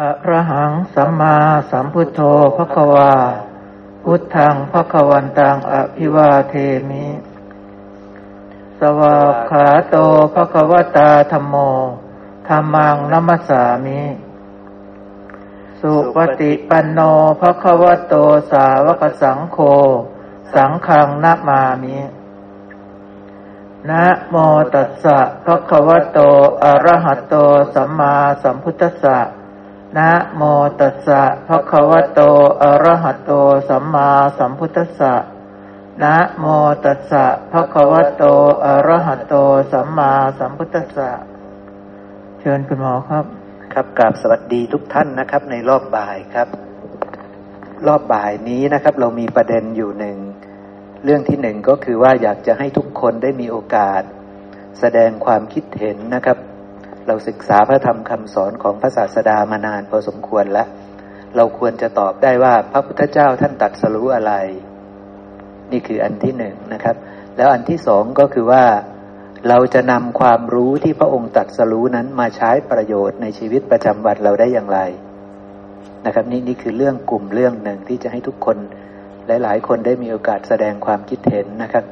อะระหังสัมมาสัมพุทโธภควาพุทธังภควันตังอภิวาเทมิสวากขาโตภควตาธัมโมธัมมังนัมมัสสามิสุปฏิปันโนภควโตสาวกสังโฆสังฆังนะมามินะโมตัสสะภะคะวะโตอะระหะโตสัมมาสัมพุทธัสสะนะโมตัสสะภะคะวะโตอะระหะโตสัมมาสัมพุทธัสสะนะโมตัสสะภะคะวะโตอะระหะโตสัมมาสัมพุทธัสสะเชิญคุณหมอครับครับกราบสวัสดีทุกท่านนะครับในรอบบ่ายครับรอบบ่ายนี้นะครับเรามีประเด็นอยู่หนึ่งเรื่องที่หนึ่งก็คือว่าอยากจะให้ทุกคนได้มีโอกาสแสดงความคิดเห็นนะครับเราศึกษาพระธรรมคำสอนของพระศาสดามานานพอสมควรแล้วเราควรจะตอบได้ว่าพระพุทธเจ้าท่านตรัสรู้อะไรนี่คืออันที่หนึ่งนะครับแล้วอันที่สองก็คือว่าเราจะนำความรู้ที่พระองค์ตรัสรู้นั้นมาใช้ประโยชน์ในชีวิตประจำวันเราได้อย่างไรนะครับนี่คือเรื่องกลุ่มเรื่องหนึ่งที่จะให้ทุกคนหลายๆคนได้มีโอกาสแสดงความคิดเห็นนะครับ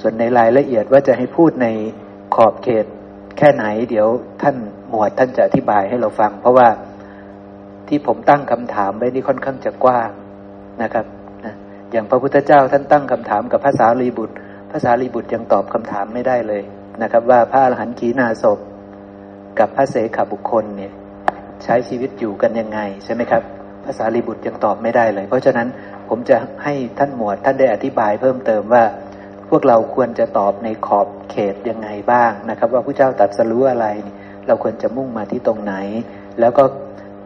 ส่วนในรายละเอียดว่าจะให้พูดในขอบเขตแค่ไหนเดี๋ยวท่านหมวดท่านจะอธิบายให้เราฟังเพราะว่าที่ผมตั้งคำถามไว้นี่ค่อนข้างจะกว้างนะครับนะอย่างพระพุทธเจ้าท่านตั้งคำถามกับพระสารีบุตรพระสารีบุตรยังตอบคำถามไม่ได้เลยนะครับว่าพระอรหันต์ขีณาสพกับพระเสขบุคคลเนี่ยใช้ชีวิตอยู่กันยังไงใช่ไหมครับพระสารีบุตรยังตอบไม่ได้เลยเพราะฉะนั้นผมจะให้ท่านหมวดท่านได้อธิบายเพิ่มเติมว่าพวกเราควรจะตอบในขอบเขตยังไงบ้างนะครับว่าพระเจ้าตรัสรู้อะไรเราควรจะมุ่งมาที่ตรงไหนแล้วก็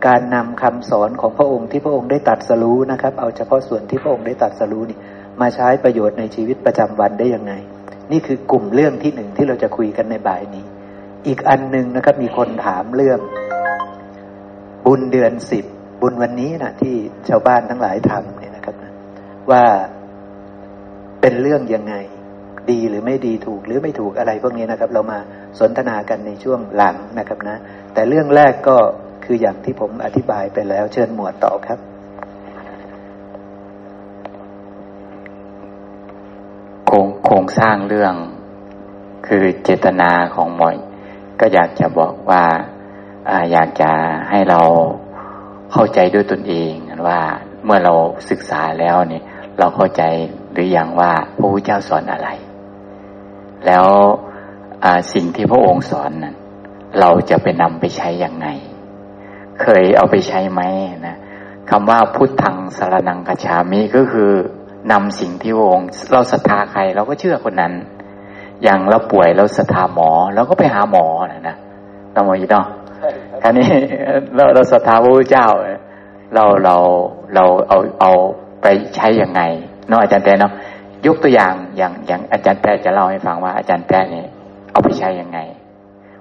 การนำคำสอนของพระองค์ที่พระองค์ได้ตรัสรู้นะครับเอาเฉพาะส่วนที่พระองค์ได้ตรัสรู้นี่มาใช้ประโยชน์ในชีวิตประจำวันได้ยังไงนี่คือกลุ่มเรื่องที่หนึ่งที่เราจะคุยกันในบ่ายนี้อีกอันนึงนะครับมีคนถามเรื่องบุญเดือน10บุญวันนี้นะที่ชาวบ้านทั้งหลายทำเนี่ยนะครับว่าเป็นเรื่องยังไงดีหรือไม่ดีถูกหรือไม่ถูกอะไรพวกนี้นะครับเรามาสนทนากันในช่วงหลังนะครับนะแต่เรื่องแรกก็คืออย่างที่ผมอธิบายไปแล้วเชิญหมวดต่อครับโครงสร้างเรื่องคือเจตนาของหมวยก็อยากจะบอกว่าอยากจะให้เราเข้าใจด้วยตนเองว่าเมื่อเราศึกษาแล้วเนี่ยเราเข้าใจหรือยังว่าพระพุทธเจ้าสอนอะไรแล้วสิ่งที่พระองค์สอนนั้นเราจะไปนำไปใช้ยังไงเคยเอาไปใช้ไหมนะคำว่าพุทธังสรณังคัจฉามิก็คือนำสิ่งที่พระองค์เราศรัทธาใครเราก็เชื่อคนนั้นอย่างเราป่วยเราศรัทธาหมอเราก็ไปหาหมอนะต้องมองอีกเนาะคราวนี้เราศรัทธาพระพุทธเจ้าเราเอาไปใช้ยังไงเนาะอาจารย์แป๊ะเนาะยกตัวอย่างอาจารย์แป๊ะจะเล่าให้ฟังว่าอาจารย์แป๊ะเนี่ยเอาไปใช้ยังไง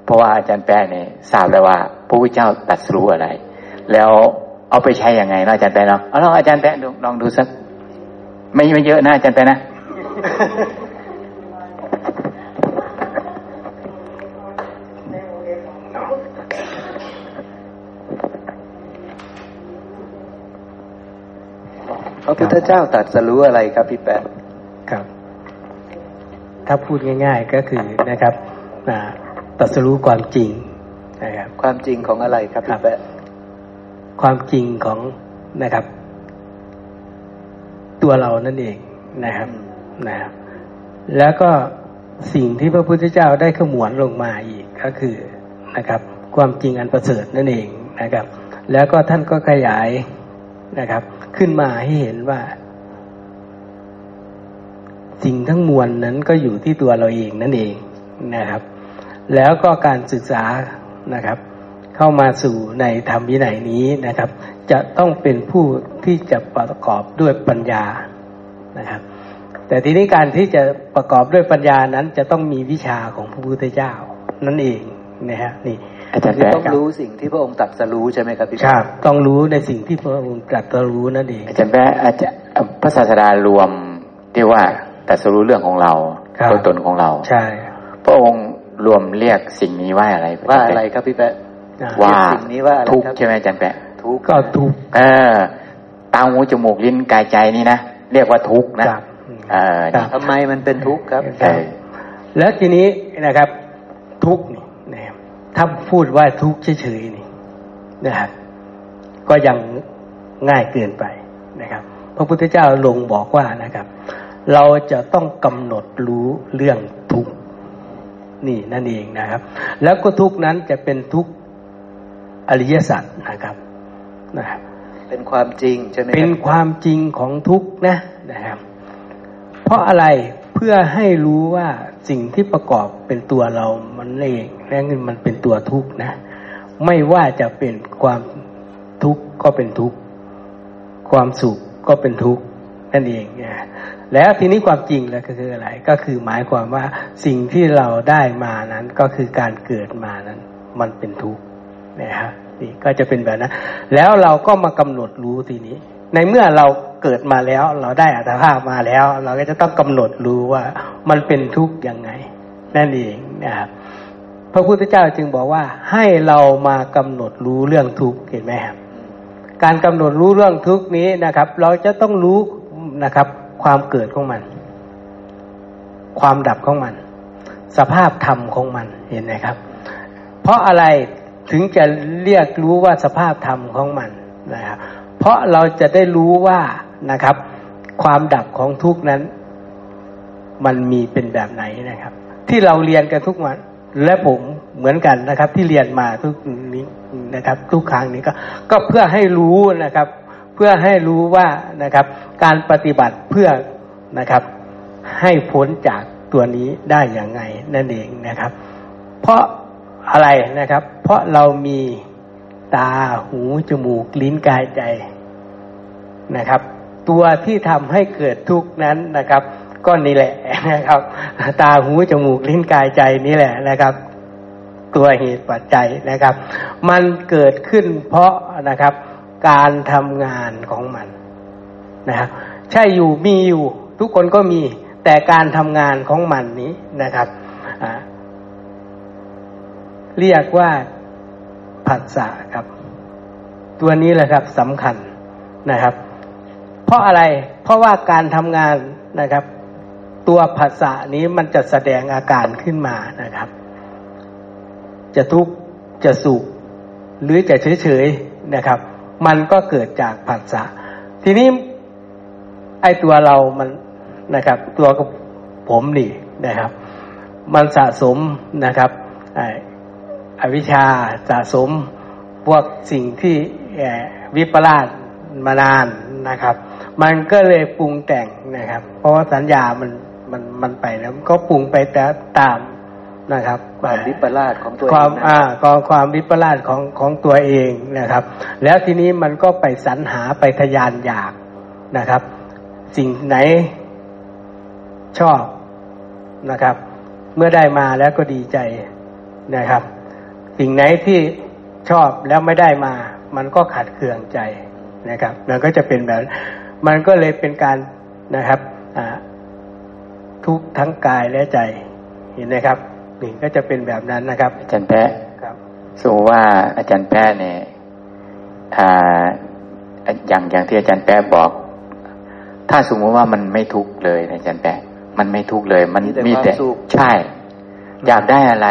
เพราะว่าอาจารย์แป๊ะเนี่ยทราบแล้วว่าพระพุทธเจ้าตรัสรู้อะไรแล้วเอาไปใช้ยังไงเนาะอาจารย์แป๊ะเนาะเอาลองอาจารย์แป๊ะลองดูสักไม่เยอะนะอาจารย์แป๊ะนะพระพุทธเจ้าตรัสรู้อะไรครับพี่แป๊ะครับถ้าพูดง่ายๆก็คือนะครับตรัสรู้ความจริงนะครับความจริงของอะไรครับพี่แป๊ะความจริงของนะครับตัวเรานั่นเองนะครับนะครับแล้วก็สิ่งที่พระพุทธเจ้าได้ขมวดลงมาอีกก็คือนะครับความจริงอันประเสริฐนั่นเองนะครับแล้วก็ท่านก็ขยายนะครับขึ้นมาให้เห็นว่าสิ่งทั้งมวลนั้นก็อยู่ที่ตัวเราเองนั่นเองนะครับแล้วก็การศึกษานะครับเข้ามาสู่ในธรรมวินัยนี้นะครับจะต้องเป็นผู้ที่จะประกอบด้วยปัญญานะครับแต่ทีนี้การที่จะประกอบด้วยปัญญานั้นจะต้องมีวิชาของพระพุทธเจ้านั่นเองนะฮะนี่ต้องรู้สิ่งที่พระองค์ตรัสรู้ใช่ไหมครับพี่ครับต้องรู้ในสิ่งที่พระองค์ตรัสรู้นั่นเองอาจารย์แป๊ะพระศาสดารวมที่ว่าตรัสรู้เรื่องของเราตัวตนของเราใช่พระองค์รวมเรียกสิ่งนี้ว่าอะไรครับพี่แป๊ะว่าสิ่งนี้ว่าทุกข์ใช่ไหมอาจารย์แป๊ะ ทุกข์ก็ทุกข์ตาหูจมูกลิ้นกายใจนี่นะเรียกว่าทุกข์นะทำไมมันเป็นทุกข์ครับแล้วทีนี้นะครับทุกข์นี่ถ้าพูดว่าทุกข์เฉยๆนี่นะครับก็ยังง่ายเกินไปนะครับพระพุทธเจ้าลงบอกว่านะครับเราจะต้องกำหนดรู้เรื่องทุกข์นี่นั่นเองนะครับแล้วก็ทุกข์นั้นจะเป็นทุกข์อริยสัจนะครับนะครับเป็นความจริงใช่ไหมเป็นความจริงของทุกข์นะนะครับเพราะอะไรเพื่อให้รู้ว่าสิ่งที่ประกอบเป็นตัวเรามันเองและมันเป็นตัวทุกข์นะไม่ว่าจะเป็นความทุกข์ก็เป็นทุกข์ความสุขก็เป็นทุกข์นั่นเองนะแล้วทีนี้ความจริงแล้วก็คืออะไรก็คือหมายความว่าสิ่งที่เราได้มานั้นก็คือการเกิดมานั้นมันเป็นทุกข์นะฮะนี่ก็จะเป็นแบบนั้นแล้วเราก็มากำหนดรู้ทีนี้ในเมื่อเราเกิดมาแล้วเราได้อัตภาพมาแล้วเราก็จะต้องกำหนดรู้ว่ามันเป็นทุกข์ยังไงนั่นเองนะครับพระพุทธเจ้าจึงบอกว่าให้เรามากำหนดรู้เรื่องทุกข์เห็นไหมครับการกำหนดรู้เรื่องทุกข์นี้นะครับเราจะต้องรู้นะครับความเกิดของมันความดับของมันสภาพธรรมของมันเห็นไหมครับเพราะอะไรถึงจะเรียกรู้ว่าสภาพธรรมของมันนะครับเพราะเราจะได้รู้ว่านะครับความดับของทุกข์นั้นมันมีเป็นแบบไหนนะครับที่เราเรียนกันทุกวันและผมเหมือนกันนะครับที่เรียนมาทุกนี้นะครับทุกครั้งนี้ก็เพื่อให้รู้นะครับเพื่อให้รู้ว่านะครับการปฏิบัติเพื่อนะครับให้พ้นจากตัวนี้ได้อย่างไรนั่นเองนะครับเพราะอะไรนะครับเพราะเรามีตาหูจมูกลิ้นกายใจนะครับตัวที่ทำให้เกิดทุกข์นั้นนะครับก็นี่แหละนะครับตาหูจมูกลิ้นกายใจนี่แหละนะครับตัวเหตุปัจจัยนะครับมันเกิดขึ้นเพราะนะครับการทำงานของมันนะครับใช่อยู่มีอยู่ทุกคนก็มีแต่การทำงานของมันนี้นะครับเรียกว่าผัสสะครับตัวนี้แหละครับสำคัญนะครับเพราะอะไรเพราะว่าการทำงานนะครับตัวผัสสะนี้มันจะแสดงอาการขึ้นมานะครับจะทุกข์จะสุขหรือจะเฉยๆนะครับมันก็เกิดจากผัสสะทีนี้ไอ้ตัวเรามันนะครับตัวกับผมนี่นะครับมันสะสมนะครับอวิชชาสะสมพวกสิ่งที่วิปลาสมานานนะครับมันก็เลยปรุงแต่งนะครับเพราะว่าสัญญามันไปแล้วก็ปรุงไปตามนะครับความวิปลาสของตัวเองความวิปลาสของตัวเองนะครับแล้วทีนี้มันก็ไปสรรหาไปทะยานอยากนะครับสิ่งไหนชอบนะครับเมื่อได้มาแล้วก็ดีใจนะครับสิ่งไหนที่ชอบแล้วไม่ได้มามันก็ขัดเคืองใจนะครับมันก็จะเป็นแบบมันก็เลยเป็นการนะครับทุกข์ทั้งกายและใจเห็นไหมครับนี่ก็จะเป็นแบบนั้นนะครับอาจารย์แป๊ะครับสูว่าอาจารย์แป๊ะเนี่ยอย่างที่อาจารย์แป๊ะบอกถ้าสมมติว่ามันไม่ทุกข์เลยอาจารย์แป๊ะมันไม่ทุกข์เลยมันมีแต่ใช่อยากได้อะไร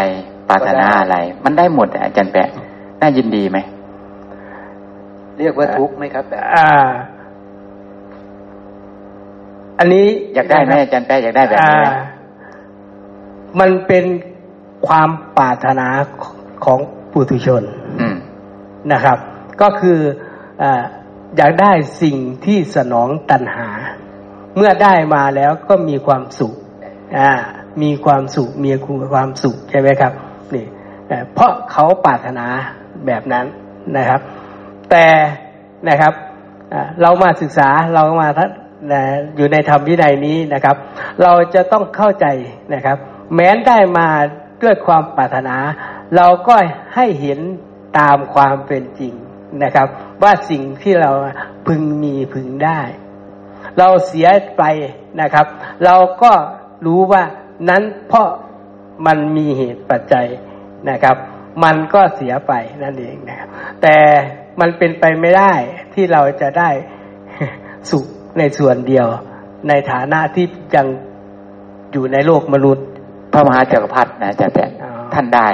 ปรารถนาอะไรมันได้หมดอาจารย์แปะน่ายินดีไหมเรียกว่าทุกข์ไหมครับอันนี้อยากได้ไหมอาจารย์แปะอยากได้แบบนี้มันเป็นความปรารถนาของปุถุชนนะครับก็คืออยากได้สิ่งที่สนองตัณหาเมื่อได้มาแล้วก็มีความสุขมีความสุขมีความสุขใช่ไหมครับนี่เพราะเขาปรารถนาแบบนั้นนะครับแต่นะครับเรามาศึกษาเรามาอยู่ในธรรมวินัยนี้นะครับเราจะต้องเข้าใจนะครับแม้ได้มาด้วยความปรารถนาเราก็ให้เห็นตามความเป็นจริงนะครับว่าสิ่งที่เราพึงมีพึงได้เราเสียไปนะครับเราก็รู้ว่านั้นเพราะมันมีเหตุปัจจัยนะครับมันก็เสียไปนั่นเองนะครับแต่ มันเป็นไปไม่ได้ที่เราจะได้สุขในส่วนเดียวในฐานะที่ยังอยู่ในโลกมนุษย์พระมหาจักรพรรดินะอาจารย์แป๊ะท่านได้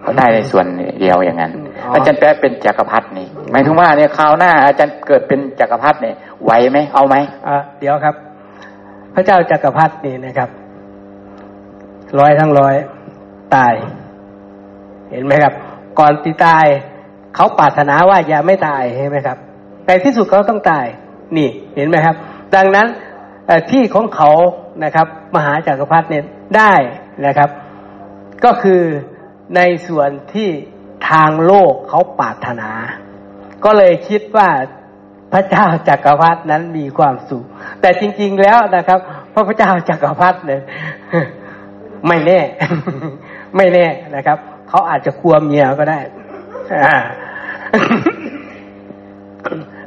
เขาได้ในส่วนเดียวอย่างนั้นอาจารย์แป๊ะเป็นจักรพรรดินี่หมายถึงว่าเนี่ยคราวหน้าอาจารย์เกิดเป็นจักรพรรดิเนี่ยไหวไหมเอาไหมเดี๋ยวครับพระเจ้าจักรพรรดินี่นะครับร้อยทั้งร้อยตายเห็นไหมครับก่อนที่ตายเขาปรารถนาว่าอย่าไม่ตายเห็นไหมครับในที่สุดเขาต้องตายนี่เห็นไหมครับดังนั้นที่ของเขานะครับมหาจักรพรรดิเนี่ยได้นะครับก็คือในส่วนที่ทางโลกเขาปรารถนาก็เลยคิดว่าพระเจ้าจักรพรรดินั้นมีความสุขแต่จริงๆแล้วนะครับพระเจ้าจักรพรรดิเนี่ยไม่แน่ไม่แน่นะครับเขาอาจจะกลัวเมียก็ได้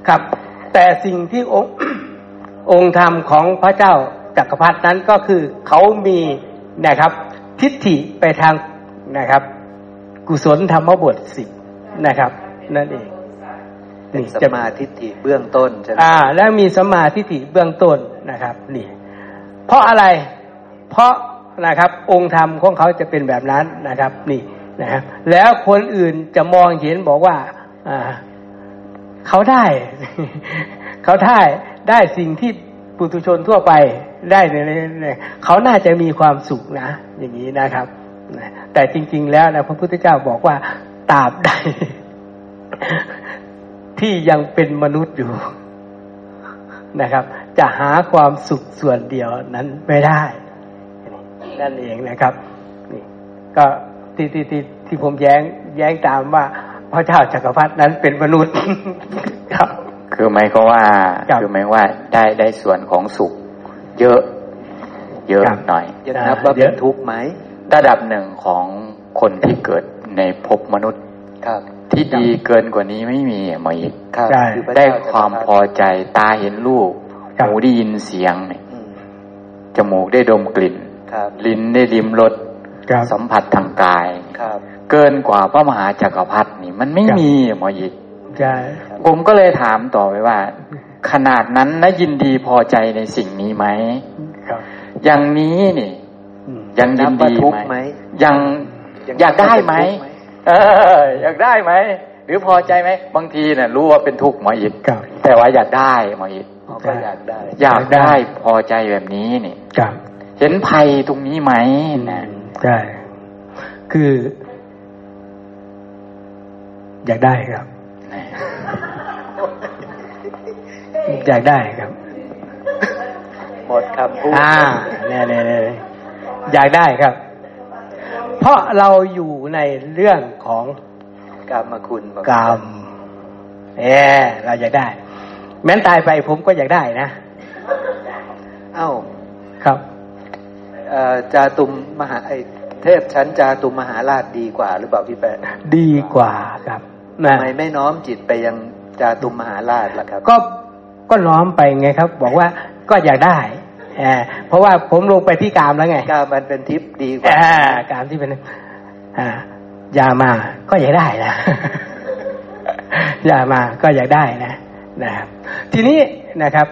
ครับแต่สิ่งที่องค์ธรรมของพระเจ้าจักรพรรดินั้นก็คือเขามีนะครับทิฏฐิไปทางนะครับกุศลธรรมบท10นะครับนั่นเองนี่สัมมาทิฏฐิเบื้องต้นใช่ไหมแล้วมีสัมมาทิฏฐิเบื้องต้นนะครับนี่เพราะอะไรเพราะนะครับองค์ธรรมของเขาจะเป็นแบบนั้นนะครับนี่นะครับแล้วคนอื่นจะมองเห็นบอกว่าเขาได้ เขาได้สิ่งที่ปุถุชนทั่วไปได้เนี่ยเขาน่าจะมีความสุขนะอย่างนี้นะครับแต่จริงๆแล้วนะพระพุทธเจ้าบอกว่าตราบใด ที่ยังเป็นมนุษย์อยู่นะครับจะหาความสุขส่วนเดียวนั้นไม่ได้นั่นเองนะครับนี่ก็ที่ผมแย้งตามว่าพระเจ้าจักรพรรดินั้นเป็นมนุษย์ครับคือหมายก็ว่าคือหมายว่าได้ส่วนของสุขเยอะหน่อยจะนับว่าเป็นทุกข์ไหมระดับหนึ่งของคนที่เกิดในภพมนุษย์ครับที่ดีเกินกว่านี้ไม่มีมาอีกครับได้ความพอใจตาเห็นรูปหูได้ยินเสียงจมูกได้ดมกลิ่นลิ้นได้ลิ้มรสสัมผัสทางกายเกินกว่าพระมหาจักรพรรดินี่มันไม่มีหมออีกผมก็เลยถามต่อไปว่าขนาดนั้นนะยินดีพอใจในสิ่งนี้ไหมอย่างนี้นี่ยังยินดีไหมยังอยากได้ไหมอยากได้ไหมหรือพอใจไหมบางทีเนี่ยรู้ว่าเป็นทุกข์หมออีกแต่ว่าอยากได้หมออีกอยากได้พอใจแบบนี้นี่เห็นภัยตรงนี้ไหมนะใช่คืออยากได้ครับอยากได้ครับหมดคำพูดเนี่ยอยากได้ครับเพราะเราอยู่ในเรื่องของกามคุณกามเราอยากได้แม้นตายไปผมก็อยากได้นะเอ้าครับจาตุมมหาเทพชั้นจาตุมมหาราชดีกว่าหรือเปล่าพี่แปะดีกว่าครับทำไมไม่น้อมจิตไปยังจาตุมมหาราชล่ะครับก็น้อมไปไงครับบอกว่าก็อยากได้เพราะว่าผมลงไปที่กามแล้วไงกามมันเป็นทิพย์ดีกว่ากามที่เป็นยามาก็อยากได้นะ ยามาก็อยากได้นะนะครับทีนี้นะครับ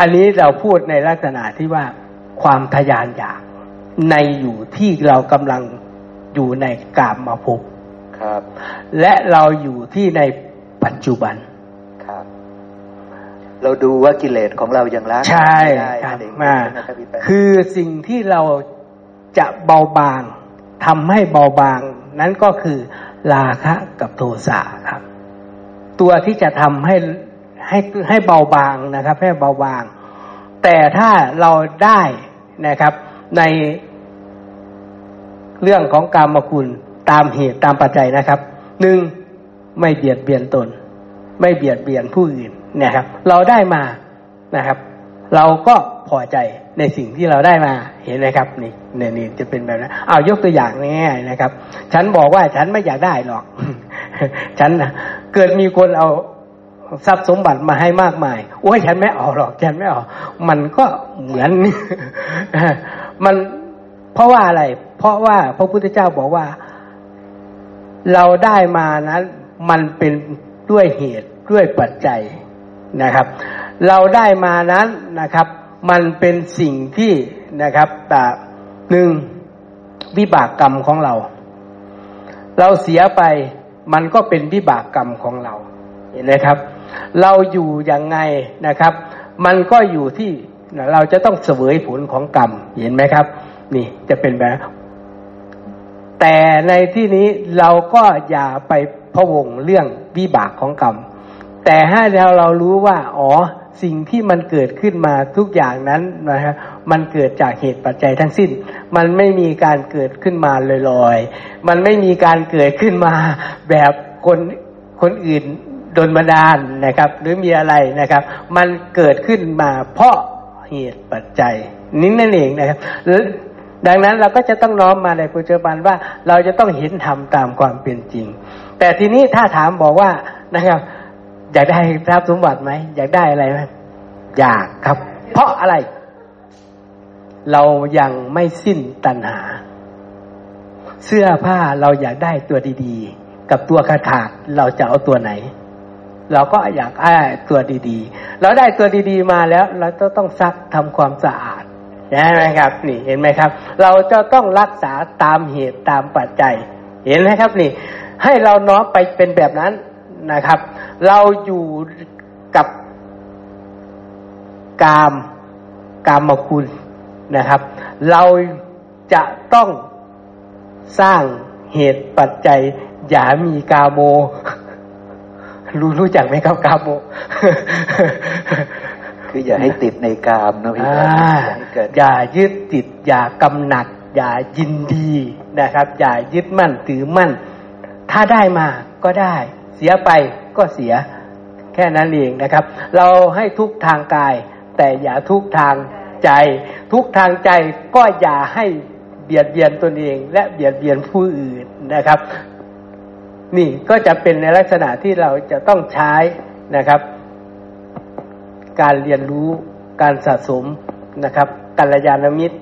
อันนี้เราพูดในลักษณะที่ว่าความทยานอยากในอยู่ที่เรากำลังอยู่ในกามภพครับและเราอยู่ที่ในปัจจุบันครับเราดูว่ากิเลสของเรายังละไม่ได้คือสิ่งที่เราจะเบาบางทำให้เบาบางนั้นก็คือราคะกับโทสะครับตัวที่จะทำให้เบาบางนะครับให้เบาบางแต่ถ้าเราได้นะครับในเรื่องของกามคุณตามเหตุตามปัจจัยนะครับหนึ่งไม่เบียดเบียนตนไม่เบียดเบียนผู้อื่นนะครับเราได้มานะครับเราก็พอใจในสิ่งที่เราได้มาเห็นไหมครับนี่นี่จะเป็นแบบนั้นเอายกตัวอย่างง่ายๆนะครับฉันบอกว่าฉันไม่อยากได้หรอก ฉันนะเกิดมีคนเอาทรัพย์สมบัติมาให้มากมายโอ้ยฉันไม่เอาหรอกฉันไม่เอามันก็เหมือน มันเพราะว่าอะไรเพราะว่าพระพุทธเจ้าบอกว่าเราได้มานั้นมันเป็น ด้วยเหตุด้วยปัจจัยนะครับเราได้มานั้นนะครับมันเป็นสิ่งที่นะครับแต่หนึ่งวิบากกรรมของเราเสียไปมันก็เป็นวิบากกรรมของเราเห็นไหมครับเราอยู่ยังไงนะครับมันก็อยู่ที่เราจะต้องเสวยผลของกรรมเห็นไหมครับนี่จะเป็นแบบแต่ในที่นี้เราก็อย่าไปพะวงเรื่องวิบากของกรรมแต่ให้เรารู้ว่าอ๋อสิ่งที่มันเกิดขึ้นมาทุกอย่างนั้นนะครับมันเกิดจากเหตุปัจจัยทั้งสิ้นมันไม่มีการเกิดขึ้นมาลอยๆมันไม่มีการเกิดขึ้นมาแบบคนอื่นดลบันดาลนะครับหรือมีอะไรนะครับมันเกิดขึ้นมาเพราะเหตุปัจจัยนี้นั่นเองนะครับดังนั้นเราก็จะต้องน้อมมาในปัจจุบันว่าเราจะต้องเห็นธรรมตามความเป็นจริงแต่ทีนี้ถ้าถามบอกว่านะครับอยากได้ทรัพย์สมบัติไหมอยากได้อะไรไหมอยากครับเพราะอะไรเรายังไม่สิ้นตัณหาเสื้อผ้าเราอยากได้ตัวดีๆกับตัวขาดๆเราจะเอาตัวไหนเราก็อยากได้ตัวดีๆเราได้ตัวดีๆมาแล้วเราจะต้องซักทำความสะอาดนะครับนี่เห็นไหมครับเราจะต้องรักษาตามเหตุตามปัจจัยเห็นไหมครับนี่ให้เราน้อมไปเป็นแบบนั้นนะครับเราอยู่กับกามคุณนะครับเราจะต้องสร้างเหตุปัจจัยอย่ามีกามโมรู้จักไหมครับกามโม คืออย่าให้ติดในกามนะพี่อย่ายึดติดอย่ากำหนัดอย่ายินดีนะครับอย่ายึดมั่นถือมั่นถ้าได้มาก็ได้เสียไปก็เสียแค่นั้นเองนะครับเราให้ทุกทางกายแต่อย่าทุกทางใจทุกทางใจก็อย่าให้เบียดเบียนตนเองและเบียดเบียนผู้อื่นนะครับนี่ก็จะเป็นในลักษณะที่เราจะต้องใช้นะครับการเรียนรู้การสะสมนะครับกัลยาณมิตร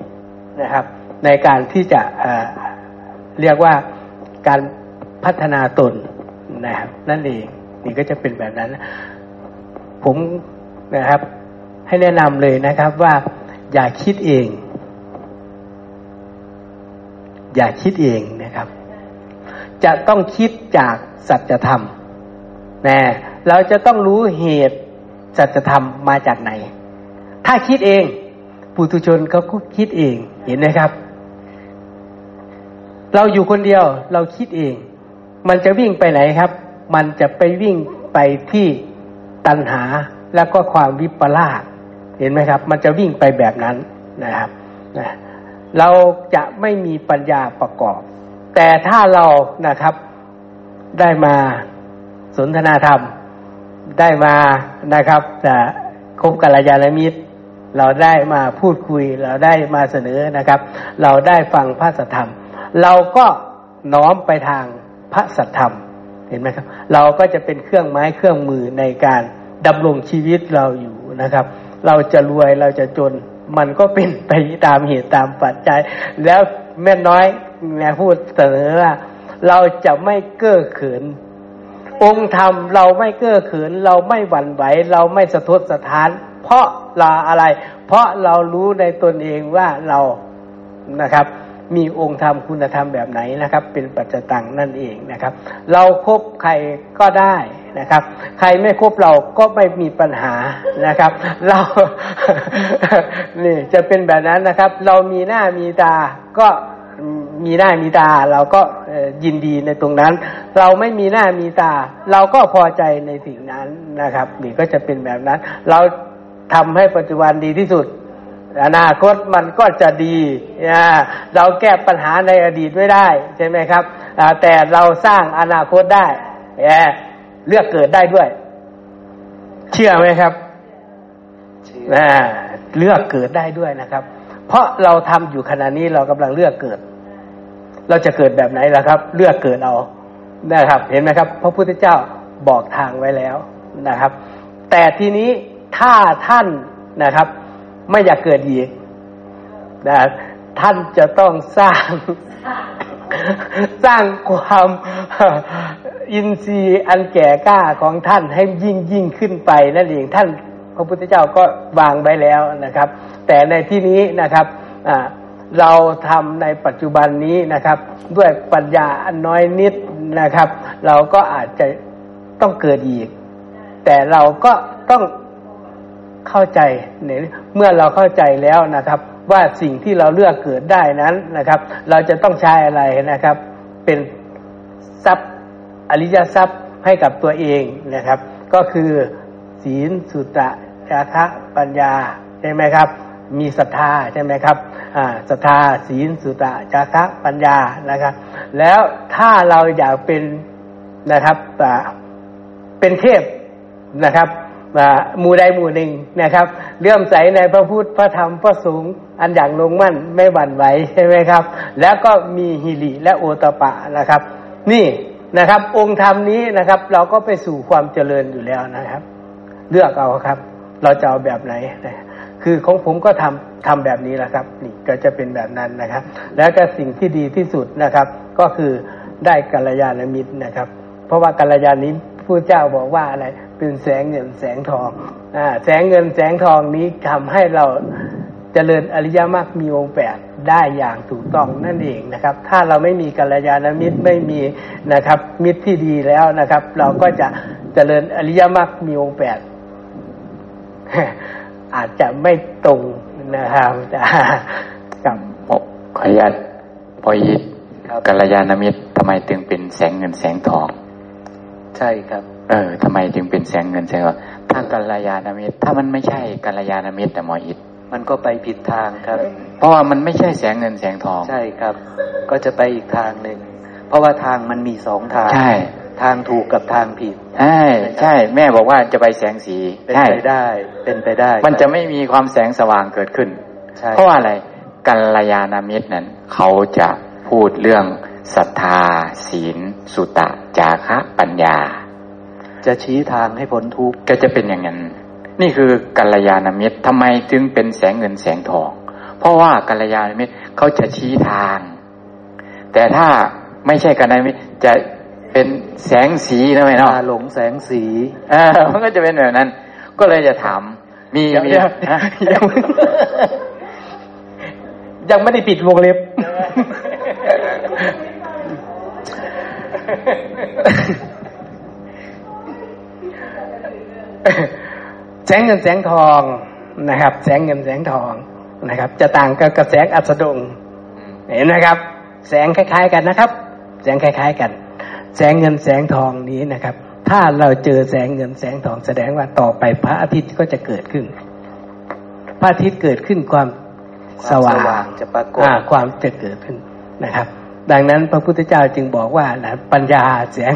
นะครับในการที่จะเรียกว่าการพัฒนาตนนะครับนั่นเองนี่ก็จะเป็นแบบนั้นผมนะครับให้แนะนำเลยนะครับว่าอย่าคิดเองอย่าคิดเองนะครับจะต้องคิดจากสัจธรรมนะเราจะต้องรู้เหตุสัจธรรมมาจากไหนถ้าคิดเองปุถุชนเขาก็คิดเองเห็นไหมครับเราอยู่คนเดียวเราคิดเองมันจะวิ่งไปไหนครับมันจะไปวิ่งไปที่ตัณหาแล้วก็ความวิปลาสเห็นไหมครับมันจะวิ่งไปแบบนั้นนะครับเราจะไม่มีปัญญาประกอบแต่ถ้าเรานะครับได้มาสนทนาธรรมได้มานะครับจะคบกัลยาณมิตรเราได้มาพูดคุยเราได้มาเสนอนะครับเราได้ฟังพระสัทธรรมเราก็น้อมไปทางพระสัทธรรมเห็นไหมครับเราก็จะเป็นเครื่องไม้เครื่องมือในการดำรงชีวิตเราอยู่นะครับเราจะรวยเราจะจนมันก็เป็นไปตามเหตุตามปัจจัยแล้วแม่น้อยนะพูดเสนอว่าเราจะไม่เก้อเขินองค์ธรรมเราไม่เก้อเขินเราไม่หวั่นไหวเราไม่สะทกสะท้านเพราะเราอะไรเพราะเรารู้ในตนเองว่าเรานะครับมีองค์ธรรมคุณธรรมแบบไหนนะครับเป็นปัจจตังนั่นเองนะครับเราคบใครก็ได้นะครับใครไม่คบเราก็ไม่มีปัญหานะครับเรา นี่จะเป็นแบบนั้นนะครับเรามีหน้ามีตาก็มีหน้ามีตาเราก็ยินดีในตรงนั้นเราไม่มีหน้ามีตาเราก็พอใจในสิ่งนั้นนะครับนี่ก็จะเป็นแบบนั้นเราทำให้ปัจจุบันดีที่สุดอนาคตมันก็จะดีเราแก้ปัญหาในอดีตไม่ได้ใช่ไหมครับแต่เราสร้างอนาคตได้เลือกเกิดได้ด้วยเชื่อไหมครับเลือกเกิดได้ด้วยนะครับเพราะเราทำอยู่ขณะนี้เรากำลังเลือกเกิดเราจะเกิดแบบไหนล่ะครับเลือกเกิดเอานะครับเห็นไหมครับพระพุทธเจ้าบอกทางไว้แล้วนะครับแต่ทีนี้ถ้าท่านนะครับไม่อยากเกิดอีกนะท่านจะต้องสร้างความ อินทรีย์อันแก่กล้าของท่านให้ยิ่งขึ้นไปนั่นเองท่านพระพุทธเจ้าก็วางไว้แล้วนะครับแต่ในที่นี้นะครับเราทำในปัจจุบันนี้นะครับด้วยปัญญาอันน้อยนิดนะครับเราก็อาจจะต้องเกิดอีกแต่เราก็ต้องเข้าใจเมื่อเราเข้าใจแล้วนะครับว่าสิ่งที่เราเลือกเกิดได้นั้นนะครับเราจะต้องใช้อะไรนะครับเป็นทรัพย์อริยทรัพย์ให้กับตัวเองนะครับก็คือศีลสุตตะจาคะปัญญาใช่ไหมครับมีศรัทธาใช่ไหมครับศรัทธาศีลสุตตะจาคะปัญญานะครับแล้วถ้าเราอยากเป็นนะครับเป็นเทพนะครับหมู่ใดหมู่หนึ่งนะครับเลื่อมใสในพระพุทธพระธรรมพระสงฆ์อันอย่างลงมั่นไม่หวั่นไหวใช่ไหมครับแล้วก็มีหิริและโอตปะนะครับนี่นะครับองค์ธรรมนี้นะครับเราก็ไปสู่ความเจริญอยู่แล้วนะครับเลือกเอาครับเราจะเอาแบบไหนคือของผมก็ทำแบบนี้แหละครับนี่ก็จะเป็นแบบนั้นนะครับแล้วก็สิ่งที่ดีที่สุดนะครับก็คือได้กัลยาณมิตรนะครับเพราะว่ากัลยาณมิตรพระเจ้าบอกว่าอะไรเป็นแสงเงินแสงทองแสงเงินแสงทองนี้ทำให้เราเจริญอริยมรรคมีองค์แปดได้อย่างถูกต้องนั่นเองนะครับถ้าเราไม่มีกัลยาณมิตรไม่มีนะครับมิตรที่ดีแล้วนะครับเราก็จะเจริญอริยมรรคมีองค์แปดอาจจะไม่ตรงนะครับกับขออนุญาตปอยยิทกัลยาณมิตรทำไมถึงเป็นแสงเงินแสงทองใช่ครับทำไมจึงเป็นแสงเงินแสงทองถ้ากัลยาณมิตรถ้ามันไม่ใช่กัลยาณมิตรแต่หมอยิทมันก็ไปผิดทางครับเพราะว่ามันไม่ใช่แสงเงินแสงทองใช่ครับก็จะไปอีกทางนึงเพราะว่าทางมันมีสองทางใช่ทางถูกกับทางผิดใช่ใช่แม่บอกว่าจะไปแสงสีเป็นไปได้เป็นไปได้มันจะไม่มีความแสงสว่างเกิดขึ้นเพราะอะไรกัลยาณมิตรนั้นเขาจะพูดเรื่องศรัทธาศีลสุตตะจาคะปัญญาจะชี้ทางให้พ้นทุกข์ก็จะเป็นอย่างนั้นนี่คือกัลยาณมิตรทำไมถึงเป็นแสงเงินแสงทองเพราะว่ากัลยาณมิตรเขาจะชี้ทางแต่ถ้าไม่ใช่กัลยาณมิตรจะเป็นแสงสีนะแม่เนาะหลงแสงสีมันก็จะเป็นแบบนั้นก็เลยจะถามมียังไม่ได้ปิดวงเล็บแสงเงินแสงทองนะครับแสงเงินแสงทองนะครับจะต่างกับกระแสอัสดงเห็นนะครับแสงคล้ายๆกันนะครับแสงคล้ายๆกันแสงเงินแสงทองนี้นะครับถ้าเราเจอแสงเงินแสงทองแสดงว่าต่อไปพระอาทิตย์ก็จะเกิดขึ้นพระอาทิตย์เกิดขึ้นความสว่างจะปรากฏความจะเกิดขึ้นนะครับดังนั้นพระพุทธเจ้าจึงบอกว่านะปัญญาแสง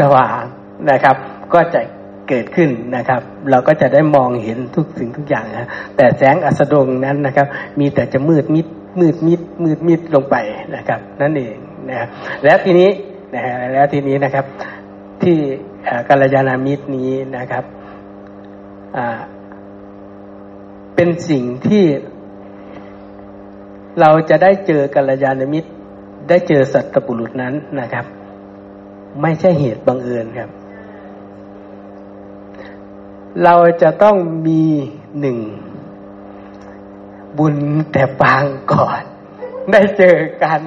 สว่างนะครับก็จะเกิดขึ้นนะครับเราก็จะได้มองเห็นทุกสิ่งทุกอย่างนะแต่แสงอัสดงนั้นนะครับมีแต่จะมืดมิดลงไปนะครับนั่นเองนะแล้วทีนี้นะครับที่กัลยาณมิตรนี้นะครับเป็นสิ่งที่เราจะได้เจอกัลยาณมิตรได้เจอสัตบุรุษนั้นนะครับไม่ใช่เหตุบังเอิญครับเราจะต้องมีหนึ่งบุญแต่ปางก่อนได้เจอกัน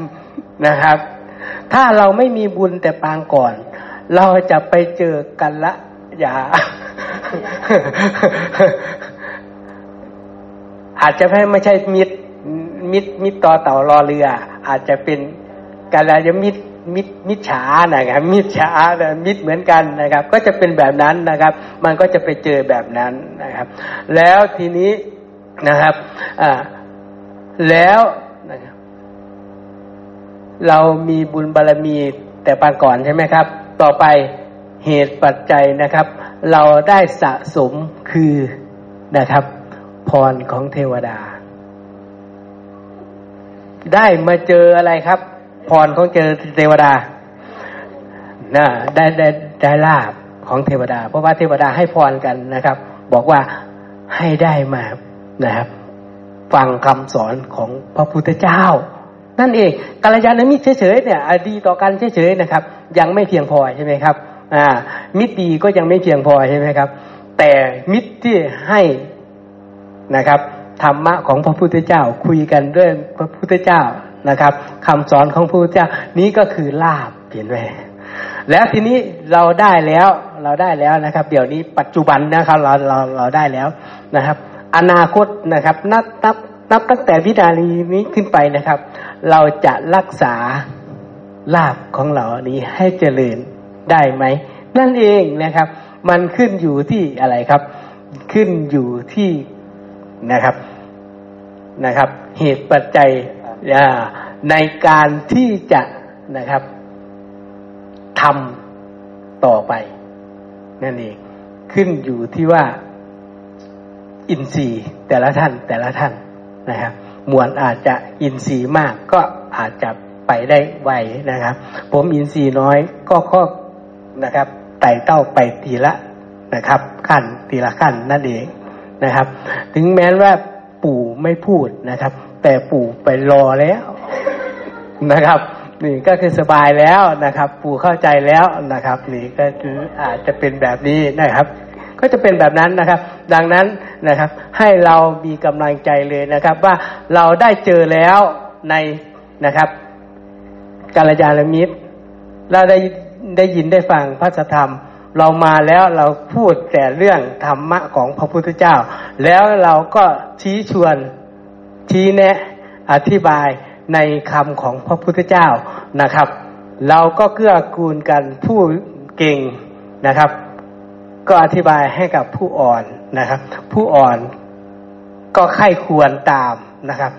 นะครับถ้าเราไม่มีบุญแต่ปางก่อนเราจะไปเจอกันละอย่า อาจจะไม่ใช่มิตรต่อเต่ารอเรืออาจจะเป็นกัลยาณมิตรฉานะครับมิตรฉามิตรเหมือนกันนะครับก็จะเป็นแบบนั้นนะครับมันก็จะไปเจอแบบนั้นนะครับแล้วทีนี้นะครับแล้วเรามีบุญบารมีแต่ปางก่อนใช่ไหมครับต่อไปเหตุปัจจัยนะครับเราได้สะสมคือนะครับพรของเทวดาได้มาเจออะไรครับพรของเทวดาได้ลาภของเทวดาเพราะว่าเทวดาให้พรกันนะครับบอกว่าให้ได้มานะครับฟังคำสอนของพระพุทธเจ้า นั่นเองกัลยาณมิตรเฉยๆเนี่ยดีต่อกันเฉยๆนะครับยังไม่เพียงพอใช่ไหมครับมิตรดีก็ยังไม่เพียงพอใช่ไหมครับแต่มิตรที่ให้นะครับธรรมะของพระพุทธเจ้าคุยกันเรื่องพระพุทธเจ้านะครับคำสอนของพระพุทธเจ้านี้ก็คือลาภเห็นไหมแล้วทีนี้เราได้แล้วนะครับเดี๋ยวนี้ปัจจุบันนะครับเราได้แล้วนะครับอนาคตนะครับนับตั้งแต่วินาทีนี้ขึ้นไปนะครับเราจะรักษาลาภของเรานี้ให้เจริญได้ไหมนั่นเองนะครับมันขึ้นอยู่ที่อะไรครับขึ้นอยู่ที่นะครับเหตุปัจจัยในการที่จะนะครับทำต่อไปนั่นเองขึ้นอยู่ที่ว่าอินทรีย์แต่ละท่านนะครับมวลอาจจะอินทรีย์มากก็อาจจะไปได้ไวนะครับผมอินทรีย์น้อยก็ข้อนะครับไต่เต้าไปทีละนะครับขั้นทีละขั้นนั่นเองนะครับถึงแม้ว่าปู่ไม่พูดนะครับแต่ปู่ไปรอแล้วนะครับนี่ก็คือสบายแล้วนะครับปู่เข้าใจแล้วนะครับนี่ก็คืออาจจะเป็นแบบนี้นะครับก็จะเป็นแบบนั้นนะครับดังนั้นนะครับให้เรามีกำลังใจเลยนะครับว่าเราได้เจอแล้วในนะครับกัลยาณมิตรเราได้ยินได้ฟังพระธรรมเรามาแล้วเราพูดแต่เรื่องธรรมะของพระพุทธเจ้าแล้วเราก็ชี้ชวนชี้แนะอธิบายในคำของพระพุทธเจ้านะครับเราก็เกื้อกูลกันผู้เก่งนะครับก็อธิบายให้กับผู้อ่อนนะครับผู้อ่อนก็ใคร่ควรตามนะครับ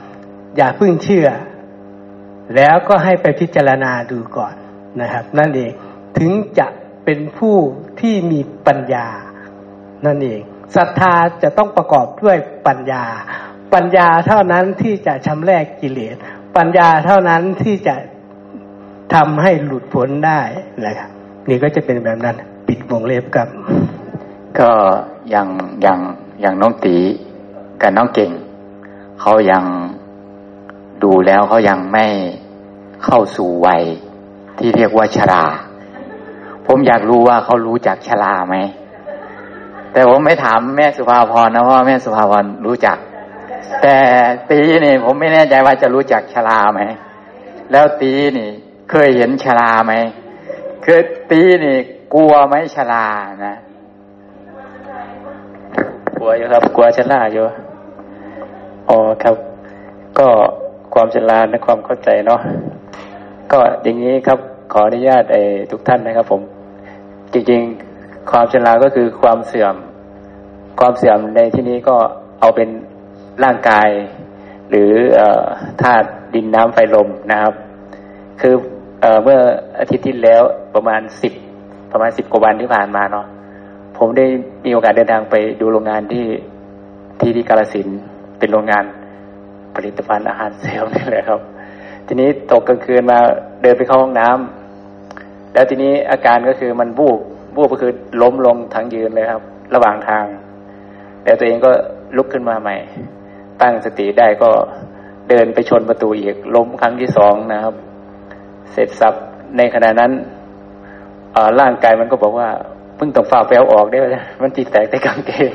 อย่าเพิ่งเชื่อแล้วก็ให้ไปพิจารณาดูก่อนนะครับนั่นเองถึงจะเป็นผู้ที่มีปัญญานั่นเองศรัทธาจะต้องประกอบด้วยปัญญาปัญญาเท่านั้นที่จะชำระกิเลสปัญญาเท่านั้นที่จะทำให้หลุดพ้นได้นะครับนี่ก็จะเป็นแบบนั้นปิดวงเล็บครับก็อย่างน้องตีกับน้องเก่งเขายังดูแล้วเขายังไม่เข้าสู่วัยที่เรียกว่าชราผมอยากรู้ว่าเขารู้จักชราไหมแต่ผมไม่ถามแม่สุภาพรนะเพราะแม่สุภาพรรู้จักแต่ตีนี่ผมไม่แน่ใจว่าจะรู้จักชราไหมแล้วตีนี่เคยเห็นชราไหมเคยตีนี่กลัวไหมชรานะกลัวอยู่ครับกลัวชราอยู่อ๋อครับก็ความชราและความเข้าใจเนาะก็อย่างนี้ครับขออนุญาตทุกท่านนะครับผมจริงๆความชราก็คือความเสื่อมในที่นี้ก็เอาเป็นร่างกายหรือธาตุดินน้ำไฟลมนะครับคือเมื่ออาทิตย์ที่แล้วประมาณ10กว่าวันที่ผ่านมาเนาะผมได้มีโอกาสเดินทางไปดูโรงงานที่กาฬสินธุ์เป็นโรงงานผลิตภัณฑ์อาหารเสริมนี่แหละครับทีนี้ตกกลางคืนมาเดินไปเข้าห้องน้ำแล้วทีนี้อาการก็คือมันวูบก็คือล้มลงทั้งยืนเลยครับระหว่างทางแล้วตัวเองก็ลุกขึ้นมาใหม่ตั้งสติได้ก็เดินไปชนประตูอีกล้มครั้งที่2นะครับเสร็จสับในขณะนั้นร่างกายมันก็บอกว่าเพิ่งต้องฝ่าแปลวออกได้ไหมมันจิตแตกในกางเกง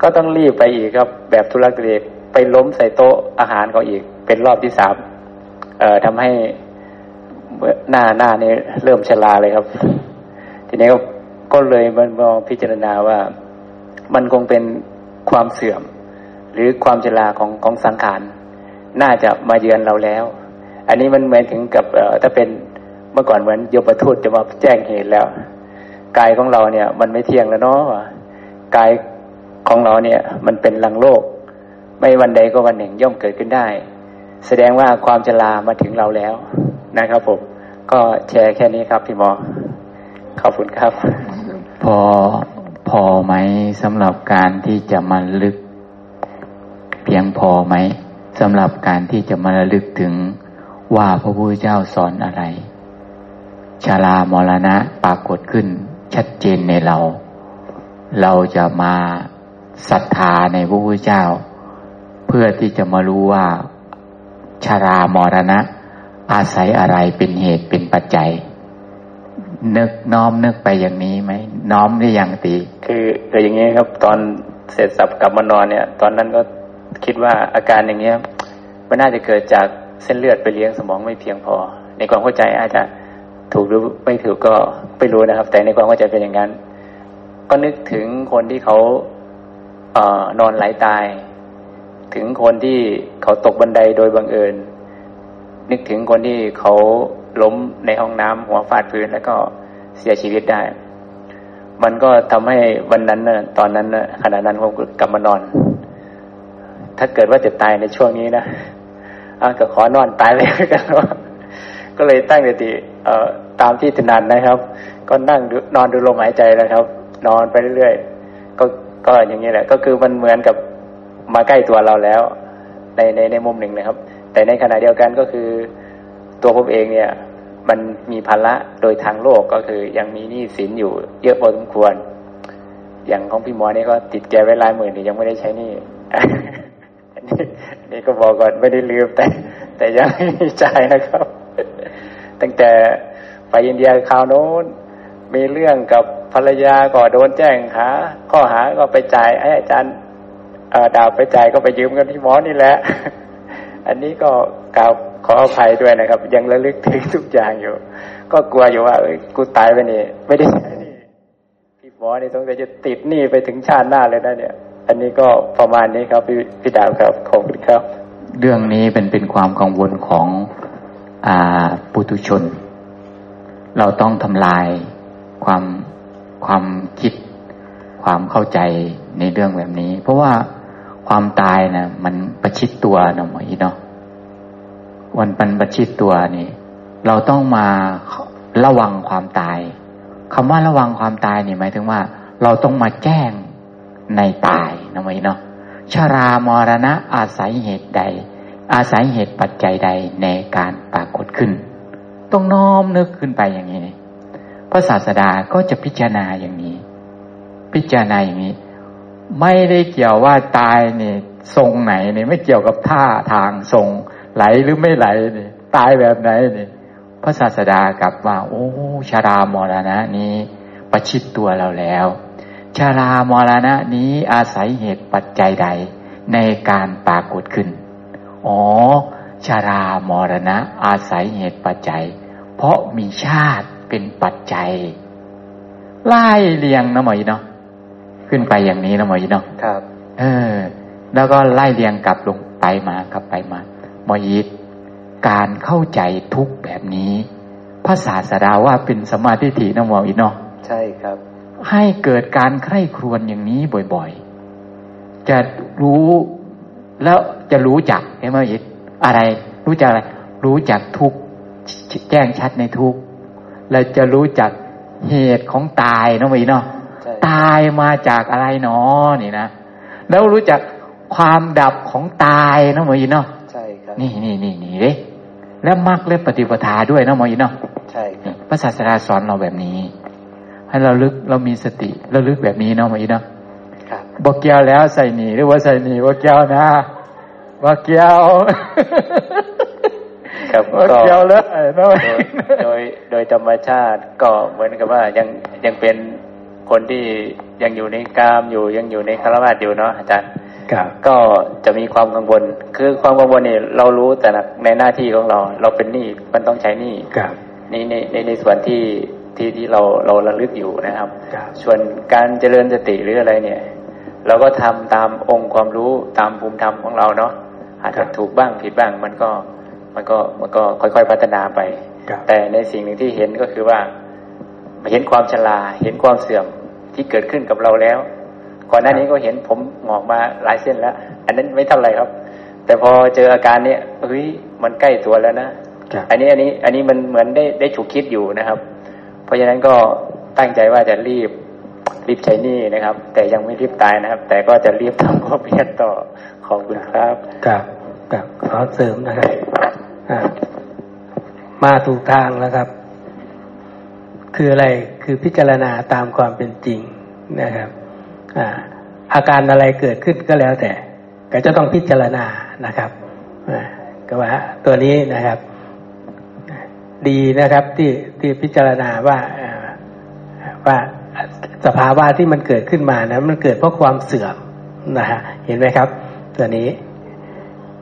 ก็ต้องรีบไปอีกครับแบบทุลักทุเลไปล้มใส่โต๊ะอาหารเขาอีกเป็นรอบที่3ทำให้หน้านี่เริ่มชราเลยครับทีนี้ก็เลยมันมองพิจารณาว่ามันคงเป็นความเสื่อมหรือความชราของสังขารน่าจะมาเยือนเราแล้วอันนี้มันเหมือนถึงกับถ้าเป็นเมื่อก่อนเหมือนยมทูตจะมาแจ้งเหตุแล้วกายของเราเนี่ยมันไม่เที่ยงแล้วเนาะกายของเราเนี่ยมันเป็นรังโรคไม่วันใดก็วันหนึ่งย่อมเกิดขึ้นได้แสดงว่าความชรามาถึงเราแล้วนะครับผมก็แชร์แค่นี้ครับพี่หมอขอบคุณครับพอไหมสำหรับการที่จะมาลึกเพียงพอไหมสำหรับการที่จะมาลึกถึงว่าพระพุทธเจ้าสอนอะไรชรามรณะปรากฏขึ้นชัดเจนในเราจะมาศรัทธาในพระพุทธเจ้าเพื่อที่จะมารู้ว่า ชรามรณะอาศัยอะไรเป็นเหตุเป็นปัจจัยนึกน้อมนึกไปอย่างนี้ไหมน้อมหรือยังตีคืออย่างนี้ครับตอนเสร็จสับกลับมานอนเนี่ยตอนนั้นก็คิดว่าอาการอย่างเงี้ยมันน่าจะเกิดจากเส้นเลือดไปเลี้ยงสมองไม่เพียงพอในความเข้าใจอาจจะถูกหรือไม่ถูกก็ไม่รู้นะครับแต่ในความเข้าใจเป็นอย่างนั้นก็นึกถึงคนที่เขานอนไหลตายถึงคนที่เขาตกบันไดโดยบังเอิญนึกถึงคนที่เขาล้มในห้องน้ำหัวฟาดพื้นแล้วก็เสียชีวิตได้มันก็ทำให้วันนั้นน่ะตอนนั้นน่ะขณะนั้นผมกลับมานอนถ้าเกิดว่าจะตายในช่วงนี้นะก็ขอนอนตายเลยกันก็เลยตั้งสติตามที่ถนัดนะครับก็นั่งนอนดูลมหายใจนะครับนอนไปเรื่อยๆก็อย่างนี้แหละก็คือมันเหมือนกับมาใกล้ตัวเราแล้วในมุมหนึ่งนะครับแต่ในขณะเดียวกันก็คือตัวผมเองเนี่ยมันมีภาระโดยทางโลกก็คือยังมีหนี้สินอยู่เยอะพอสมควรอย่างของพี่หมอนี่ก็ติดแกไว้หลายหมื่นยังไม่ได้ใช้หนี้ นี่ก็บอกก่อนไม่ได้ลืมแต่ยังไม่มีจ่ายนะครับ ตั้งแต่ไปอินเดียคราวโน้นมีเรื่องกับภรรยาก็โดนแจ้งข้อหาก็ไปจ่ายไอ้อาจารย์ดาวไปจ่ายก็ไปยืมเงินพี่หมอนี่แหละ อันนี้ก็กล่าวขออภัยด้วยนะครับยังระลึกถึงทุกอย่างอยู่ก็กลัวอยู่ว่ากูตายไปนี่ไม่ได้ใช้นี่พี่หมอนี่สงสัยจะติดหนี้ไปถึงชาติหน้าเลยนะเนี่ยอันนี้ก็ประมาณนี้ครับพี่ดาวครับขอบคุณครับเรื่องนี้เป็นความกังวลของปุถุชนเราต้องทำลายความคิดความเข้าใจในเรื่องแบบนี้เพราะว่าความตายนะมันประชิดตัวนะหมออีเนาะวันปันประชิดตัวนี่เราต้องมาระวังความตายคำว่าระวังความตายนี่หมายถึงว่าเราต้องมาแจ้งในตายนะหมออีเนาะชรามรณะอาศัยเหตุใดอาศัยเหตุปัจจัยใดในการปรากฏขึ้นต้องน้อมนึกขึ้นไปอย่างนี้พระศาสดาก็จะพิจารณาอย่างนี้พิจารณาอย่างนี้ไม่ได้เกี่ยวว่าตายนี่ทรงไหนนี่ไม่เกี่ยวกับท่าทางทรงไหลหรือไม่ไหลนี่ตายแบบไหนนี่พระศาสดากลับว่าโอ้ชรามรณะนี้ประชิดตัวเราแล้วชรามรณะนี้อาศัยเหตุปัจจัยใดในการปรากฏขึ้นอ๋อชรามรณะอาศัยเหตุปัจจัยเพราะมีชาติเป็นปัจจัยไล่เรียงนะหมออีเนาะขึ้นไปอย่างนี้นะหมออีเนาะครับแล้วก็ไล่เรียงกลับลงไปมากลับไปมาหมออีการเข้าใจทุกแบบนี้พระศาสดาว่าเป็นสัมมาทิฏฐินะหมออีเนาะใช่ครับให้เกิดการใคร่ครวญอย่างนี้บ่อยๆจะรู้แล้วจะรู้จักใช่ไหมอีอะไรรู้จักอะไรรู้จักทุกแจ้งชัดในทุกและจะรู้จักเหตุของตายน้องมีเนาะตายมาจากอะไรเนาะนี่นะแล้วรู้จักความดับของตายน้องมีเนาะใช่ครับนี่เลยแล้วมรรคและปฏิปทาด้วยน้องมีเนาะใช่ครับพระศาสดาสอนเราแบบนี้ให้เราลึกเรามีสติเราลึกแบบนี้เนาะมีเนาะครับบอกเกี่ยวแล้วใส่หนีหรือว่าใส่หนีบอกเกี่ยวนะว่าเกี่ยวครับว่าเกี่ยวเลยโดยธรรมชาติก็เหมือนกับว่ายังเป็นคนที่ยังอยู่ในกามอยู่ยังอยู่ในคฤหัสถ์อยู่เนาะอาจารย์ครับก็จะมีความกังวลคือความกังวลนี่เรารู้แต่ในหน้าที่ของเราเป็นหนี้มันต้องใช้หนี้ครับในส่วนที่เราระลึกอยู่นะครับส่วนการเจริญสติหรืออะไรเนี่ยเราก็ทำตามองค์ความรู้ตามภูมิธรรมของเราเนาะอาจจะถูกบ้างผิดบ้างมันก็ค่อยๆพัฒนาไปแต่ในสิ่งหนึ่งที่เห็นก็คือว่าเห็นความชราเห็นความเสื่อมที่เกิดขึ้นกับเราแล้วก่อนหน้านี้ก็เห็นผมงอกมาหลายเส้นแล้วอันนั้นไม่เท่าไรครับแต่พอเจออาการเนี้ยเฮ้ยมันใกล้ตัวแล้วนะอันนี้มันเหมือนได้ฉุกคิดอยู่นะครับเพราะฉะนั้นก็ตั้งใจว่าจะรีบใช้หนี้นะครับแต่ยังไม่รีบตายนะครับแต่ก็จะรีบทำความเพียรต่อขอบคุณครับครับขอเสริมนะครับมาถูกทางแล้วครับคืออะไรคือพิจารณาตามความเป็นจริงนะครับอาการอะไรเกิดขึ้นก็แล้วแต่ก็จะต้องพิจารณานะครับก็ ตัวนี้นะครับดีนะครับที่พิจารณาว่าสภาวะที่มันเกิดขึ้นมานั้นมันเกิดเพราะความเสื่อมนะฮะเห็นไหมครับตัวนี้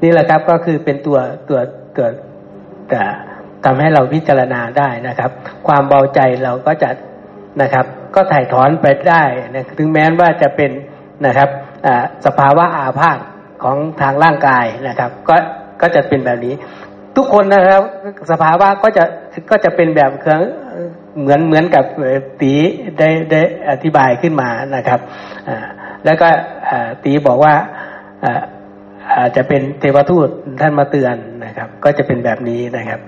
นี่แหละครับก็คือเป็นตัวทำให้เราพิจารณาได้นะครับความเบาใจเราก็จะนะครับก็ถ่ายถอนไปได้นะถึงแม้ว่าจะเป็นนะครับสภาวะอาพาธของทางร่างกายนะครับก็จะเป็นแบบนี้ทุกคนนะครับสภาวะก็จะเป็นแบบเหมือนกับตีได้อธิบายขึ้นมานะครับแล้วก็ตีบอกว่าอาจจะเป็นเทวทูตท่านมาเตือนนะครับก็จะเป็นแบบนี้นะครับ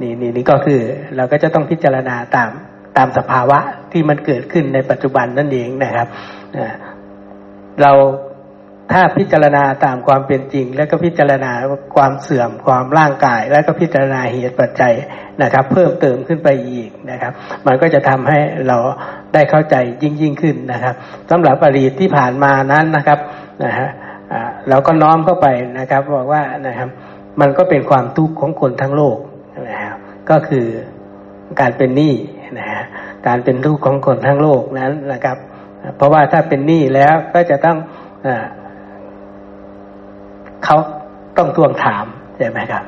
นี่ก็คือเราก็จะต้องพิจารณาตามสภาวะที่มันเกิดขึ้นในปัจจุบันนั่นเองนะครับเราถ้าพิจารณาตามความเป็นจริงแล้วก็พิจารณาความเสื่อมความร่างกายแล้วก็พิจารณาเหตุปัจจัยนะครับเพิ่มเติมขึ้นไปอีกนะครับมันก็จะทำให้เราได้เข้าใจยิ่งขึ้นนะครับสำหรับอดีตที่ผ่านมานั้นนะครับนะฮะเราก็น้อมเข้าไปนะครับบอกว่านะครับมันก็เป็นความทุกข์ของคนทั้งโลกนะครับก็คือการเป็นหนี้นะฮะการเป็นทุกข์ของคนทั้งโลกนั้นนะครับเพราะว่าถ้าเป็นหนี้แล้วก็จะต้องเขาต้องทวงถามใช่ไหมครับ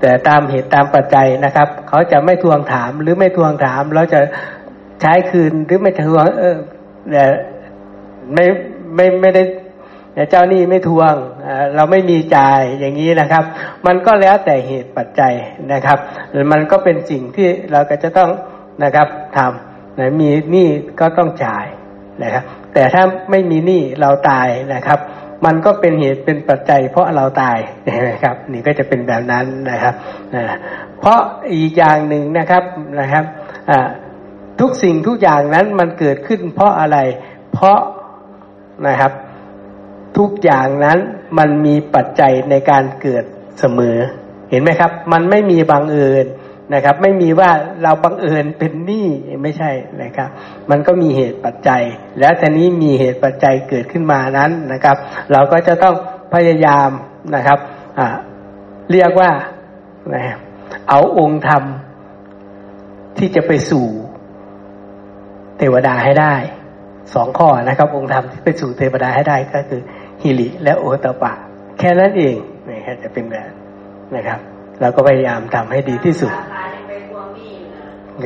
แต่ตามเหตุตามปัจจัยนะครับเขาจะไม่ทวงถามหรือไม่ทวงถามเราจะใช้คืนหรือไม่ทวงแต่ไม่ได้เจ้าหนี้ไม่ทวงเราไม่มีจ่ายอย่างนี้นะครับมันก็แล้วแต่เหตุปัจจัยนะครับมันก็เป็นสิ่งที่เราก็จะต้องนะครับทำมีหนี้ก็ต้องจ่ายนะครับแต่ถ้าไม่มีหนี้เราตายนะครับมันก็เป็นเหตุเป็นปัจจัยเพราะเราตายนะครับนี่ก็จะเป็นแบบนั้นนะครับเพราะอีกอย่างหนึ่งนะครับทุกสิ่งทุกอย่างนั้นมันเกิดขึ้นเพราะอะไรเพราะนะครับทุกอย่างนั้นมันมีปัจจัยในการเกิดเสมอเห็นไหมครับมันไม่มีบังเอิญนะครับไม่มีว่าเราบังเอิญเป็นหนี้ไม่ใช่นะครับมันก็มีเหตุปัจจัยแล้วทีนี้มีเหตุปัจจัยเกิดขึ้นมานั้นนะครับเราก็จะต้องพยายามนะครับเรียกว่าเอาองค์ธรรมที่จะไปสู่เทวดาให้ได้สองข้อนะครับองค์ธรรมที่ไปสู่เทวดาให้ได้ก็คือหิริและโอตปะแค่นั้นเองนี่แค่จะเป็นแบบนะครับเราก็พยายามทำให้ดีที่สุด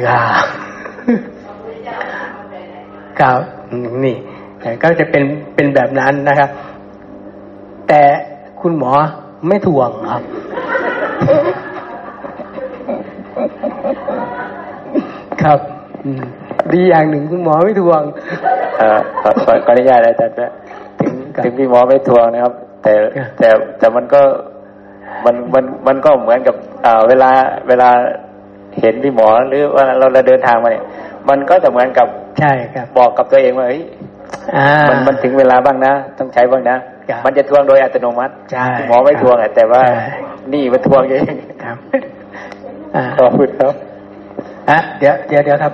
ครับนี่ก็จะเป็นแบบนั้นนะครับแต่คุณหมอไม่ถ่วงครับครับดีอย่างหนึ่งคุณหมอไม่ถ่วงขออนุญาตอาจารย์นะถึงพี่หมอไม่ถ่วงนะครับแต่มันก็เหมือนกับเวลาเห็นพี่หมอหรือว่าเราเดินทางมาเนี่ยมันก็จะเหมือนกับใช่ครับบอกกับตัวเองว่าเฮ้ยมันถึงเวลาบ้างนะต้องใช้บ้างนะมันจะทวงโดยอัตโนมัติหมอไม่ทวงแต่ว่านี่มันทวงเองครับขอบคุณครับเดี๋ยวครับ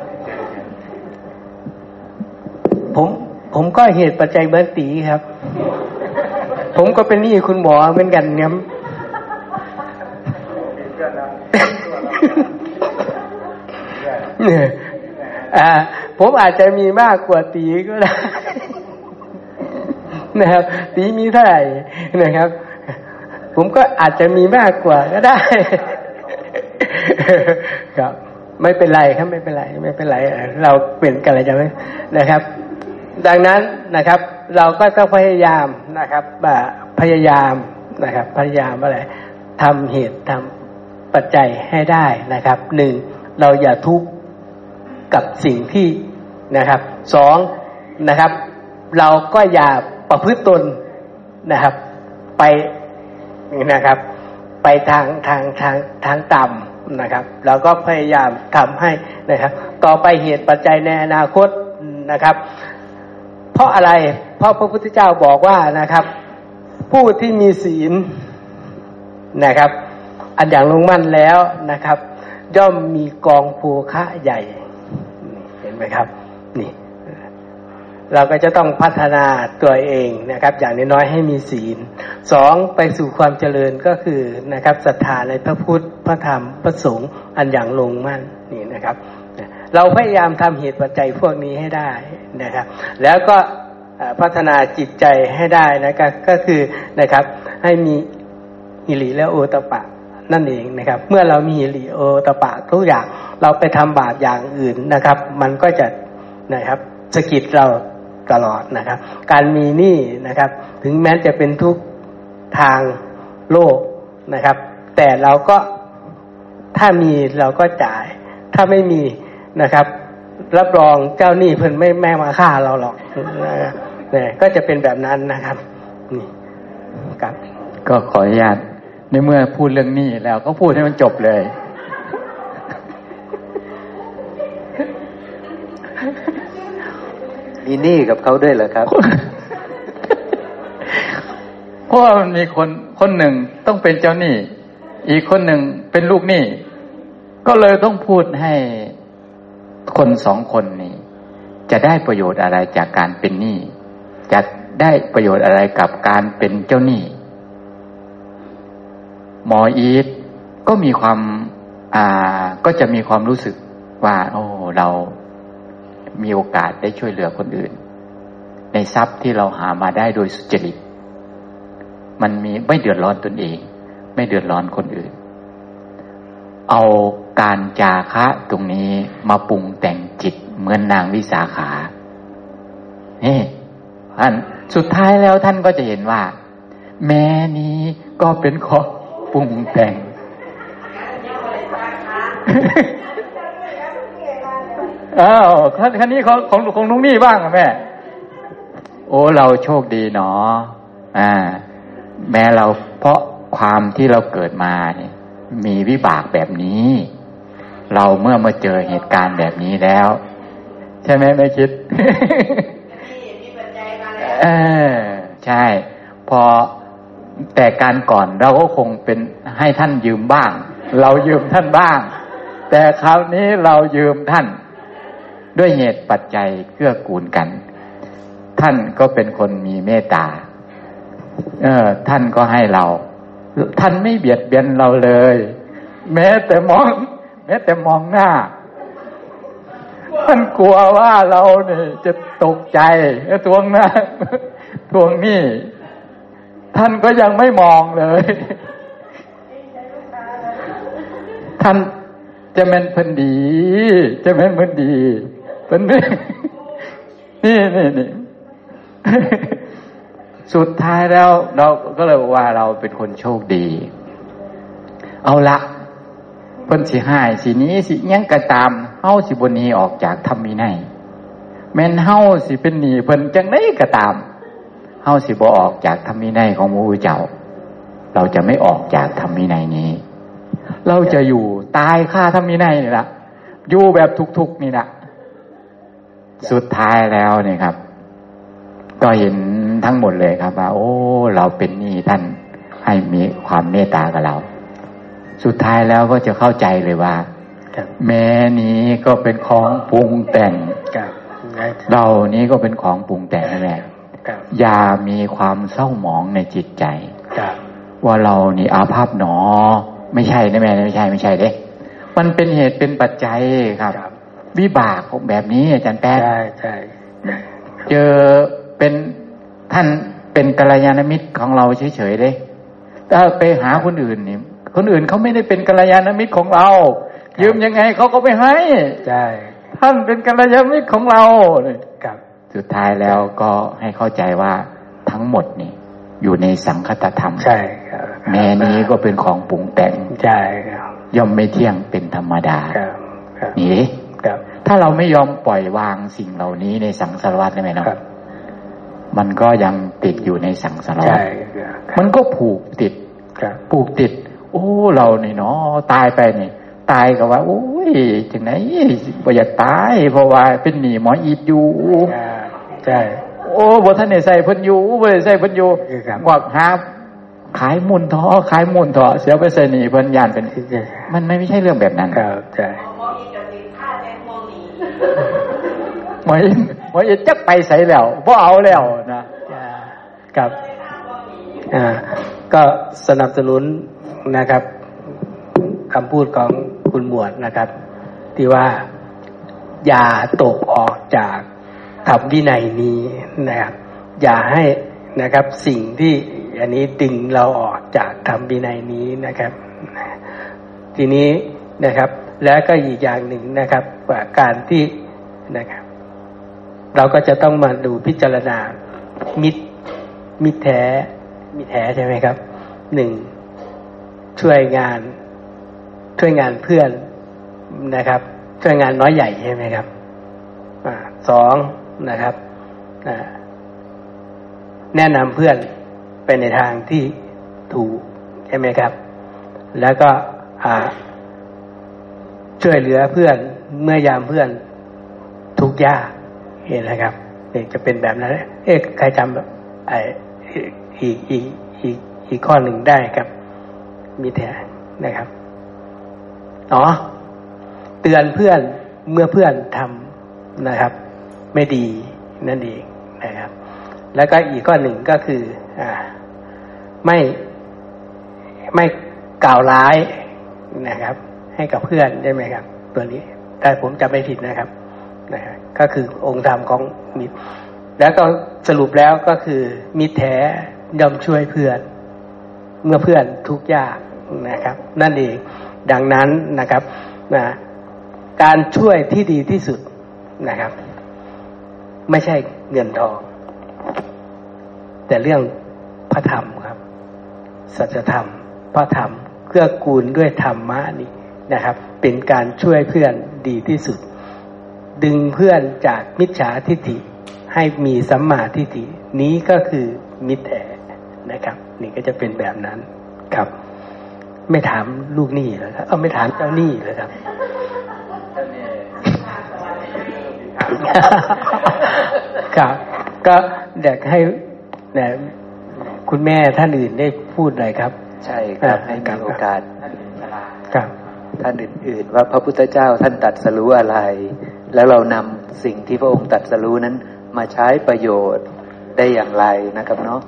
ผมก็เหตุปัจจัยเบิร์ตตีครับผมก็เป็นหนี้คุณหมอเหมือนกันครับผมอาจจะมีมากกว่าตีก็ได้นะครับตีมีเท่าไหร่นะครับผมก็อาจจะมีมากกว่าก็ได้ครับไม่เป็นไรครับไม่เป็นไรเราเปลี่ยนกันอะไรจะไม่นะครับดังนั้นนะครับเราก็ต้องพยายามนะครับพยายามอะไรทำเหตุทำปัจจัยให้ได้นะครับหนึ่งเราอย่าทุกข์กับสิ่งที่นะครับสองนะครับเราก็อย่าประพฤติตนนะครับไปนะครับไปทางต่ำนะครับเราก็พยายามทำให้นะครับต่อไปเหตุปัจจัยในอนาคตนะครับเพราะอะไรเพราะพระพุทธเจ้าบอกว่านะครับผู้ที่มีศีลนะครับอันอย่างลงมั่นแล้วนะครับย่อมมีกองโภคะใหญ่เห็นไหมครับนี่ เราก็จะต้องพัฒนาตัวเองนะครับอย่างน้อยๆให้มีศีลสองไปสู่ความเจริญก็คือนะครับศรัทธาในพระพุทธพระธรรมพระสงฆ์อันอย่างลงมั่นนี่นะครับเราพยายามทำเหตุปัจจัยพวกนี้ให้ได้นะครับแล้วก็พัฒนาจิตใจให้ได้นะครับก็คือนะครับให้มีหิริและโอตปะนั่นเองนะครับเมื่อเรามีหิริโอตปะทุกอย่างเราไปทำบาปอย่างอื่นนะครับมันก็จะนะครับสะกิดเราตลอดนะครับการมีหนี้นะครับถึงแม้จะเป็นทุกข์ทางโลกนะครับแต่เราก็ถ้ามีเราก็จ่ายถ้าไม่มีนะครับรับรองเจ้าหนี้เพิ่นไม่มาฆ่าเราหรอกเนี่ยก็จะเป็นแบบนั้นนะครับนี่ครับก็ขออนุญาตในเมื่อพูดเรื่องหนี้แล้วก็พูดให้มันจบเลยมีหนี้กับเขาด้วยเหรอครับเพราะว่ามันมีคนหนึ่งต้องเป็นเจ้าหนี้อีกคนหนึ่งเป็นลูกหนี้ก็เลยต้องพูดให้คนสองคนนี้จะได้ประโยชน์อะไรจากการเป็นหนี้จะได้ประโยชน์อะไรกับการเป็นเจ้าหนี้หมออีทก็มีความก็จะมีความรู้สึกว่าโอ้เรามีโอกาสได้ช่วยเหลือคนอื่นในทรัพย์ที่เราหามาได้โดยสุจริตมันมีไม่เดือดร้อนตนเองไม่เดือดร้อนคนอื่นเอาการจาคะตรงนี้มาปรุงแต่งจิตเหมือนนางวิสาขานี่ท่านสุดท้ายแล้วท่านก็จะเห็นว่าแม้นี้ก็เป็นของปรุงแต่งอ้าวคันนี้ของลุงนี่บ้างแม่โอ้เราโชคดีเนาะแม้เราเพราะความที่เราเกิดมาเนี่ยมีวิบากแบบนี้เราเมื่อมาเจอเหตุการณ์แบบนี้แล้วใช่ไหมแม่คิดมีปัจจัยมาแล้วใช่พอแต่การก่อนเราก็คงเป็นให้ท่านยืมบ้างเรายืมท่านบ้างแต่คราวนี้เรายืมท่านด้วยเหตุปัจจัยเกื้อกูลกันท่านก็เป็นคนมีเมตตาท่านก็ให้เราท่านไม่เบียดเบียนเราเลยแม้แต่มองหน้าท่านกลัวว่าเราเนี่ยจะตกใจทวงหน้าทวงหนี้ท่านก็ยังไม่มองเลยท่านจะเป็นเพิ่นดีจะเป็นเพิ่นดีเพิ่นนี่นี่สุดท้ายแล้วเราก็เลยว่าเราเป็นคนโชคดีเอาละเพิ่นสิหายสินี้สิหยังก็ตามเฮาสิบ่หนีออกจากธรรมวินัยแม่นเฮาสิเป็นหนีเพิ่นจังได๋ก็ตามเฮาสิบ่ออกจากธรรมวินัยของพระพุทธเจ้าเราจะไม่ออกจากธรรมวินัยนี้เราจะอยู่ตายค่าธรรมวินัยนี่ล่ะอยู่แบบทุกข์ๆนี่ล่ะสุดท้ายแล้วนี่ครับก็เห็นทั้งหมดเลยครับว่าโอ้เราเป็นหนี้ท่านให้มีความเมตตากับเราสุดท้ายแล้วก็จะเข้าใจเลยว่าแม้นี้ก็เป็นของปรุงแต่งเรานี้ก็เป็นของปรุงแต่งนั่นแหละอย่ามีความเศร้าหมองในจิตใจว่าเรานี่อาภัพหนอไม่ใช่นะแม่ไม่ใช่เด้มันเป็นเหตุเป็นปัจจัยครับวิบากของแบบนี้อาจารย์แป๊ะใช่เจอเป็นท่านเป็นกัลยาณมิตรของเราเฉยๆเลยถ้าไปหาคนอื่นนี่คนอื่นเขาไม่ได้เป็นกัลยาณมิตรของเรายืมยังไงเขาก็ไม่ให้ใช่ท่านเป็นกัลยาณมิตรของเราครับสุดท้ายแล้วก็ให้เข้าใจว่าทั้งหมดนี่อยู่ในสังคตธรรมใช่ครับแม้นี้ก็เป็นของปรุงแต่งใช่ครับย่อมไม่เที่ยงเป็นธรรมดาครับนี่ครับถ้าเราไม่ยอมปล่อยวางสิ่งเหล่านี้ในสังสารวัฏได้มั้ยเนาะมันก็ยังติดอยู่ในสังสารวัฏมันก็ผูกติดโอ้เรานี่เนาะตายไปนี่ตายก็ว่าโอ้ยจังได๋บ่อยากตายเพราะว่าเป็นหนี้หมออีดอยู่ใช่โอ้บ่ทันได้ใส่เพิ่นอยู่บ่ได้ใส่เพิ่นอยู่งอกหาขายมูลท้อเสียไปใส่หนี้เพิ่นย่านเป็นมันไม่ใช่เรื่องแบบนั้นครับใช่หมออีดก็สิฆ่าแตงโมหนีหมออีด บ่เห็นจักไปไสแล้วบ่เอาแล้วนะครับก็สนับสนุนนะครับคำพูดของคุณหมวดนะครับที่ว่าอย่าตกออกจากธรรมวินัยนี้นะครับอย่าให้นะครับสิ่งที่อันนี้ดึงเราออกจากธรรมวินัยนี้นะครับทีนี้นะครับแล้วก็อีกอย่างหนึ่งนะครับการที่นะครับเราก็จะต้องมาดูพิจารณามิตรแท้ใช่ไหมครับหนึ่งช่วยงานเพื่อนนะครับช่วยงานน้อยใหญ่ใช่ไหมครับสองนะครับแนะนำเพื่อนไปในทางที่ถูกใช่ไหมครับแล้วก็ช่วยเหลือเพื่อนเมื่อยามเพื่อนทุกข์ยากเห็นไหมครับนี่จะเป็นแบบนั้นใครจำอีกข้อหนึ่งได้ครับมีแท้นะครับอ๋อเตือนเพื่อนเมื่อเพื่อนทำนะครับไม่ดีนั่นเองนะครับแล้วก็อีกข้อหนึ่งก็คือไม่กล่าวร้ายนะครับให้กับเพื่อนใช่ไหมครับตัวนี้แต่ผมจำไม่ผิดนะครับก็คือองค์ธรรมของมิตรแล้วก็สรุปแล้วก็คือมิตรแท้ย่อมช่วยเพื่อนเมื่อเพื่อนทุกข์ยากนะครับนั่นเองดังนั้นนะครับการช่วยที่ดีที่สุดนะครับไม่ใช่เงินทองแต่เรื่องพระธรรมครับสัจธรรมพระธรรมเกื้อกูลด้วยธรรมะนี่นะครับเป็นการช่วยเพื่อนดีที่สุดดึงเพื่อนจากมิจฉาทิฏฐิให้มีสัมมาทิฏฐินี้ก็คือมิตรแท้นะครับนี่ก็จะเป็นแบบนั้นครับไม่ถามลูกหนี้เหรอครับไม่ถามเจ้าหนี้เหรอครับครับก็อยากให้คุณแม่ท่านอื่นได้พูดหน่อยครับใช่ครับให้มีโอกาสครับท่านอื่นๆว่าพระพุทธเจ้าท่านตรัสรู้อะไรแล้วเรานำสิ่งที่พระองค์ตรัสรู้นั้นมาใช้ประโยชน์ได้อย่างไรนะครับเนาะ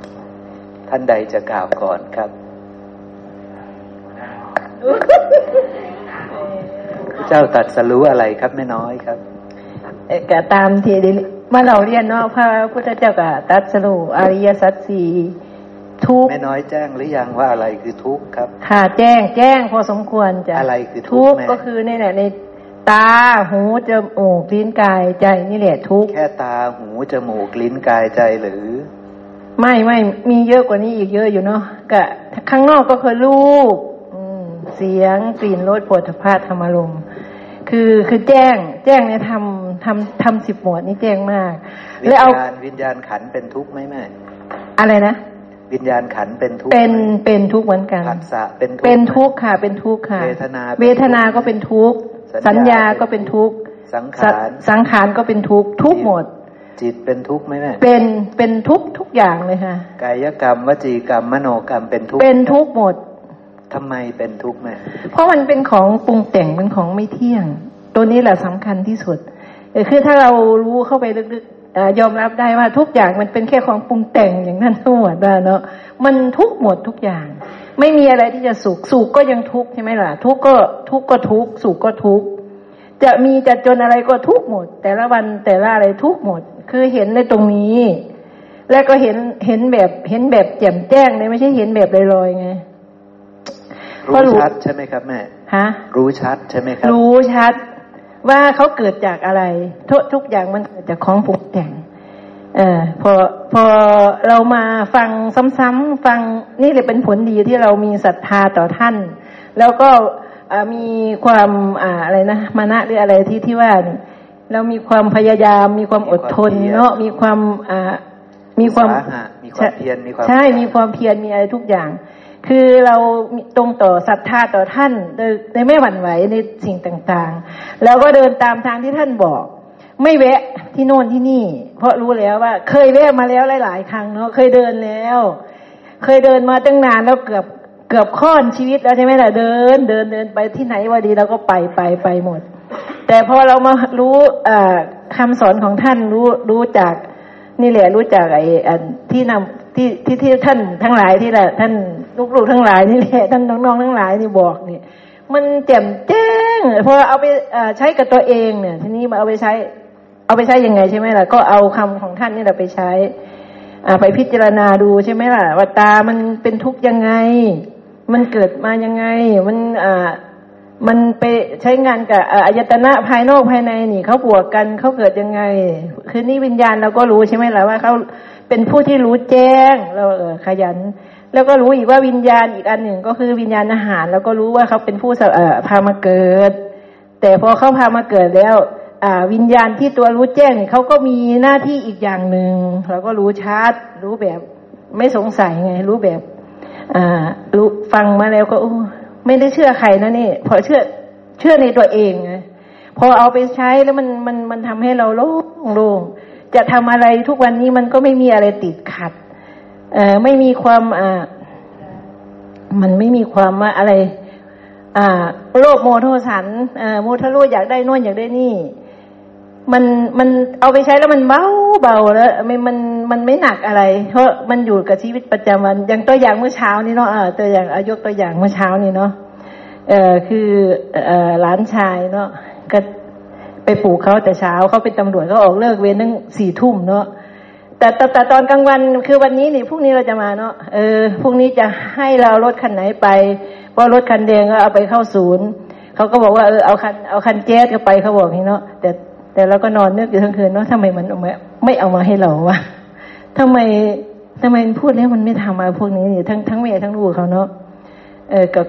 ท่านใดจะกล่าวก่อนครับเจ้าตรัสรู้อะไรครับแม่น้อยครับก็ตามที่เมื่อเราเรียนว่าพระพุทธเจ้าก็ตรัสรู้อริยสัจสี่ทุกข์แม่น้อยแจ้งหรือยังว่าอะไรคือทุกข์ครับค่ะแจ้งพอสมควรจ้ะอะไรคือทุกข์ก็คือนี่แหละในตาหูจมูกลิ้นกายใจนี่แหละทุกข์แค่ตาหูจมูกลิ้นกายใจหรือไม่มีเยอะกว่านี้อีกเยอะอยู่เนาะก็ข้างนอกก็คือรูปเสียงกลิ่นรสโผฏฐัพพะธรรมารมณ์คือแจ้งในธรรม10หมวดนี่แจ้งมากแล้วเอาวิญญาณขันเป็นทุกข์มั้ยแม่อะไรนะวิญญาณขันเป็นทุกข์เป็นทุกข์เหมือนกันผัสสะเป็นทุกข์ค่ะเป็นทุกข์ค่ะเวทนาก็เป็นทุกข์สัญญาก็เป็นทุกข์สังขารก็เป็นทุกข์ทุกหมดจิตเป็นทุกข์ไหมแม่เป็นทุกข์ทุกอย่างเลยค่ะกายกรรมวจีกรรมมโนกรรมเป็นทุกข์เป็นทุกข์หมดทำไมเป็นทุกข์แม่เพราะมันเป็นของปรุงแต่งเป็นของไม่เที่ยงตัวนี้แหละสำคัญที่สุดคือถ้าเรารู้เข้าไปลึกๆยอมรับได้ว่าทุกอย่างมันเป็นแค่ของปรุงแต่งอย่างนั้นทั้งหมดเนาะมันทุกข์หมดทุกอย่างไม่มีอะไรที่จะสุขก็ยังทุกข์ใช่ไหมล่ะทุกข์ก็ทุกข์สุขก็ทุกข์จะมีจะจนอะไรก็ทุกข์หมดแต่ละวันแต่ละอะไรทุกข์หมดคือเห็นในตรงนี้แล้วก็เห็นแบบแจ่มแจ้งเลยไม่ใช่เห็นแบบลอยๆไงรู้ชัดใช่ไหมครับแม่ฮะรู้ชัดใช่ไหมครับรู้ชัดว่าเขาเกิดจากอะไรทุกอย่างมันเกิดจากของปรุงแต่งพอเรามาฟังซ้ำๆฟังนี่เลยเป็นผลดีที่เรามีศรัทธาต่อท่านแล้วก็มีความอะไรนะมานะหรืออะไรที่ว่าเรามีความพยายามมีความอดทนเนาะมีความเพียรมีความใช่มีความเพียรมีอะไรทุกอย่างคือเราตรงต่อศรัทธาต่อท่านในไม่หวั่นไหวในสิ่งต่างๆแล้วก็เดินตามทางที่ท่านบอกไม่แวะที่โน่นที่นี่เพราะรู้แล้วว่าเคยแวะมาแล้วหลายๆครั้งเนาะเคยเดินแล้วเคยเดินมาตั้งนานแล้วเกือบค่อนชีวิตแล้วใช่ไหมล่ะเดินไปที่ไหนว่าดีเราก็ไปหมดแต่พอเรามารู้ คำสอนของท่านรู้จักนี่แหละรู้จักไอ้ที่นำที่ท่านทั้งหลายที่แหละท่านลูกๆทั้งหลายนี่แหละท่านน้องๆทั้งหลายนี่บอกนี่มันแจ่มแจ้งพอเอาไปใช้กับตัวเองเนี่ยทีนี้มาเอาไปใช้ยังไงใช่ไหมล่ะก็เอาคำของท่านนี่แหละไปใช้ไปพิจารณาดูใช่ไหมล่ะว่าตามันเป็นทุกข์ยังไงมันเกิดมายังไงมันไปใช้งานกับอายตนะภายนอกภายในนี่เขาบวกกันเขาเกิดยังไงคือนี่วิญญาณเราก็รู้ใช่ไหมล่ะว่าเขาเป็นผู้ที่รู้แจ้งเราขยันแล้วก็รู้อีกว่าวิญญาณอีกอันหนึ่งก็คือวิญญาณอาหารแล้วก็รู้ว่าเขาเป็นผู้พามาเกิดแต่พอเขาพามาเกิดแล้ววิญญาณที่ตัวรู้แจ้งเนี่ยเขาก็มีหน้าที่อีกอย่างหนึ่งเราก็รู้ชัดรู้แบบไม่สงสัยไงรู้แบบรู้ฟังมาแล้วก็ไม่ได้เชื่อใครนะนี่พอเชื่อในตัวเองไงพอเอาไปใช้แล้วมันทำให้เราโล่งจะทำอะไรทุกวันนี้มันก็ไม่มีอะไรติดขัดไม่มีความมันไม่มีความว่าอะไรโลภโมโทสันโมทะลุอยากได้นู่นอยากได้นี่มันเอาไปใช้แล้วมันเบาแล้วมันไม่หนักอะไรเพราะมันอยู่กับชีวิตประจำวันอย่างตัวอย่างเมื่อเช้านี่เนาะตัวอย่างยกตัวอย่างเมื่อเช้านี่เนาะคือหลานชายเนาะก็ไปปลูกเขาแต่เช้าเขาเป็นตำรวจเขาออกเลิกเวรตั้ง 4:00 นเนาะแต่ตอนกลางวันคือวันนี้นี่พรุ่งนี้เราจะมาเนาะพรุ่งนี้จะให้เรารถคันไหนไปเพราะรถคันแดงก็เอาไปเข้าศูนย์เขาก็บอกว่าเอาคันแจ๊สก็ไปเขาบอกนี่เนาะแต่เราก็นอนนึกอยู่ทั้งคืนว่าทำไมมันไม่เอามาให้เราวะทำไมพูดแล้วมันไม่ทำมาพวกนี้นี่ทั้งแม่ทั้งลูกเขาเนาะ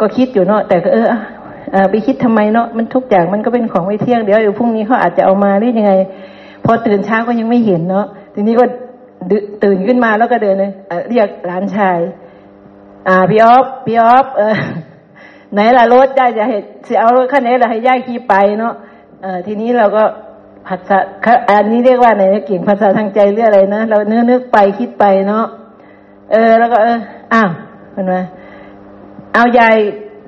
ก็คิดอยู่เนาะแต่ก็ไปคิดทำไมเนาะมันทุกอย่างมันก็เป็นของไม่เที่ยงเดี๋ยวพรุ่งนี้เขาอาจจะเอามาหรือยังไงพอตื่นเช้าก็ยังไม่เห็นเนาะทีนี้ก็ตื่นขึ้นมาแล้วก็เดินเลยเรียกหลานชายพี่อ๊อฟไหนล่ะรถได้จะเห็นสิเอารถคันไหนล่ะให้ย่าขี่ไปเนาะทีนี้เราก็ภาษาอันนี้เรียกว่าไหนเก่งภาษาทางใจเรื่องอะไรนะเรานึกไปคิดไปเนาะแล้วก็อ้าวเห็นไหมเอายาย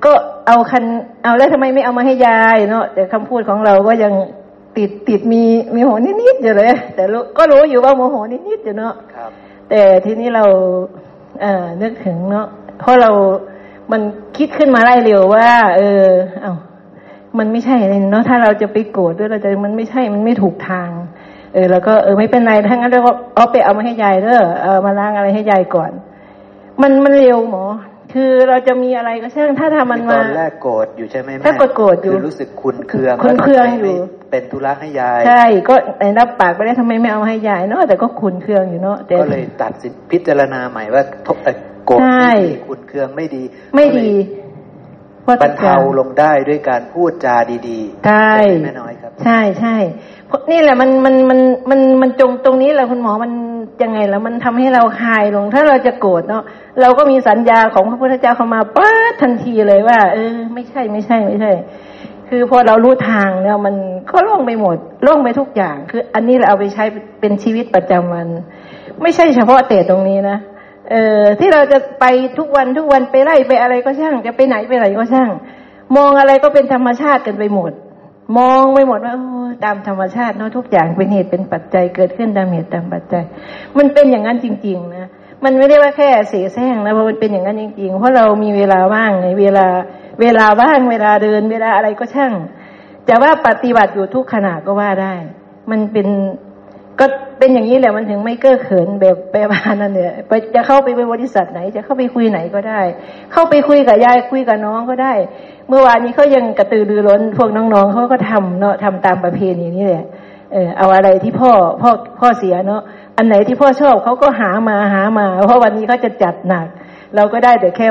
ก็เอาคันเอาแล้วทำไมไม่เอามาให้ยายเนาะแต่คำพูดของเราก็ยังติดมีโมโหนิดๆอยู่เลยแต่ก็รู้อยู่ว่าโมโหนิดๆอยู่เนาะแต่ทีนี้เรานึกถึงเนาะเพราะเรามันคิดขึ้นมาได้เร็วว่าเอามันไม่ใช่เนาะถ้าเราจะไปโกรธด้วยเราจะมันไม่ใช่มันไม่ถูกทางแล้วก็ไม่เป็นไรถ้างั้นเราก็เอาไปเอามาให้ยายเด้อมาล้างอะไรให้ยายก่อนมันเร็วหมอคือเราจะมีอะไรก็ช่างถ้าทำมันมาตอนแรกโกรธอยู่ใช่ไหมแม่ถ้าโกรธอยู่รู้สึกขุนเคืองอยู่เป็นธุระให้ยายใช่ก็รับปากไปได้ทำไมไม่เอาให้ยายเนาะแต่ก็ขุนเคืองอยู่เนาะก็เลยตัดสินพิจารณาใหม่ว่าโกรธไม่ดีขุนเคืองไม่ดีบรรเทาลงได้ด้วยการพูดจาดีๆใช่ไม่น้อยครับใช่ใช่เพราะนี่แหละมันตรงนี้แหละคุณหมอมันยังไงแล้วมันทำให้เราคลายลงถ้าเราจะโกรธเนาะเราก็มีสัญญาของพระพุทธเจ้าเข้ามาปั๊บทันทีเลยว่าไม่ใช่คือพอเรารู้ทางแล้วมันก็โล่งไปหมดโล่งไปทุกอย่างคืออันนี้เราเอาไปใช้เป็นชีวิตประจำวันไม่ใช่เฉพาะแต่ตรงนี้นะที่เราจะไปทุกวันไปไล่ไปอะไรก็ช่างจะไปไหนก็ช่างมองอะไรก็เป็นธรรมชาติกันไปหมดมองไปหมดว่าตามธรรมชาติเนาะทุกอย่างเป็นเหตุเป็นปัจจัยเกิดขึ้นตามเหตุตามปัจจัยมันเป็นอย่างนั้นจริงๆนะมันไม่ได้ว่าแค่เสแสร้งนะเพราะมันเป็นอย่างนั้นจริงๆเพราะเรามีเวลาว่างในเวลาว่างเวลาเดินเวลาอะไรก็ช่างแต่ว่าปฏิบัติอยู่ทุกขณะก็ว่าได้มันเป็นก็เป็นอย่างนี้แหละมันถึงไม่เก้อเขินแบบไปบ้านนั่นเนี่ยไปจะเข้าไปบริษัทไหนจะเข้าไปคุยไหนก็ได้เข้าไปคุยกับยายคุยกับน้องก็ได้เมื่อวานนี้เขายังกระตือรือร้นพวกน้องๆเขาก็ทำเนาะทำตามประเพณีนี่แหละเอาอะไรที่พ่อเสียเนาะอันไหนที่พ่อชอบเขาก็หามาเพราะวันนี้เขาจะจัดหนักเราก็ได้แต่แค่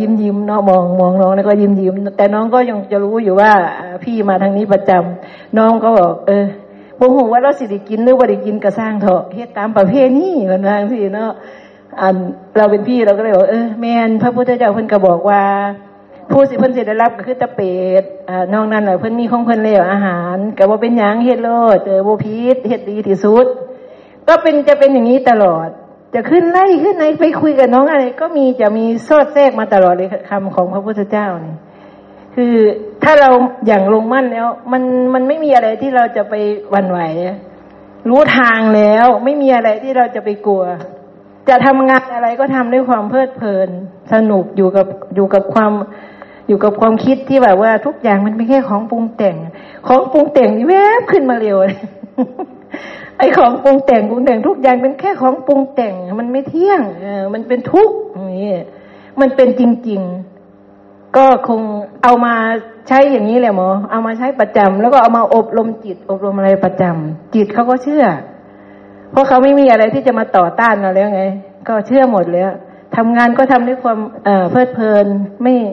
ยิ้มเนาะมองน้องแล้วก็ยิ้มแต่น้องก็ยังจะรู้อยู่ว่าพี่มาทางนี้ประจำน้องก็บอกโอ้โหว่าเราสิได้กินหรือว่าได้กินก็สร้างเถอะเฮ็ดตามประเพณีกันว่าจังซี่เนาะอันเราเป็นพี่เราก็เลยบอกแม่นพระพุทธเจ้าเพิ่นก็บอกว่าผู้สิเพิ่นสิได้รับก็คือตะเป็ดนอกนั้นน่ะเพิ่นมีของเพิ่นแล้วอาหารก็บ่เป็นหยังเฮ็ดโลดบ่ผิดเฮ็ดดีที่สุดก็เป็นจะเป็นอย่างนี้ตลอดจะขึ้นไหนไปคุยกับน้องอะไรก็มีจะมีสอดแทรกมาตลอดเลยคำของพระพุทธเจ้านี่คือถ้าเราอย่างลงมั่นแล้วมันไม่มีอะไรที่เราจะไปหวั่นไหว รู้ทางแล้วไม่มีอะไรที่เราจะไปกลัวจะทำงานอะไรก็ทำด้วยความเพลิดเพลินสนุกอยู่กับความคิดที่แบบว่าทุกอย่างมันไม่แค่ของปรุงแต่งของปรุงแต่งนี่แวบขึ้นมาเร็วเลยไอ้ของปรุงแต่งทุกอย่างเป็นแค่ของปรุงแต่งมันไม่เที่ยงมันเป็นทุกข์นี่มันเป็นจริงๆก็คงเอามาใช้อย่างนี้แหละหมอเอามาใช้ประจำแล้วก็เอามาอบรมจิตอบรมอะไรประจำจิตเขาก็เชื่อเพราะเขาไม่มีอะไรที่จะมาต่อต้านเราแล้วไงก็เชื่อหมดแล้วทำงานก็ทำด้วยความเพลิดเพลิน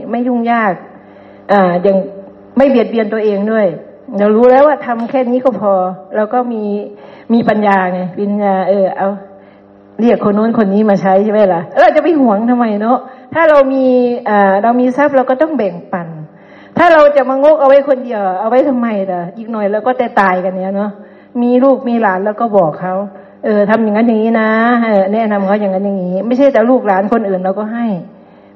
ไม่ยุ่งยากอย่างไม่เบียดเบียนตัวเองด้วยเรารู้แล้วว่าทำแค่นี้ก็พอเราก็มีปัญญาไงปัญญาเอาเรียกคนโน้นคนนี้มาใช้ใช่ไหมล่ะเราจะไปหวงทำไมเนาะถ้าเรามีเรามีทรัพย์เราก็ต้องแบ่งปันถ้าเราจะมางกเอาไว้คนเดียวเอาไว้ทำไมล่ะอีกหน่อยเราก็ตายกันเนี้ยเนาะมีลูกมีหลานแล้วก็บอกเขาทำอย่างนั้นอย่างนี้นะแนะนำเขาอย่างนั้นอย่างนี้ไม่ใช่แต่ลูกหลานคนอื่นเราก็ให้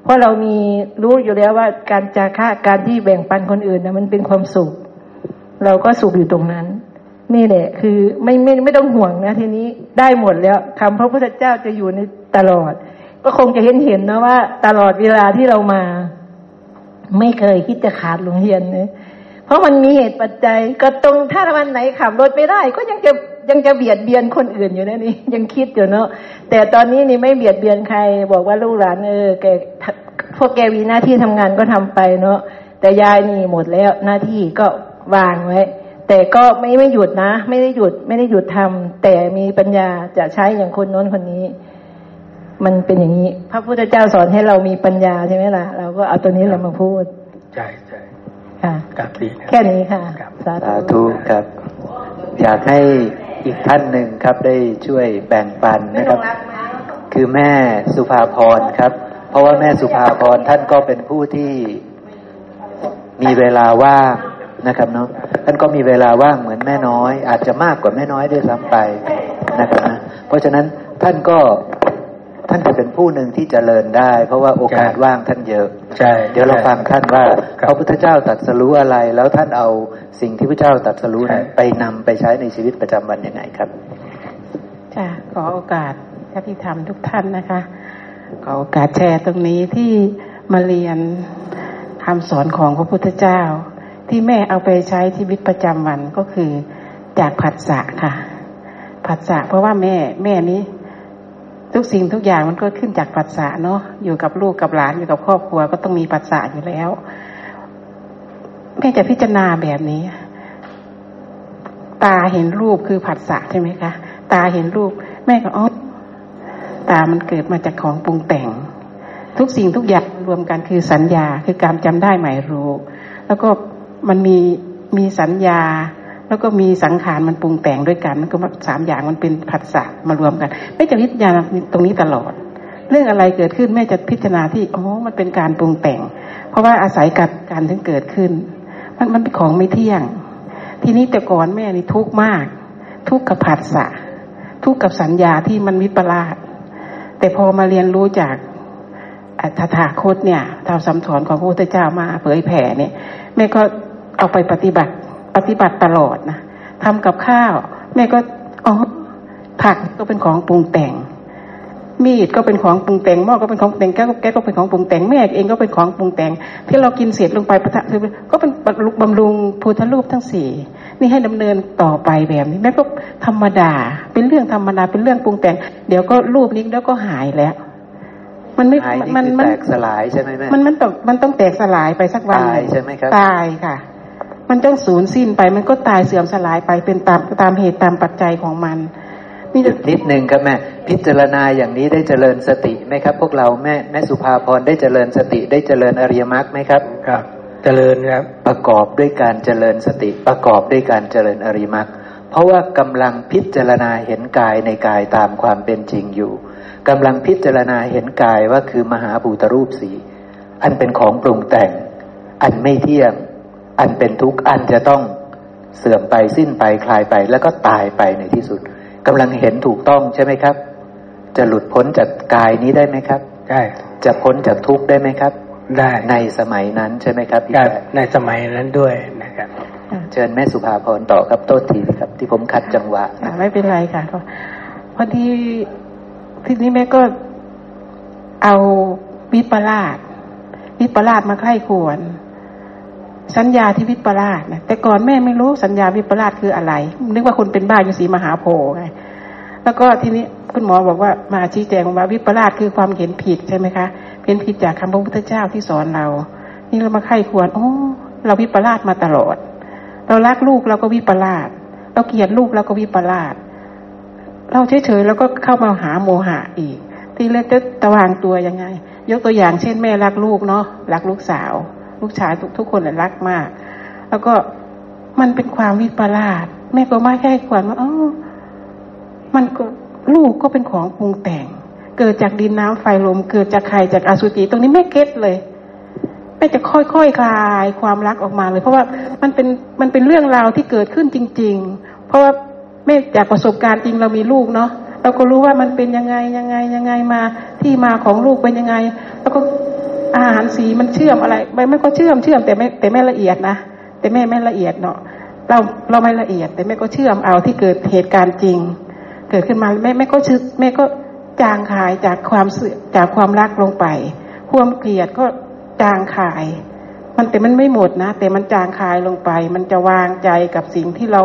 เพราะเรามีรู้อยู่แล้วว่าการจาคะการที่แบ่งปันคนอื่นนะมันเป็นความสุขเราก็สุขอยู่ตรงนั้นนี่แหละคือไม่ต้องห่วงนะทีนี้ได้หมดแล้วคำพระพุทธเจ้าจะอยู่ในตลอดก็คงจะเห็นนะว่าตลอดเวลาที่เรามาไม่เคยคิดจะขาดหลวงเฮียนเลยเพราะมันมีเหตุปัจจัยก็ตรงถ้าวันไหนขับรถไม่ได้ก็ยังจะเบียดเบียนคนอื่นอยู่นะนี่ยังคิดอยู่เนาะแต่ตอนนี้นี่ไม่เบียดเบียนใครบอกว่าลูกหลานแกพวกแกมีหน้าที่ทำงานก็ทำไปเนาะแต่ยายนี่หมดแล้วหน้าที่ก็วางไว้แต่ก็ไม่หยุดนะไม่ได้หยุดทำแต่มีปัญญาจะใช้อย่างคนโน้นคนนี้มันเป็นอย่างนี้พระพุทธเจ้าสอนให้เรามีปัญญาใช่ไหมล่ะเราก็เอาตัวนี้เรามาพูดใช่ใช่ค่ะแค่นี้ค่ะสาธุครับอยากให้อีกท่านหนึ่งครับได้ช่วยแบ่งปันนะครับคือแม่สุภาพรครับเพราะว่าแม่สุภาพรท่านก็เป็นผู้ที่มีเวลาว่างนะครับเนาะท่านก็มีเวลาว่างเหมือนแม่น้อยอาจจะมากกว่าแม่น้อยด้วยซ้ำไปนะครับนะเพราะฉะนั้นท่านจะเป็นผู้หนึ่งที่เจริญได้เพราะว่าโอกาสว่างท่านเยอะใช่เดี๋ยวเราฟังท่านว่าพระพุทธเจ้าตรัสรู้อะไรแล้วท่านเอาสิ่งที่พระเจ้าตรัสรู้นั้นไปนำไปใช้ในชีวิตประจำวันยังไงครับค่ะขอโอกาสญาติธรรมทุกท่านนะคะขอโอกาสแชร์ตรงนี้ที่มาเรียนคำสอนของพระพุทธเจ้าที่แม่เอาไปใช้ชีวิตประจำวันก็คือจากผัสสะค่ะผัสสะเพราะว่าแม่นี้ทุกสิ่งทุกอย่างมันก็ขึ้นจากผัสสะเนาะอยู่กับลูกกับหลานอยู่กับครอบครัวก็ต้องมีผัสสะอยู่แล้วแม่จะพิจารณาแบบนี้ตาเห็นรูปคือผัสสะใช่ไหมคะตาเห็นรูปแม่ก็อ๋อตามันเกิดมาจากของปรุงแต่งทุกสิ่งทุกอย่างรวมกันคือสัญญาคือการจำได้หมายรู้แล้วก็มันมีสัญญาแล้วก็มีสังขารมันปรุงแต่งด้วยกันมันก็สามอย่างมันเป็นผัสสะมารวมกันแม่จะพิจารณาตรงนี้ตลอดเรื่องอะไรเกิดขึ้นแม่จะพิจารณาที่โอ้มันเป็นการปรุงแต่งเพราะว่าอาศัยการถึงเกิดขึ้นมันเป็นของไม่เที่ยงทีนี้แต่ก่อนแม่นี่ทุกข์มากทุกข์กับผัสสะทุกข์กับสัญญาที่มันวิปลาสแต่พอมาเรียนรู้จากตถาคตเนี่ยตามคำสอนของพระพุทธเจ้ามาเผยแผ่เนี่ยแม่ก็เอาไปปฏิบัติตลอดนะทำกับข้าวแม่ก็อ๋อผักก็เป็นของปรุงแต่งมีดก็เป็นของปรุงแต่งหม้อก็เป็นของปรุงแต่งแก้วก็เป็นของปรุงแต่งแม่เองก็เป็นของปรุงแต่งที่เรากินเสร็จลงไปปะทะก็เป็นบำรุงพุทธรูปทั้งสี่นี่ให้ดำเนินต่อไปแบบนี้แม่ก็ธรรมดาเป็นเรื่องธรรมดาเป็นเรื่องปรุงแต่งเดี๋ยวก็รูปนี้แล้วก็หายแล้วมันไม่มันแตกสลายใช่ไหมแม่มันต้องแตกสลายไปสักวันตายใช่ไหมครับตายค่ะมันต้องสูญสิ้นไปมันก็ตายเสื่อมสลายไปเป็นตามเหตุตามปัจจัยของมันนี่นิดนึงครับแม่พิจารณาอย่างนี้ได้เจริญสติไหมครับพวกเราแม่สุภาพรได้เจริญสติได้เจริญอริยมรรคไหมครับครับเจริญครับประกอบด้วยการเจริญสติประกอบด้วยการเจริญอริยมรรคเพราะว่ากำลังพิจารณาเห็นกายในกายตามความเป็นจริงอยู่กำลังพิจารณาเห็นกายว่าคือมหาภูตรูปสี่อันเป็นของปรุงแต่งอันไม่เที่ยงอันเป็นทุกข์อันจะต้องเสื่อมไปสิ้นไปคลายไปแล้วก็ตายไปในที่สุดกำลังเห็นถูกต้องใช่ไหมครับจะหลุดพ้นจากกายนี้ได้ไหมครับได้จะพ้นจากทุกข์ได้ไหมครับได้ในสมัยนั้นใช่ไหมครับได้ในสมัยนั้นด้วยนะครับ เชิญแม่สุภาพรต่อครับโทษทีครับที่ผมขัดจังหวะไม่เป็นไรค่ะพอดีทีนี้แม่ก็เอาวิปลาสมาไข้ควรสัญญาที่วิปลาสนะแต่ก่อนแม่ไม่รู้สัญญาวิปลาสคืออะไรนึกว่าคนเป็นบ้าอยู่ศรีมหาโพธิ์ไงแล้วก็ทีนี้คุณหมอบอกว่ามาชี้แจงว่าวิปลาสคือความเห็นผิดใช่ไหมคะเห็นผิดจากคำพระพุทธเจ้าที่สอนเรานี่เรามาไข้ควรโอ้เราวิปลาสมาตลอดเรารักลูกเราก็วิปลาสเราเกลียดลูกเราก็วิปลาสเราเฉยๆแล้วก็เข้ามาหาโมหะอีกที่เรียกจะตะวางตัวยังไงยกตัวอย่างเช่นแม่รักลูกเนาะรักลูกสาวลูกชายทุกคนรักมากแล้วก็มันเป็นความวิปลาสแม่ก็ไม่แค่ควรว่าอ๋อมันก็ลูกก็เป็นของปรุงแต่งเกิดจากดินน้ำไฟลมเกิดจากไข่จากอสุจิตรงนี้แม่เก็ตเลยแม่จะค่อยๆ คลายความรักออกมาเลยเพราะว่ามันเป็นเรื่องราวที่เกิดขึ้นจริงๆเพราะว่าแม่จากประสบการณ์จริงเรามีลูกเนาะเราก็รู้ว่ามันเป็นยังไงมาที่มาของลูกเป็นยังไงแล้วก็อาหารสีมันเชื่อมอะไรไม่ก็เชื่อมแต่ไม่ละเอียดนะแต่แม่ไม่ละเอียดเนาะเราไม่ละเอียดแต่แม่ก็เชื่อมเอาที่เกิดเหตุการณ์จริงเกิดขึ้นมาแม่ก็จางคายจากความรักลงไปความเกลียดก็จางคายมันแต่มันไม่หมดนะแต่มันจางคายลงไปมันจะวางใจกับสิ่งที่เรา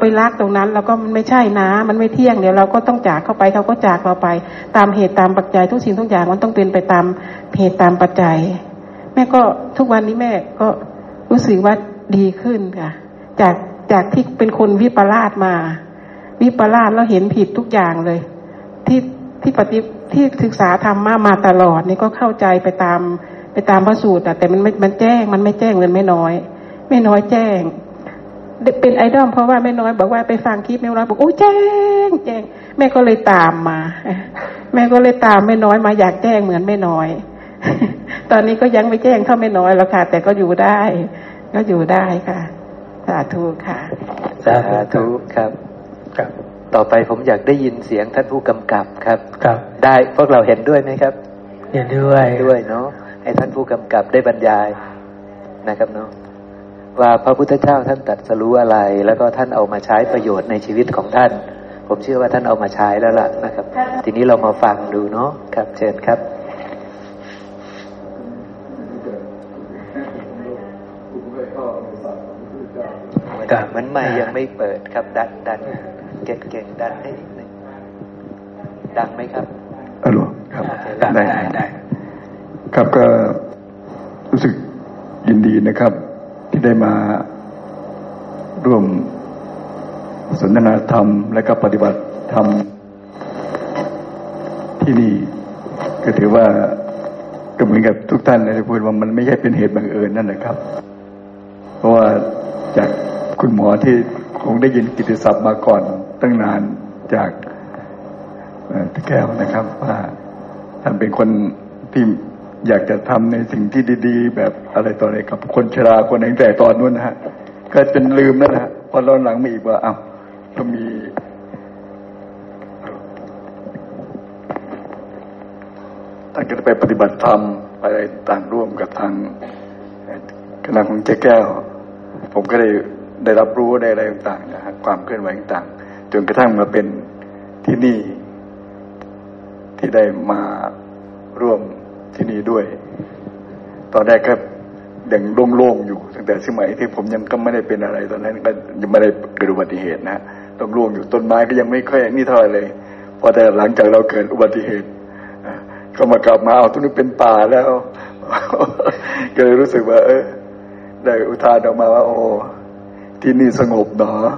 ไปรักตรงนั้นแล้วก็มันไม่ใช่นะมันไม่เที่ยงเดี๋ยวเราก็ต้องจากเข้าไปเขาก็จากเราไปตามเหตุตามปัจจัยทุกสิ่งทุกอย่างมันต้องเป็นไปตามเหตุตามปัจจัยแม่ก็ทุกวันนี้แม่ก็รู้สึกว่าดีขึ้นค่ะจากที่เป็นคนวิปลาสมาวิปลาสแล้วเห็นผิดทุกอย่างเลยที่ศึกษาธรรมะมาตลอดนี่ก็เข้าใจไปตามพระสูตรแต่มันไม่แจ้งเลยไม่น้อยแจ้งเป็นไอดอลเพราะว่าแม่น้อยบอกว่าไปฟังคลิปแม่น้อยบอกโอ้แจ้งแม่ก็เลยตามมาแม่ก็เลยตามแม่น้อยมาอยากแจ้งเหมือนแม่น้อยตอนนี้ก็ยังไม่แจ้งเท่าแม่น้อยแล้วค่ะแต่ก็อยู่ได้ค่ะสาธุค่ะสาธุครับครับต่อไปผมอยากได้ยินเสียงท่านผู้กำกับครับครับได้พวกเราเห็นด้วยไหมครับเห็นด้วยเนาะให้ท่านผู้กำกับได้บรรยายนะครับเนาะว่าพระพุทธเจ้าท่านตรัสรู้อะไรแล้วก็ท่านเอามาใช้ประโยชน์ในชีวิตของท่านผมเชื่อว่าท่านเอามาใช้แล้วล่ะนะครับทีนี้เรามาฟังดูเนาะครับเชิญครับมันไม่ยังไม่เปิดครับดันเก่งดันให้นิดนึงดังไหมครับหลวงครับได้ครับก็รู้สึกยินดีนะครับที่ได้มาร่วมสนทนาธรรมและก็ปฏิบัติธรรมที่นี่ก็ถือว่าก็เหมือนกับทุกท่านได้พูดว่ามันไม่ใช่เป็นเหตุบังเอิญนั่นนะครับเพราะว่าจากคุณหมอที่คงได้ยินกิตติศัพท์มาก่อนตั้งนานจากตะแก้วนะครับว่าท่านเป็นคนที่อยากจะทำในสิ่งที่ดีๆแบบอะไรต่ออะไรกับคนชราคนตั้งแต่ตอนนู้นนะฮะก็จนลืมแล้วนะพอตอนหลังมาอีกว่าอ้าวก็มีตั้งใจไปปฏิบัติธรรมไปต่างร่วมกับทางคณะของเจ๊แก้วผมก็ได้รับรู้ได้อะไรต่างๆนะฮะความเคลื่อนไหวต่างๆจนกระทั่งมาเป็นที่นี่ที่ได้มาร่วมที่นี่ด้วยตอนแรกก็ยังโล่งๆอยู่ตั้งแต่สมัยที่ผมยังก็ไม่ได้เป็นอะไรตอนนั้นก็ยังไม่ได้เกิดอุบัติเหตุนะโล่งๆอยู่ต้นไม้ก็ยังไม่ค่อยนี่เท่าไหร่เลยพอแต่หลังจากเราเกิดอุบัติเหตุก็มากลับมาเอาตรงนี้เป็นป่าแล้วก็เลยรู้สึกว่าได้อุทานออกมาว่าโอ้ที่นี่สงบเนาะ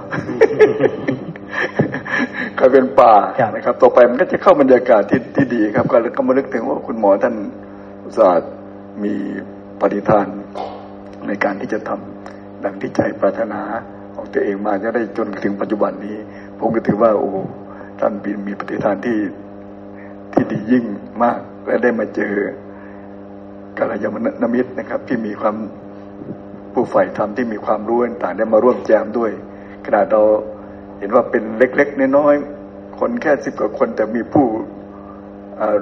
กลายเป็นป่านะครับต่อไปมันก็จะเข้าบรรยากาศที่ดีครับก็มานึกถึงว่าคุณหมอท่านศาสตร์มีปฏิทานในการที่จะทำดังที่ใจปรารถนาของตัวเองมาจะได้จนถึงปัจจุบันนี้ผมก็ถือว่าโอ้ท่านมีปฏิทานที่ดียิ่งมากและได้มาเจอกัลยาณมิตรนะครับที่มีความผู้ฝ่ายธรรมที่มีความรู้ต่างได้มาร่วมแจมด้วยขนาดเราเห็นว่าเป็นเล็กๆน้อยๆคนแค่10กว่าคนแต่มีผู้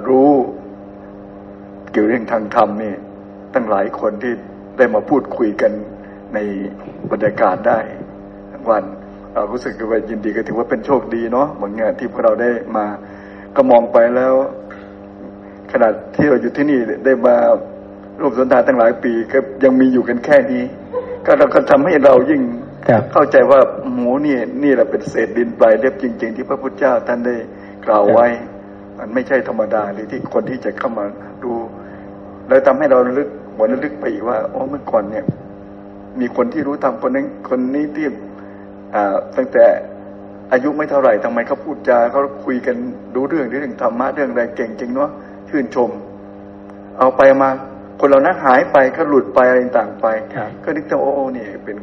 รู้เกี่ยวเรื่องทางธรรมนี่ตั้งหลายคนที่ได้มาพูดคุยกัน ในบรรยากาศได้ทั้งวันเรารู้สึกว่ายินดีก็ถือว่าเป็นโชคดีเนาะเหมือนที่พวกเราได้มาก็มองไปแล้วขนาดที่เราอยู่ที่นี่ได้มาร่วมสนทนาตั้งหลายปีก็ยังมีอยู่กันแค่นี้ก็เราก็ทำให้เรายิ่งเข้าใจว่าหมูนี่แหละเป็นเศษดินปลายเล็บจริงๆที่พระพุทธเจ้าท่านได้กล่าวไว้มันไม่ใช่ธรรมดาเลยที่คนที่จะเข้ามาดูแล้วทำให้เราลึกวันลึกไปอีกว่าอ๋อเมื่อก่อนเนี่ยมีคนที่รู้ธรรมคนนี้ที่ตั้งแต่อายุไม่เท่าไหร่ทำไมเขาพูดจาเขาคุยกันดูเรื่องธรรมะเรื่องอะไรเก่งจริงเนาะชื่นชมเอาไปมาคนเรานั้นหายไปเขาหลุดไปอะไรต่างไปก็นึกว่าโอ้เนี่ยเป็น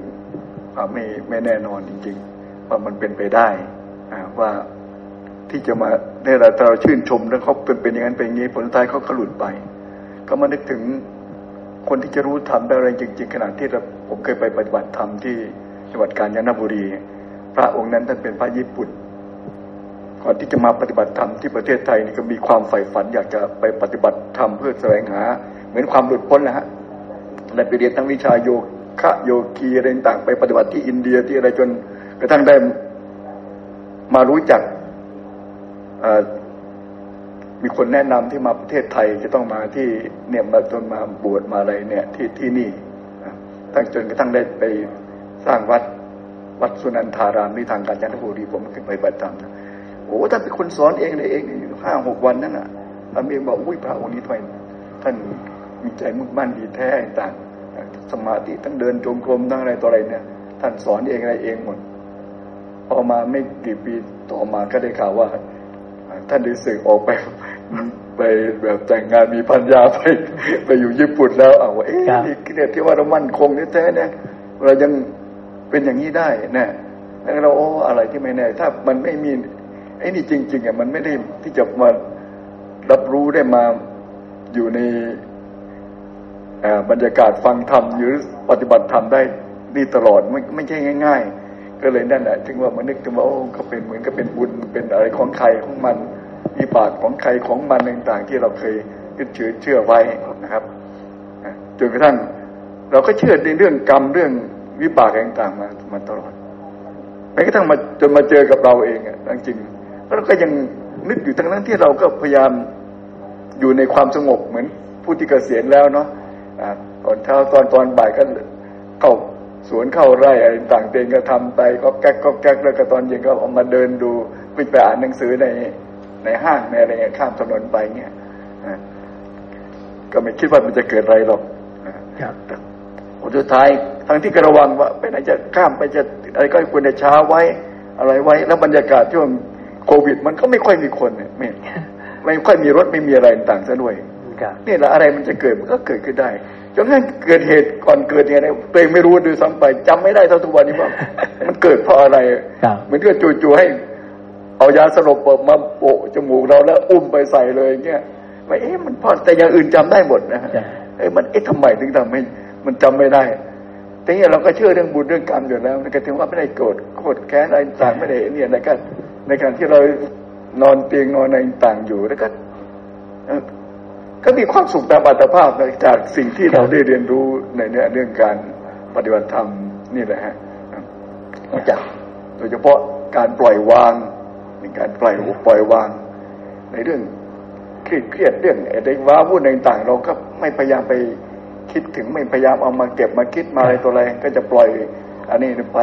ไม่แน่นอนจริงๆว่ามันเป็นไปได้ว่าที่จะมาได้เราชื่นชมแล้วเขาเป็นอย่างนั้นเป็นอย่างนี้ผลท้ายเขาหลุดไปก็มานึกถึงคนที่จะรู้ธรรมได้อะไรจริงๆขนาดที่ผมเคยไปปฏิบัติธรรมที่จังหวัดกาญจนบุรีพระองค์นั้นท่านเป็นพระญี่ปุ่นก่อนที่จะมาปฏิบัติธรรมที่ประเทศไทยนี่ก็มีความใฝ่ฝันอยากจะไปปฏิบัติธรรมเพื่อแสวงหาเหมือนความหลุดพ้นนะฮะและไปเรียนทั้งวิชาโยคีอะไรต่างไปปฏิบัติที่อินเดียที่อะไรจนกระทั่งได้มารู้จักมีคนแนะนำที่มาประเทศไทยจะต้องมาที่เนี่ยมาจนมาบวชมาอะไรเนี่ยที่นี่ตั้งจนกระทั่งได้ไปสร้างวัดสุนันทารามที่ทางกาญจนบุรีผมขึ้นไปปฏิบัติธรรมโอ้ท่านเป็นคนสอนเองเลยเอง5-6วันนั่นน่ะพระเมรุบอกอุ้ยพระองค์นี้ท่านมีใจมุ่งมั่นดีแท้ต่างสมาธิทั้งเดินจงกรมทั้งอะไรต่ออะไรเนี่ยท่านสอนเองอะไรเองหมดพอมาไม่กี่ปีต่อมาก็ได้ข่าวว่าท่านได้สึกออกไปแบบแต่งงานมีภรรยาไปอยู่ญี่ปุ่นแล้วเอาเอ๊ะที่ว่าเรามั่นคงแท้ๆเนี่ยเรายังเป็นอย่างนี้ได้นะแล้วเราโอ้อะไรที่ไม่แน่ถ้ามันไม่มีไอ้นี่จริงๆอ่ะมันไม่ได้ที่จะมารับรู้ได้มาอยู่ในบรรยากาศฟังธรรมหรือปฏิบัติธรรมได้นี่ตลอดไม่ใช่ง่ายๆก็เลยนั่นแหละถึงว่ามานึกถึงว่าโอ้ก็เป็นเหมือนก็เป็นบุญเป็นอะไรของใครของมันมีบาตรของใครของมันต่างๆที่เราเคยยึดถือเชื่อไว้นะครับจนกระทั่งเราก็เชื่อในเรื่องกรรมเรื่องวิบากต่างๆมาตลอดแม้กระทั่งมาจนมาเจอกับเราเองอ่ะจริงเราก็ยังนึกอยู่ทั้งนั้นที่เราก็พยายามอยู่ในความสงบเหมือนผู้ที่เกษียณแล้วเนาะตอนเช้าตอนบ่ายก็เข้าสวนเข้าไร่อะไรต่างๆเดินก็ทำไปก็แก๊กแล้วก็ตอนเย็นก็ออกมาเดินดูไปอ่านหนังสือในห้างในอะไรเงี้ยข้ามถนนไปเงี้ยก็ไม่คิดว่ามันจะเกิดอะไรหรอกผลสุดท้ายทั้งที่ระวังว่าไปไหนจะข้ามไปจะอะไรก็ควรจะช้าไว้อะไรไว้แล้วบรรยากาศช่วงโควิดมันก็ไม่ค่อยมีคนเนี่ยไม่ค่อยมีรถไม่มีอะไรต่างๆซะด้วยนี่แหละอะไรมันจะเกิดมันก็เกิดขึ้นได้จนกระทั่งเกิดเหตุก่อนเกิดเนี่ยตัวเองไม่รู้ด้วยซ้ำไปจำไม่ได้เท่าทุกวันนี้ว่ามันเกิดเพราะอะไรเหมือนกับจู่ๆให้เอายาสลบมาโปะจมูกเราแล้วอุ้มไปใส่เลยเงี้ยว่าเอ๊ะมันพอแต่อย่างอื่นจำได้หมดนะเอ๊ะมันเอ๊ะทำไมถึงทำให้มันจำไม่ได้แต่เนี่ยเราก็เชื่อเรื่องบุญเรื่องกรรมอยู่แล้วก็ถึงว่าไม่ได้โกรธแค้นอะไรต่างไม่ได้เนี่ยอะไรกันในการที่เรานอนเตียงนอนในต่างอยู่แล้วก็มีความสุขตามอัตภาพจากสิ่งที่เราได้เรียนรู้ในเรื่องการปฏิบัติธรรมนี่แหละฮะนอกจากโดยเฉพาะการปล่อยวางในการปล่อยวางในเรื่องเครียดเรื่องอะไรว้าวุ่นต่างๆเราก็ไม่พยายามไปคิดถึงไม่พยายามเอามาเก็บมาคิดมาอะไรตัวอะไรก็จะปล่อยอันนี้ไป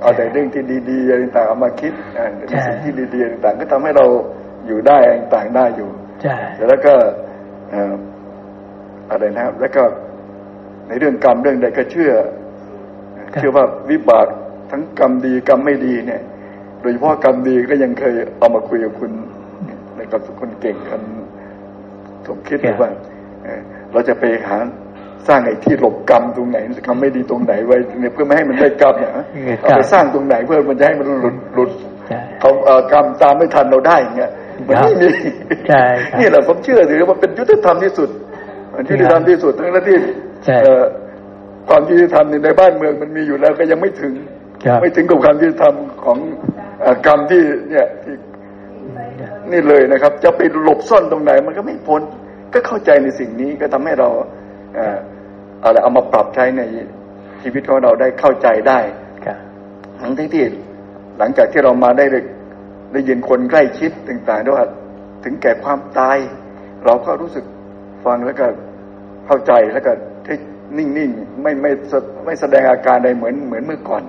เอาแต่เรื่องที่ดีๆอะไรต่างเอามาคิดสิ่งที่ดีๆต่างก็ทำให้เราอยู่ได้ต่างได้อยู่แล้วก็อะไรนะครับแล้วก็ในเรื่องกรรมเรื่องใดก็เชื่อว่าวิบากทั้งกรรมดีกรรมไม่ดีเนี่ยโดยเฉพาะกรรมดีก็ยังเคยเอามาคุยกับคุณในกับคนเก่งคนสมคิดว่าเราจะไปหาสร้างไอ้ที่หลบกรรมตรงไหนกรรมไม่ดีตรงไหนไว้เพื่อไม่ให้มันได้กรรมเนี่ยเอาไปสร้างตรงไหนเพื่อมันจะให้มันหลุดเขากรรมตามไม่ทันเราได้อย่างเงี้ยมันไม่มีนี่แหละผมเชื่อถือว่าเป็นยุติธรรมที่สุดยุติธรรมที่สุดทั้งนั้นที่ความยุติธรรมในบ้านเมืองมันมีอยู่แล้วก็ยังไม่ถึงกับความยุติธรรมของกรรมที่เนี่ยนี่เลยนะครับจะไปหลบซ่อนตรงไหนมันก็ไม่พ้นก็เข้าใจในสิ่งนี้ก็ทำให้เราเอามาปรับใช้ใน ชีวิตของเราได้เข้าใจได้ทั้งที่หลังจากที่เรามาได้ยินคนใกล้ชิดต่างๆด้วยถึงแก่ความตายเราก็รู้สึกฟังแล้วก็เข้าใจแล้วก็นิ่งๆไม่แสดงอาการใดเหมือนเมื่อก่อน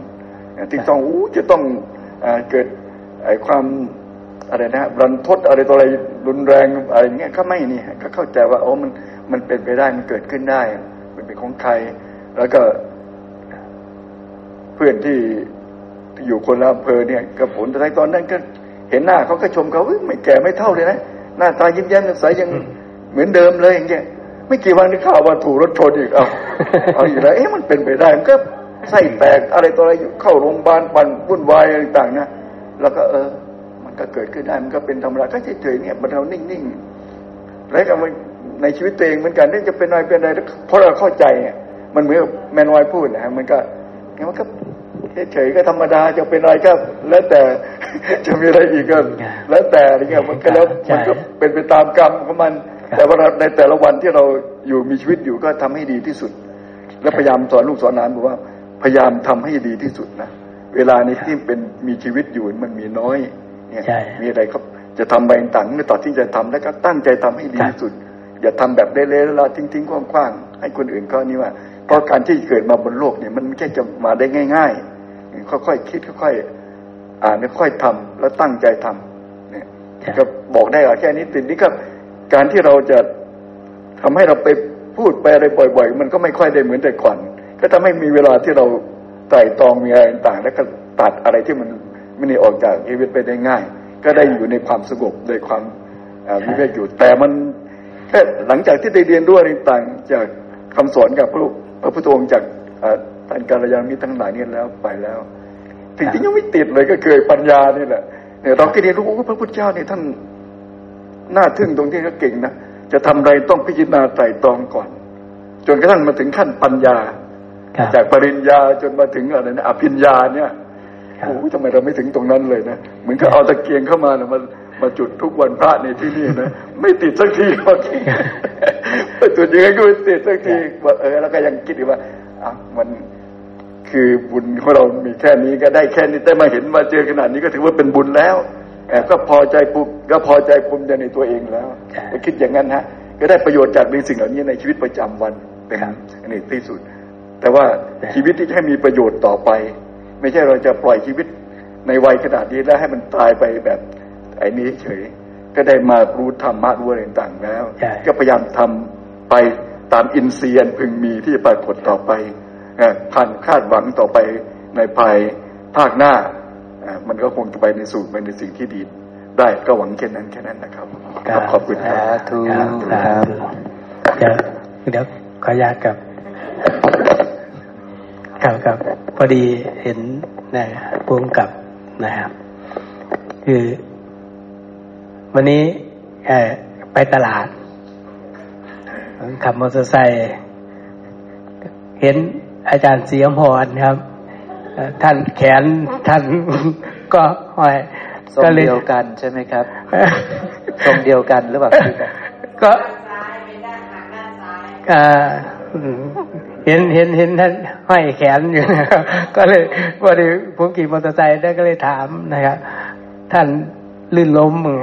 ที่ต้องจะต้องเกิดความอะไรนะรันทดอะไรตัวอะไรรุนแรงอะไรอย่างเงี้ยก็ไม่นี่ก็เข้าใจว่าโอ้มันเป็นไปได้มันเกิดขึ้นได้มันเป็นของใครแล้วก็เพื่อนที่อยู่คนละอำเภอเนี่ยกับผมตอนนั้นก็เห็นหน้าเขาก็ชมเขาไม่แก่ไม่เท่าเลยนะหน้าตายิ้มแย้มใสยังเหมือนเดิมเลยอย่างเงี้ยไม่กี่วันนี้ข่าวว่าถูกรถชนอีกเอาอีกแล้วมันเป็นไปได้มันก็ไส้แตกอะไรตัวอะไรอยู่เข้าโรงพยาบาลปั่นวุ่นวายอะไรต่างๆนะแล้วก็มันก็เกิดขึ้นได้มันก็เป็นธรรมดาก็เฉยๆเนี่ยมันเรานิ่งๆแล้วก็ในชีวิตตัวเองเหมือนกันนี่จะเป็นอะไรเป็นอะไรเพราะเราเข้าใจเนี่ยมันเหมือนแม่น้อยพูดนะมันก็เฉยๆก็ธรรมดาจะเป็นอะไรก็แล้วแต่จะมีอะไรอีกก็แล้วแต่อะไรเงี้ยมันก็แล้วมันก็เป็นไปตามกรรมของมันแต่ว่าในแต่ละวันที่เราอยู่มีชีวิตอยู่ก็ทำให้ดีที่สุดและพยายามสอนลูกสอนหลานบอกว่าพยายามทำให้ดีที่สุดนะเวลาในที่เป็นมีชีวิตอยู่มันมีน้อยเนี่ยมีอะไรครับจะทำใบต่างเมื่อตัดที่จะทำแล้วก็ตั้งใจทำให้ดีที่สุดอย่าทำแบบเละๆแล้วทิ้งๆคว่างๆให้คนอื่นเขานี่ว่าเพราะการที่เกิดมาบนโลกเนี่ยมันไม่ใช่จะมาได้ง่ายๆค่อยๆคิดค่อยๆอ่านค่อยๆทำแล้วตั้งใจทำเนี่ยก็บอกได้แค่นี้ติดนี้ครับการที่เราจะทำให้เราไปพูดไปอะไรบ่อยๆมันก็ไม่ค่อยได้เหมือนแต่ก่อนก็ทำให้มีเวลาที่เราไต่ตองมีอะไรต่างๆแล้วก็ตัดอะไรที่มันนี่ออกจากชีวิตไปได้ง่ายก็ได้อยู่ในความสงบโดยความไม่ได้อยู่แต่มันแค่หลังจากที่ได้เรียนรู้อะไรต่างๆจากคำสอนกับพระพุทธองค์จากท่านกัลยาณมิตรทั้งหลายนี่แล้วไปแล้วถึงที่ยังไม่ติดเลยก็คือปัญญานี่แหละเนี่ยเราก็เรียนรู้ว่าพระพุทธเจ้าเนี่ยท่านน่าทึ่งตรงที่เขาเก่งนะจะทำอะไรต้องพิจารณาไตร่ตรองก่อนจนกระทั่งมาถึงขั้นปัญญาจากปริญญาจนมาถึงอะไรนะอภิญญาเนี่ยโอ้ยทำไมเราไม่ถึงตรงนั้นเลยนะเหมือนก็เอาตะเกียงเข้ามาเนี่ยมาจุดทุกวันพระในที่นี่นะไม่ติดสักทีบางทีไปจุดยังไงก็ไม่ติดสักทีว่าแล้วก็ยังคิดอยู่ว่ามันคือบุญของเรามีแค่นี้ก็ได้แค่นี้แต่มาเห็นมาเจอขนาดนี้ก็ถือว่าเป็นบุญแล้วก็พอใจปุ๊บก็พอใจปุ๊บในตัวเองแล้วก็คิดอย่างนั้นฮะก็ได้ประโยชน์จากในสิ่งเหล่านี้ในชีวิตประจำวันเป็นอันนี้ที่สุดแต่ว่าชีวิตที่ให้มีประโยชน์ต่อไปไม่ใช่เราจะปล่อยชีวิตในวัยขนาดนี้แล้วให้มันตายไปแบบไอ้นี้เฉยก็ได้มารู้ธรรมะรู้อะไรต่างๆแล้วก็พยายามทำไปตามอินทรีย์พึงมีที่จะปรากฏต่อไปคาดหวังต่อไปในภายภาคหน้ามันก็คงจะไปในสู่ไปในสิ่งที่ดีได้ก็หวังแค่นั้นนะครับขอบคุณครับทุกท่านครับเดี๋ยวขออนุญาตกับครับพอดีเห็นนะพ่วงกับนะครับคือวันนี้ไปตลาดขับมอเตอร์ไซค์เห็นอาจารย์ศรีอภรณ์ครับท่านแขนท่านก็ห้อยทรงเดียวกันใช่ไหมครับทรงเดียวกันหรือเปล่าก็ซ้ายไปด้านหลังด้านซ้ายเห็นท่านห้อยแขนอยู่นะครับก็เลยวันนี้ผมขี่มอเตอร์ไซค์ได้ก็เลยถามนะครับท่านลื่นล้มเหมือ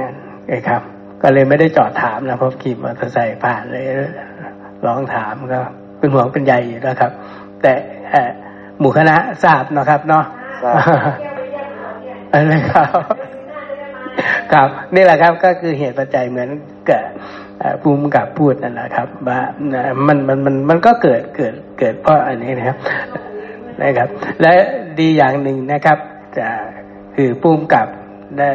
นครับก็เลยไม่ได้จอดถามนะเพราะขี่มอเตอร์ไซค์ผ่านเลยร้องถามก็เป็นห่วงเป็นใยอยู่นะครับแต่หมู่คณะทราบนะครับเนาะอะไรครับครับนี่แหละครับก็คือเหตุปัจจัยเหมือนกับภูมิกับพูดนั่นแหละครับว่ามันก็เกิดเพราะอันนี้นะครับนะครับและดีอย่างหนึ่งนะครับจะคือภูมิกับได้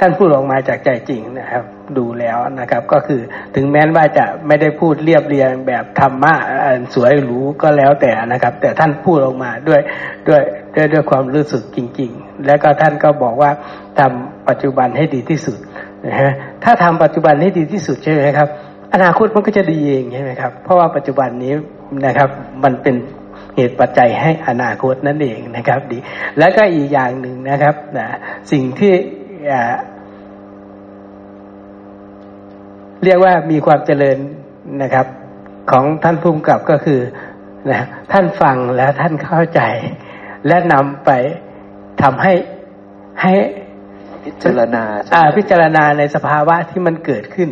ท่านพูดออกมาจากใจจริงนะครับดูแล้วนะครับก็คือถึงแม้ว่าจะไม่ได้พูดเรียบเรียงแบบธรรมะสวยหรูก็แล้วแต่นะครับแต่ท่านพูดออกมาด้วยความรู้สึกจริงๆแล้วก็ท่านก็บอกว่าทำปัจจุบันให้ดีที่สุดนะฮะถ้าทำปัจจุบันให้ดีที่สุดใช่ไหมครับอนาคตมันก็จะดีเองใช่ไหมครับเพราะว่าปัจจุบันนี้นะครับมันเป็นเหตุปัจจัยให้อนาคตนั่นเองนะครับดีแล้วก็อีกอย่างหนึ่งนะครับสิ่งที่เรียกว่ามีความเจริญนะครับของท่านภูมิกับก็คือ นะท่านฟังแล้วท่านเข้าใจและนำไปทำให้พิจารณาในสภาวะที่มันเกิดขึ้น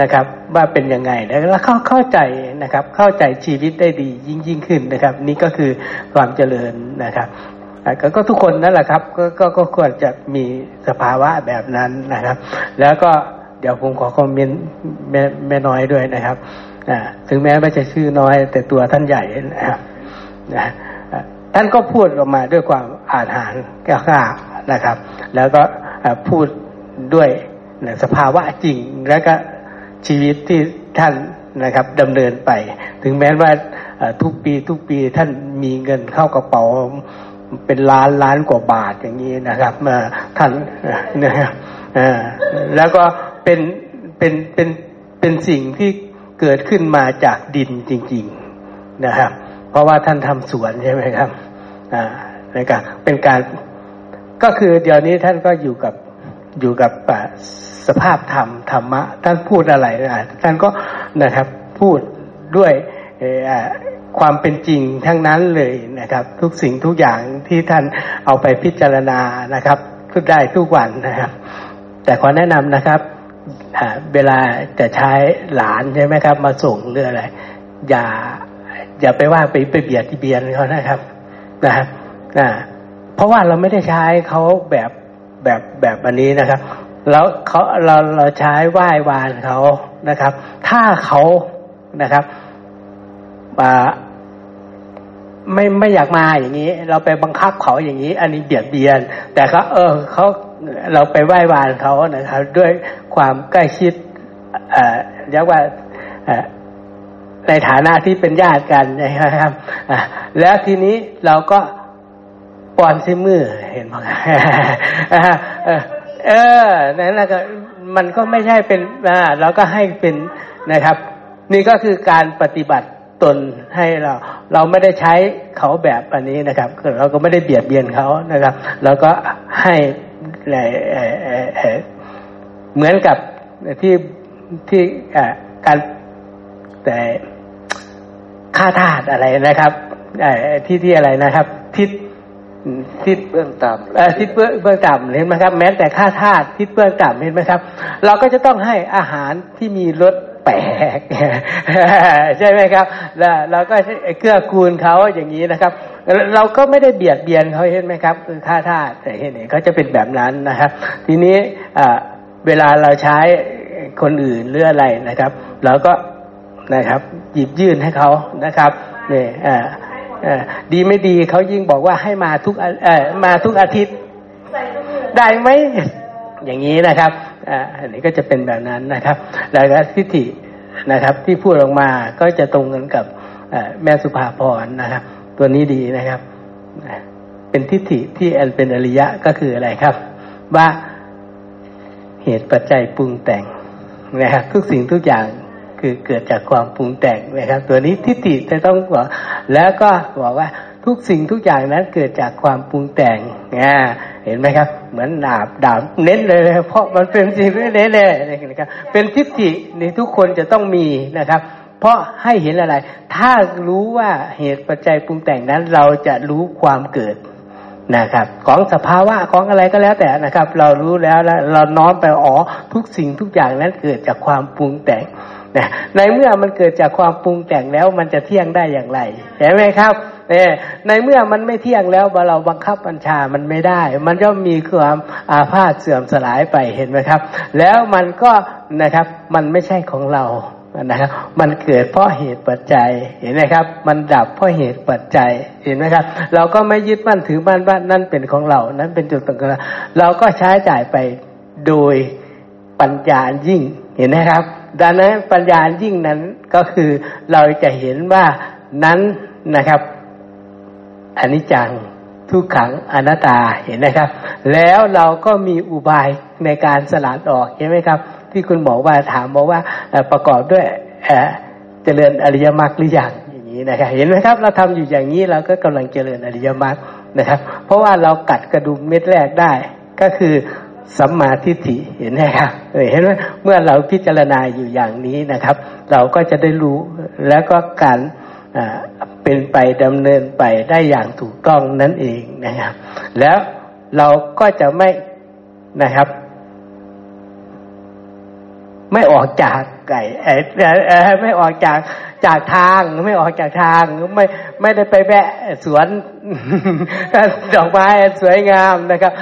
นะครับว่าเป็นยังไงแล้วเข้าใจนะครับเข้าใจชีวิตได้ดียิ่งขึ้นนะครับนี่ก็คือความเจริญนะครับก็ทุกคนนั่นแหละครับก็ควรจะมีสภาวะแบบนั้นนะครับแล้วก็เดี๋ยวผมขอคอมเมนต์แม่น้อยด้วยนะครับถึงแม้ไม่ใช่ชื่อน้อยแต่ตัวท่านใหญ่นะครับท่านก็พูดออกมาด้วยความอาถรรพ์กล้านะครับแล้วก็พูดด้วยสภาวะจริงและก็ชีวิตที่ท่านนะครับดำเนินไปถึงแม้ว่าทุกปีท่านมีเงินเข้ากระเป๋าเป็นล้านกว่าบาทอย่างนี้นะครับท่านนะครับแล้วก็เป็นสิ่งที่เกิดขึ้นมาจากดินจริงๆนะครับเพราะว่าท่านทำสวนใช่ไหมครับนะครับเป็นการก็คือเดี๋ยวนี้ท่านก็อยู่กับสภาพธรรมธรรมะท่านพูดอะไรท่านก็นะครับพูดด้วยความเป็นจริงทั้งนั้นเลยนะครับทุกสิ่งทุกอย่างที่ท่านเอาไปพิจารณานะครับพูดได้ทุกวันนะครับแต่ขอแนะนำนะครับเวลาจะใช้หลานใช่ไหมครับมาส่งหรืออะไรอย่าไปว่าไปเบียดเขานะครับนะครับเพราะว่าเราไม่ได้ใช้เขาแบบอันนี้นะครับแล้วเราใช้ไหว้วานเขานะครับถ้าเขานะครับไม่อยากมาอย่างนี้เราไปบังคับเขาอย่างนี้อันนี้เบียดเบียนแต่ก็เราไปไหว้วานเขานะครับด้วยความใกล้ชิดเรียกว่าในฐานะที่เป็นญาติกันนะครับแล้วทีนี้เราก็ปอนซิมือเห็นมั้งนั่นแหละก็มันก็ไม่ใช่เป็นเราก็ให้เป็นนะครับนี่ก็คือการปฏิบัติตนให้เราไม่ได้ใช้เขาแบบอันนี้นะครับเราก็ไม่ได้เบียดเบียนเขานะครับเราก็ให้เหมือนกับที่การแต่ฆ่าทาสอะไรนะครับที่อะไรนะครับทิศเบื้องต่ำทิศเบื้องต่ำเห็นไหมครับแม้แต่ฆ่าทาสทิศเบื้องต่ำเห็นไหมครับเราก็จะต้องให้อาหารที่มีรสแปลกใช่ไหมครับแล้วเราก็เกื้อกูลเขาอย่างนี้นะครับเราก็ไม่ได้เบียดเบียนเขาเห็นไหมครับคือฆ่าทาสแต่เห็นเขาจะเป็นแบบนั้นนะครับทีนี้เวลาเราใช้คนอื่นหรืออะไรนะครับเราก็นะครับหยิบยื่นให้เขานะครับนี่ดีไม่ดีเขายิ่งบอกว่าให้มาทุกอาทิตย์ได้ไหมอย่างนี้นะครับอันนี้ก็จะเป็นแบบนั้นนะครับแล้วก็ทิฏฐินะครับที่พูดออกมาก็จะตรงกันกับแม่สุภาพรนะครับตัวนี้ดีนะครับเป็นทิฏฐิที่อันเป็นอริยะก็คืออะไรครับว่าเหตุปัจจัยปรุงแต่งนะครับทุกสิ่งทุกอย่างคือเกิดจากความปรุงแต่งนะครับตัวนี้ทิฏฐิจะต้องบอกแล้วก็บอกว่าทุกสิ่งทุกอย่างนั้นเกิดจากความปรุงแต่งเห็นไหมครับเหมือนดาบเน้นเลยเพราะมันเป็นสิ่งที่เน้นเลยนะครับเป็นทิฏฐินี่ทุกคนจะต้องมีนะครับเพราะให้เห็นอะไรถ้ารู้ว่าเหตุปัจจัยปรุงแต่งนั้นเราจะรู้ความเกิดนะครับของสภาวะของอะไรก็แล้วแต่นะครับเรารู้แล้วเราน้อมไปทุกสิ่งทุกอย่างนั้นเกิดจากความปรุงแต่งในเมื่อมันเกิดจากความปรุงแต่งแล้วมันจะเที่ยงได้อย่างไรเห็นไหมครับในเมื่อมันไม่เที่ยงแล้วเราบังคับบัญชามันไม่ได้มันจะมีความอาพาธเสื่อมสลายไปเห็นไหมครับแล้วมันก็นะครับมันไม่ใช่ของเรานะครับมันเกิดเพราะเหตุปัจจัยเห็นไหมครับมันดับเพราะเหตุปัจจัยเห็นไหมครับเราก็ไม่ยึดมั่นถือมั่นว่านั่นเป็นของเรานั่นเป็นจุดต่างๆเราก็ใช้จ่ายไปโดยปัญญายิ่งเห็นไหมครับดังนั้นปัญญายิ่งนั้นก็คือเราจะเห็นว่านั้นนะครับอนิจจังทุกขังอนัตตาเห็นไหมครับแล้วเราก็มีอุบายในการสลัดออกเห็นไหมครับที่คุณบอกว่าถามบอกว่าประกอบด้วยเจริญอริยมรรคหรือยังอย่างนี้นะครับเห็นไหมครับเราทำอยู่อย่างนี้เราก็กำลังเจริญอริยมรรคนะครับเพราะว่าเรากัดกระดุมเม็ดแรกได้ก็คือสัมมาทิฏฐิเห็นไหมครับเห็นไหมเมื่อเราพิจารณาอยู่อย่างนี้นะครับเราก็จะได้รู้แล้วก็การ เป็นไปดำเนินไปได้อย่างถูกต้องนั่นเองนะครับแล้วเราก็จะไม่นะครับไม่ออกจากไม่ออกจากทางไม่ออกจากทางไม่ได้ไปแวะสวนดอกไม้สวยงามนะครับ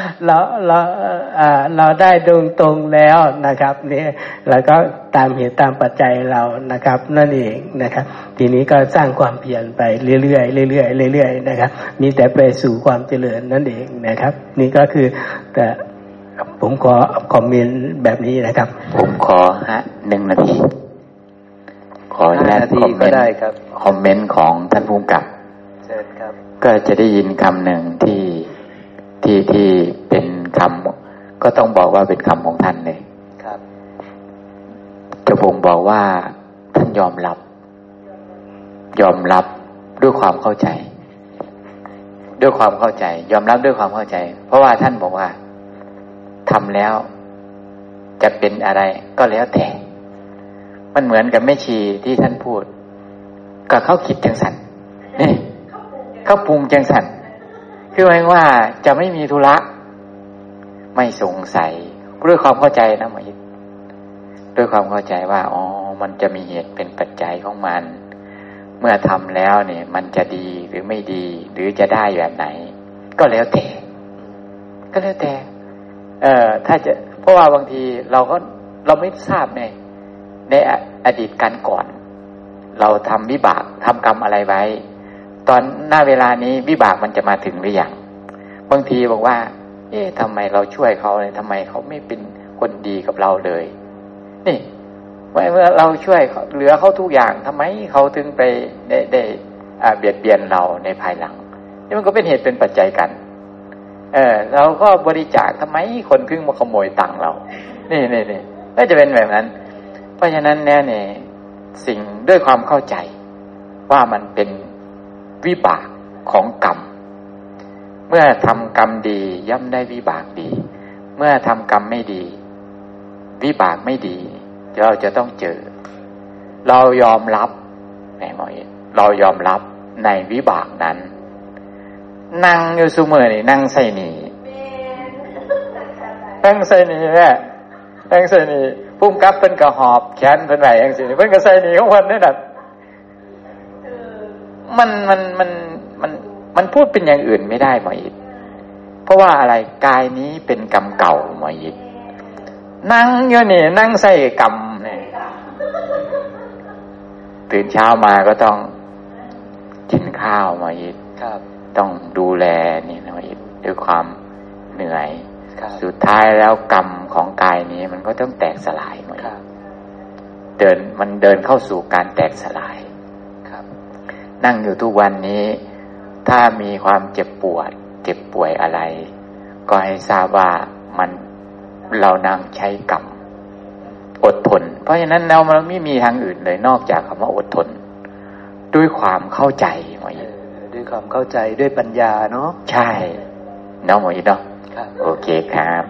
เราได้ดวงตรงแล้วนะครับนี่แล้วก็ตามเหตุตามปัจจัยเรานะครับนั่นเองนะครับทีนี้ก็สร้างความเปลี่ยนไปเรื่อยๆเรื่อยๆเรื่อยๆนะครับมีแต่ไปสู่ความเจริญนั่นเองนะครับนี่ก็คือแต่ผมขอคอมเมนต์แบบนี้นะครับผมขอ1 นาทีขอแค่คอมเมนต์ก็ได้ครับคอมเมนต์ของท่านผู้กำกับเชิญครับก็จะได้ยินคำหนึ่งที่เป็นคำก็ต้องบอกว่าเป็นคำของท่านเลยครับจะผมบอกว่าท่านยอมรับด้วยความเข้าใจยอมรับด้วยความเข้าใจเพราะว่าท่านบอกว่าทำแล้วจะเป็นอะไรก็แล้วแต่มันเหมือนกับแม่ชีที่ท่านพูดก็เขาคิดจังสันนี่เขาปรุงจังสันคือหมายว่าจะไม่มีธุระไม่สงสัยด้วยความเข้าใจนะหมออิทด้วยความเข้าใจว่าอ๋อมันจะมีเหตุเป็นปัจจัยของมันเมื่อทำแล้วเนี่ยมันจะดีหรือไม่ดีหรือจะได้แบบไหนก็แล้วแต่ถ้าจะเพราะว่าบางทีเราไม่ทราบในอดีตการก่อนเราทำวิบากทำกรรมอะไรไว้ตอนหน้าเวลานี้วิบากมันจะมาถึงหรือยังบางทีบอกว่าเอ๊ะทำไมเราช่วยเขาเลยทำไมเขาไม่เป็นคนดีกับเราเลยนี่เมื่อเราช่วยเหลือเขาทุกอย่างทำไมเขาถึงไปได้เบียดเบียนเราในภายหลังนี่มันก็เป็นเหตุเป็นปัจจัยกันเราก็บริจาคทำไมคนครึ่งมาขโมยตังค์เรานี่ก็จะเป็นแบบนั้นเพราะฉะนั้นเนี่ยสิ่งด้วยความเข้าใจว่ามันเป็นวิบากของกรรมเมื่อทำกรรมดีย่อมได้วิบากดีเมื่อทำกรรมไม่ดีวิบากไม่ดีเราจะต้องเจอเรายอมรับเรายอมรับในวิบากนั้นนั่งอยู่ซุมื้อนี่นั่งไสนี่นั่งไสนี่แหละนั่งไสนี่ภูมิกับเพิ่นก็หอบแขนเพิ่นไว้จังซี่เพิ่นก็ไสนี่ของเพิ่นนี่น่ะมันพูดเป็นอย่างอื่นไม่ได้หมออีกเพราะว่าอะไรกายนี้เป็นกรรมเก่าหมออีกนั่งอยู่นี่นั่งไสกรรมนี่ตื่นเช้ามาก็ต้องกินข้าวหมออีกครับต้องดูแลนี่นะด้วยความเหนื่อยสุดท้ายแล้วกรรมของกายนี้มันก็ต้องแตกสลายหมดมันเดินเข้าสู่การแตกสลายนั่งอยู่ทุกวันนี้ถ้ามีความเจ็บป่วยอะไรก็ให้ทราบว่ามันเรานั่งใช้กรรมอดทนเพราะฉะนั้นเราไม่มีทางอื่นเลยนอกจากคำว่าอดทนด้วยความเข้าใจหมดด้วยความเข้าใจด้วยปัญญาเนาะใช่น้องหมออีกเนาะโอเคครับ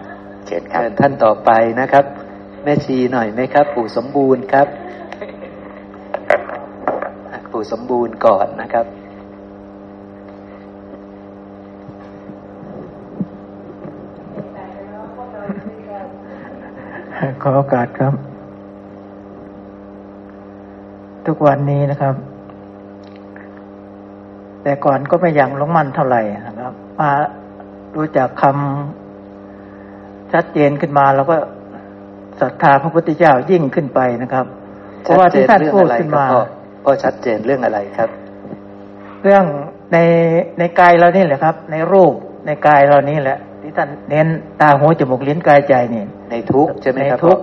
เชิญครับท่านต่อไปนะครับแม่ชีหน่อยไหมครับปู่สมบูรณ์ครับปู่สมบูรณ์ก่อนนะครับขอโอกาสครับทุกวันนี้นะครับแต่ก่อนก็ไม่ยังลงมั่นเท่าไหร่นะครับมารู้จักคำชัดเจนขึ้นมาเราก็ศรัทธาพระพุทธเจ้ายิ่งขึ้นไปนะครับเพราะว่าที่ท่านพูดขึ้นมาก็ชัดเจนเรื่องอะไรครับเรื่องในกายเรานี่แหละครับในรูปในกายเรานี่แหละที่ท่านเน้นตาหูจมูกลิ้นกายใจนี่ในทุกข์ใช่ไหมครับในทุ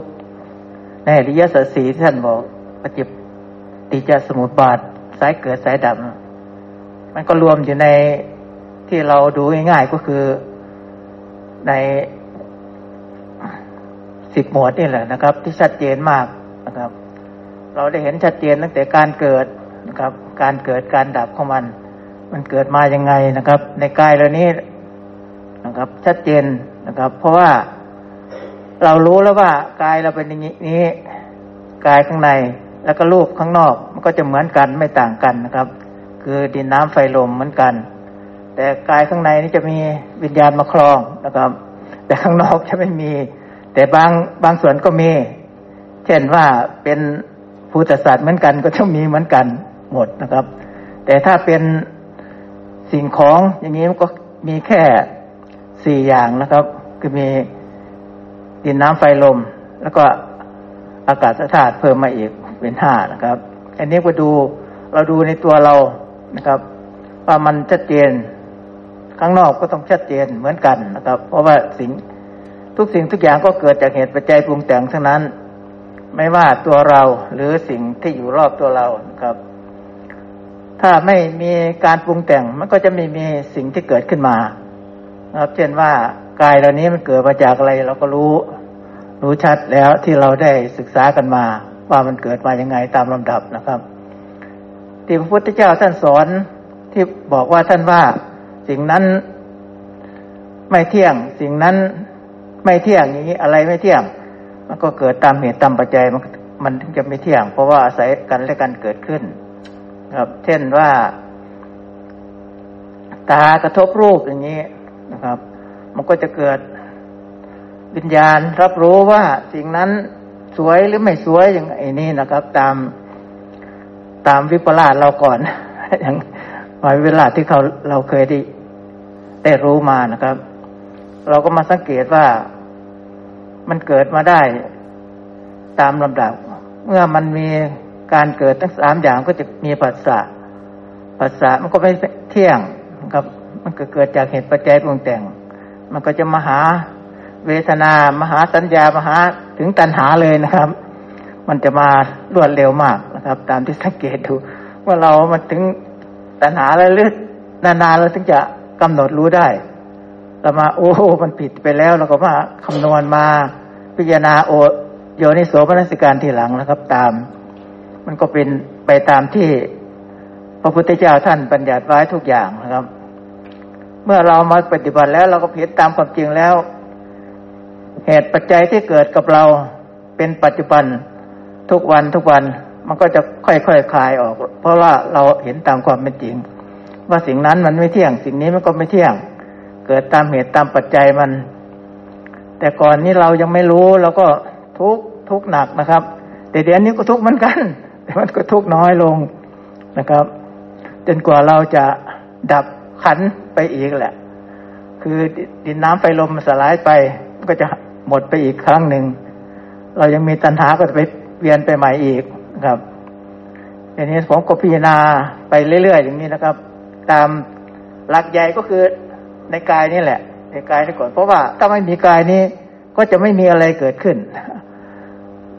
กข์ในอริยสัจสี่ท่านบอกปฏิจจสมุปบาทสายเกิดสายดับมันก็รวมอยู่ในที่เราดูง่ายๆก็คือใน10 หมวดนี่แหละนะครับที่ชัดเจนมากนะครับเราได้เห็นชัดเจนตั้งแต่การเกิดนะครับการเกิดการดับของมันเกิดมายังไงนะครับในกายเรานี้นะครับชัดเจนนะครับเพราะว่าเรารู้แล้วว่ากายเราเป็นอย่างนี้กายข้างใน แล้วก็รูปข้างนอกมันก็จะเหมือนกันไม่ต่างกันนะครับคือดินน้ำไฟลมเหมือนกันแต่กายข้างในนี่จะมีวิญญาณมาครองนะครับแต่ข้างนอกจะไม่มีแต่บางส่วนก็มีเช่นว่าเป็นภูตศาสตร์เหมือนกันก็ต้องมีเหมือนกันหมดนะครับแต่ถ้าเป็นสิ่งของอย่างนี้มันก็มีแค่4อย่างนะครับคือมีดินน้ำไฟลมแล้วก็อากาศธาตุเพิ่มมาอีกเป็น5นะครับอันนี้ก็เราดูในตัวเรานะครับว่ามันชัดเจนข้างนอกก็ต้องชัดเจนเหมือนกันนะครับเพราะว่าทุกสิ่งทุกอย่างก็เกิดจากเหตุปัจจัยปรุงแต่งทั้งนั้นไม่ว่าตัวเราหรือสิ่งที่อยู่รอบตัวเรานะครับถ้าไม่มีการปรุงแต่งมันก็จะไม่มีสิ่งที่เกิดขึ้นมานะครับเช่นว่ากายเหล่านี้มันเกิดมาจากอะไรเราก็รู้ชัดแล้วที่เราได้ศึกษากันมาว่ามันเกิดมายังไงตามลำดับนะครับที่พระพุทธเจ้าท่านสอนที่บอกว่าท่านว่าสิ่งนั้นไม่เที่ยงสิ่งนั้นไม่เที่ยงอย่างนี้อะไรไม่เที่ยงมันก็เกิดตามเหตุตามปัจจัยมันถึงจะไม่เที่ยงเพราะว่าอาศัยกันและกันเกิดขึ้นครับเช่นว่าตากระทบรูปอย่างนี้นะครับมันก็จะเกิดวิญญาณรับรู้ว่าสิ่งนั้นสวยหรือไม่สวยอย่างไอ้นี่นะครับตามวิปลาสเราก่อนอย่างเวลาที่เราเคยได้รู้มานะครับเราก็มาสังเกตว่ามันเกิดมาได้ตามลำดับเมื่อมันมีการเกิดทั้ง3อย่างก็จะมีผัสสะมันก็ไม่เที่ยงครับมันก็เกิดจากเหตุปัจจัยปรุงแต่งมันก็จะมาหาเวทนามหาสัญญามหาถึงตัณหาเลยนะครับมันจะมารวดเร็วมากนะครับตามที่สังเกตดูว่าเรามันถึงตัณหาอะไรเรื่อยนานๆเราถึงจะกำหนดรู้ได้เรามาโอ้มันผิดไปแล้วเราก็มาคำนวณมาพิจารณาโยนิโสมนสิการทีหลังนะครับตามมันก็เป็นไปตามที่พระพุทธเจ้าท่านบัญญัติไว้ทุกอย่างนะครับเมื่อเรามาปฏิบัติแล้วเราก็เห็นตามความจริงแล้วเหตุปัจจัยที่เกิดกับเราเป็นปัจจุบันทุกวันมันก็จะค่อยๆ คลายออกเพราะว่าเราเห็นตามความเป็นจริงว่าสิ่งนั้นมันไม่เที่ยงสิ่งนี้มันก็ไม่เที่ยงเกิดตามเหตุตามปัจจัยมันแต่ก่อนนี้เรายังไม่รู้เราก็ทุกข์หนักนะครับแต่เดี๋ยวนี้ก็ทุกข์เหมือนกันแต่มันก็ทุกข์น้อยลงนะครับจนกว่าเราจะดับขันไปอีกแหละคือดินน้ำไฟลมมันสลายไปก็จะหมดไปอีกครั้งหนึ่งเรายังมีตัณหาก็จะไปเวียนไปใหม่อีกนะครับอันนี้ผมก็พิจารณาไปเรื่อยๆอย่างนี้นะครับตามหลักใหญ่ก็คือในกายนี่แหละในกายนี่ก่อนเพราะว่าถ้าไม่มีกายนี้ก็จะไม่มีอะไรเกิดขึ้น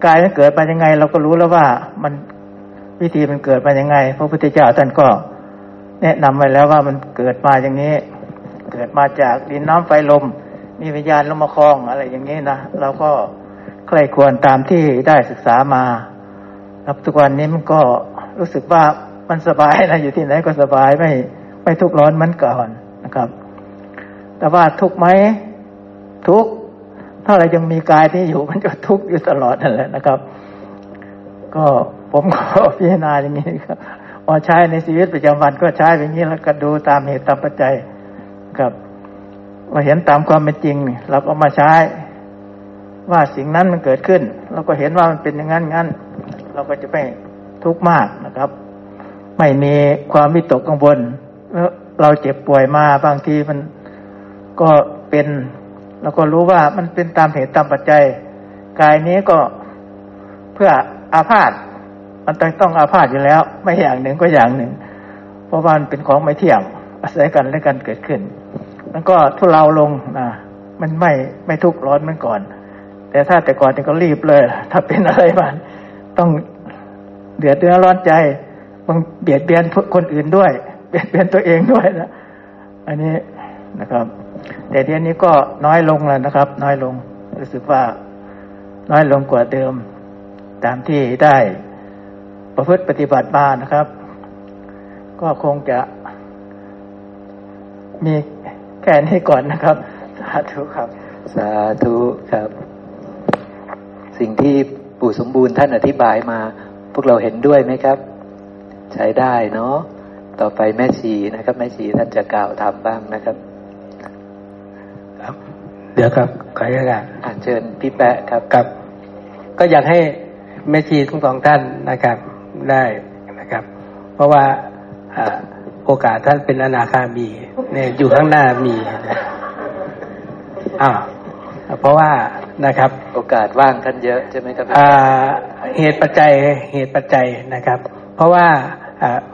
กายมันเกิดมายังไงเราก็รู้แล้วว่ามันวิธีมันเกิดมายังไงพระพุทธเจ้าท่านก็แนะนำไว้แล้วว่ามันเกิดมาอย่างนี้เกิดมาจากดินน้ำไฟลมมีวิญญาณลงมาครองอะไรอย่างนี้นะเราก็ใคร่ควรตามที่ได้ศึกษามาครับทุกวันนี้มันก็รู้สึกว่ามันสบายนะอยู่ที่ไหนก็สบายไม่ทุกข์ร้อนเหมือนก่อนนะครับแต่ว่าทุกข์ไหมทุกข์ถ้าเรายังมีกายที่อยู่มันจะทุกข์อยู่ตลอดนั่นแหละนะครับก็ผมขอพิจารณาอย่างนี้ครับพอใช้ในชีวิตประจำวันก็ใช้อย่างนี้แล้วก็ดูตามเหตุตามปัจจัยครับมาเห็นตามความเป็นจริงนี่เราเอามาใช้ว่าสิ่งนั้นมันเกิดขึ้นเราก็เห็นว่ามันเป็นอย่างนั้นงั้นเราก็จะไม่ทุกข์มากนะครับไม่มีความวิตกกังวลเราเจ็บป่วยมาบางทีมันก็เป็นเราก็รู้ว่ามันเป็นตามเหตุตามปัจจัยกายนี้ก็เพื่ออาพาธมันต้องอาพาธอยู่แล้วไม่อย่างหนึ่งก็อย่างหนึ่งเพราะว่ามันเป็นของไม่เที่ยงอาศัยกันและกันเกิดขึ้นมันก็ทุเลาลงนะมันไม่ทุกข์ร้อนเหมือนก่อนแต่ถ้าแต่ก่อนก็รีบเลยถ้าเป็นอะไรมาต้องเดือดเนื้อร้อนใจต้องเบียดเบียนคนอื่นด้วยเบียดเบียนตัวเองด้วยนะอันนี้นะครับแต่เดี๋ยวนี้ก็น้อยลงแล้วนะครับน้อยลงรู้สึกว่าน้อยลงกว่าเดิมตามที่ได้ประพฤติปฏิบัติมานะครับก็คงจะมีแค่นี้ก่อนนะครับสาธุครับสาธุครับสิ่งที่ปู่สมบูรณ์ท่านอธิบายมา พวกเราเห็นด้วยไหมครับใช้ได้เนาะต่อไปแม่ชีนะครับแม่ชีท่านจะกล่าวธรรมบ้างนะครับเดี๋ยวครับขออนุญาตเชิญพี่แปะครับกับก็อยากให้แม่ชีทั้งสองท่านนะครับได้นะครับเพราะว่าโอกาสท่านเป็นอนาคามีเนี่ยอยู่ข้างหน้ามีเพราะว่านะครับโอกาสว่างท่านเยอะใช่ไหมครับเหตุปัจจัยนะครับเพราะว่า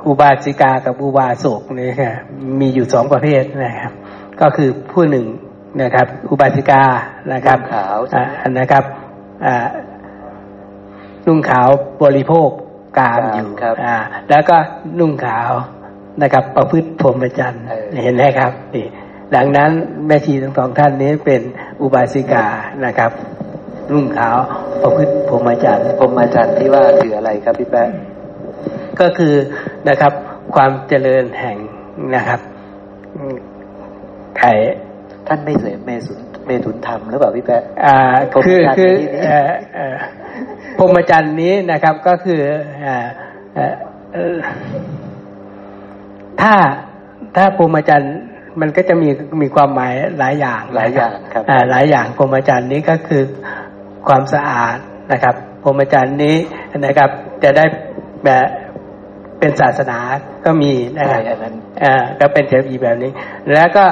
อุบาสิกากับอุบาสกนี่ค่ะมีอยู่สองประเภทนะครับก็คือผู้หนึ่งนะครับอุบาสิกานะครับขาวนะครับนุ่งขาวบริโภคกามอยู่แล้วก็นุ่งขาวนะครับประพฤติพรหมจรรย์เห็นไหมครับนี่ดังนั้นแม่ชีทั้งสองท่านนี้เป็นอุบาสิกานะครับนุ่งขาวประพฤติพรหมจรรย์พรหมจรรย์ที่ว่าคืออะไรครับพี่แป๊ะก็คือนะครับความเจริญแห่งนะครับไข่ท่านไม่เสพเมถุนธรรมหรือเปล่าพี่แป๊ะคือพรหมจรรย์นี้นะครับก็คือถ้าพรหมจรรย์มันก็จะมีความหมายหลายอย่างครับหลายอย่างพรหมจรรย์นี้ก็คือความสะอาดนะครับพรหมจรรย์นี้นะครับจะได้แบบเป็นศาสนาก็มีนะครับก็เป็นเทวีแบบนี้แล้วก็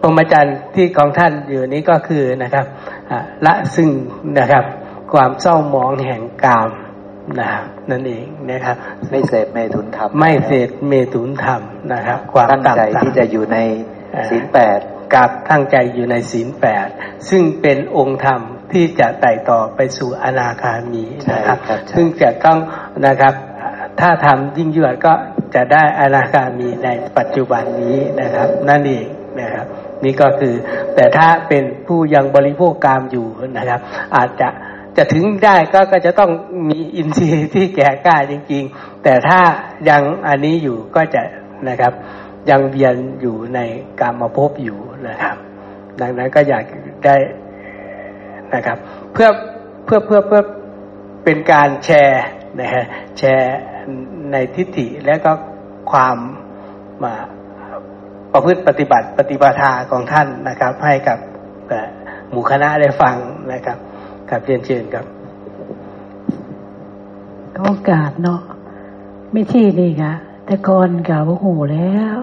พรหมจรรย์ที่ของท่านอยู่นี้ก็คือนะครับละซึ่งนะครับความเศร้าหมองแห่งกามนะครับนั่นเองนะครับไม่เสพเมถุนธรรมไม่เสพเมถุนธรรมนะครับความตั้งใจที่จะอยู่ในศีล8กับตั้งใจอยู่ในศีล8ซึ่งเป็นองค์ธรรมที่จะไต่ต่อไปสู่อนาคามีนะครับซึ่งจะต้องนะครับถ้าทำยิ่งยวดก็จะได้อนาคามีในปัจจุบันนี้นะครับนั่นเองนะครับนี่ก็คือแต่ถ้าเป็นผู้ยังบริโภคกามอยู่นะครับอาจจะถึงได้ก็จะต้องมีอินทรีย์ที่แก่กล้าจริงๆแต่ถ้ายังอันนี้อยู่ก็จะนะครับยังเวียนอยู่ในกามภพอยู่นะครับดังนั้นก็อยากได้นะครับเพื่อเป็นการแชร์นะฮะแชร์ในทิฏฐิและก็ความมาประพฤติปฏิบัติของท่านนะครับให้กับหมู่คณะได้ฟังนะครับกับเรียนครับก็โอกาสเนาะไม่ใช่นี่ค่ะแต่ก่อนกับว่าหูแล้ว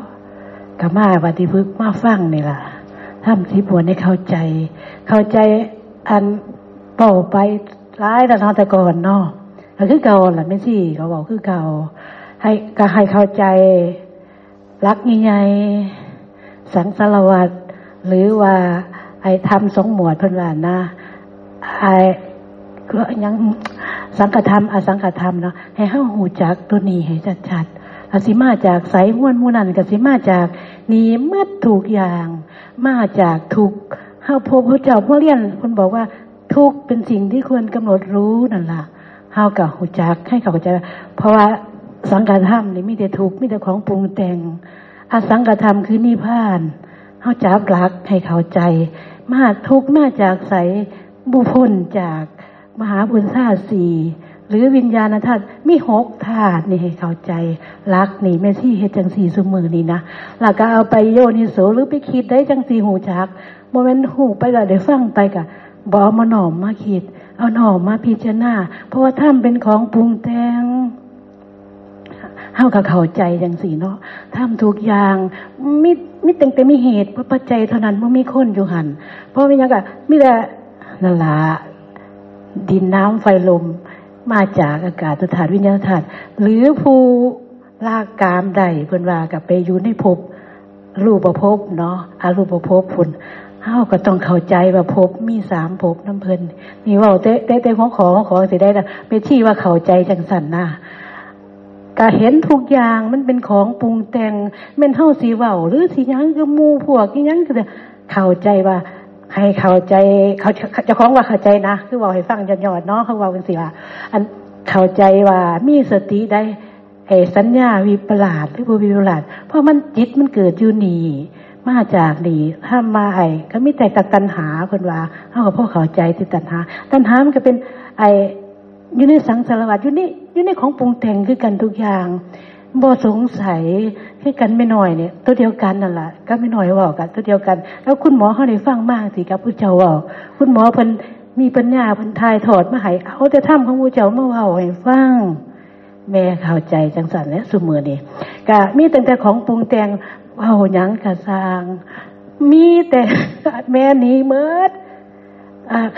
กามาปฏิพฤกษ์มาฟังนี่ล่ะทำที่ปวดให้เข้าใจอันเป่าไปร้ายแต่นอนแต่ก่อนเนาะก็คือเก่าแหละไม่ใช่เขาบอกคือเก่าให้เข้าใจรักใหญ่ๆสังสารวัฏหรือว่าไอ้ทำสองหมวดเพิ่นว่านะไอ้ก็ยังสังฆธรรมอสังฆธรรมเนาะให้เฮาหูจักตัวนี้ให้ชัดๆแล้วสิมาจากไสม่วนหมู่นั้นก็สิมาจากนี้หมดทุกอย่างมาจากทุกเฮาพบพระเจ้าผู้เรียนเพิ่นบอกว่าทุกเป็นสิ่งที่ควรกำหนดรู้นั่นล่ะเฮาก็หูจักให้เข้าใจเพราะว่าสังฆธรรมนี่มีแต่ทุกข์มีแต่ของปรุงแต่งอสังฆธรรมคือนิพพานเฮาจับหลักให้เข้าใจมาทุกข์มาจากไสบุพ้นจากมหาบุญธาตุ4หรือวิญญาณธาตุมี6ธาตุนี่ให้เข้าใจรักนี่แม่ชีเฮ็ดจังซี่ซุมื้อนี่นะแล้วก็เอาไปโยนิโสหรือไปคิดได้จังซี่หูจักบ่แม่นหูไปแล้วได้ฟังไปก็บ่เอามาน้อมมาคิดเอาน้อมมาพิจารณาเพราะว่าธรรมเป็นของปรุงแต่งเฮาก็เข้าใจจังซี่เนาะทำทุกอย่างมีตั้งแต่มีเหตุปัจจัยเท่านั้นบ่มีคนอยู่หั่นเพราะว่าหยังก็มีแต่นั่นล่ะดินน้ำไฟลมมาจากอากาศธาตุวิญญาณธาตุหรือผู้ลากกามใดเพิ่นว่าก็ไปอยู่ในภพรูปภพเนาะอรูปภพพุ่นเฮาก็ต้องเข้าใจว่าภพมี3ภพนำเพิ่นนี่เว้าแต่ของสิได้ล่ะไปชี้ว่าเข้าใจจังซั่นนะก็เห็นทุกอย่างมันเป็นของปรุงแต่งแม่นเฮาสิเว้าหรือสิหยังก็หมู่พวกหยังก็เข้าใจว่าให้เข้าใจเขาจะคล้องว่าเข้าใจนะคือว่าให้ฟังหยอดๆเนาะเขาว่าเป็นสิว่าอันเข้าใจว่ามีสติได้ไอ้สัญญาวิปลาสหรือบ่วิปลาสเพราะมันจิตมันเกิดอยู่นี่มาจากนี่ถ้ามาไอ้ก็มีแต่ตัณหาเพิ่นว่าเฮาก็พอเข้าใจที่ตัณหามันก็เป็นไอ้ อยู่ในสังสารวัฏอยู่ในของปรุงแต่งคือกันทุกอย่างบ่สงสัยคือกันไม่น้อยเนี่ยตัวเดียวกันนั่นแหละก็ไม่น้อยว่ากันตัวเดียวกันแล้วคุณหมอเขาได้ฟังมากสิครับผู้เจ้าว่าคุณหมอเพิ่นมีปัญญาเพิ่นทายถอดมาให้เอาแต่ถ้ำของผู้เจ้ามาเว้าให้ฟังแม่เข้าใจจังสันและซุมื้อนี้ก็มีตั้งแต่ของปรุงแต่งเว้าหยังก็สร้างมีแต่แม่นี้หมด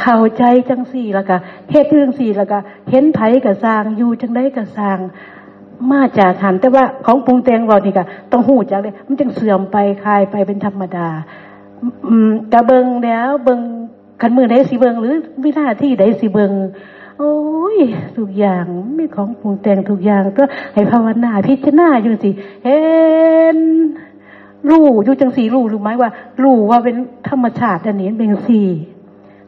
เข้าใจจังซี่แล้วก็เฮ็ดจังซี่แล้วก็เห็นไผก็สร้างอยู่จังได๋ก็สร้างมาจากหันแต่ว่าของปรุงแต่งเว้านี่ก็ต้องฮู้จักเลยมันจึงเสื่อมไปคลายไปเป็นธรรมดาแต่เบิ่งแล้วเบิ่งคันมื้อใดสิเบิ่งหรือวินาทีใดสิเบิ่งโอ้ยทุกอย่างมีของปรุงแต่งทุกอย่างก็ให้ภาวนาพิจารณาอยู่สิเห็นรู้อยู่จังซี่รู้หมายว่ารู้ว่าเป็นธรรมชาติอันนี้เป็นจังซี่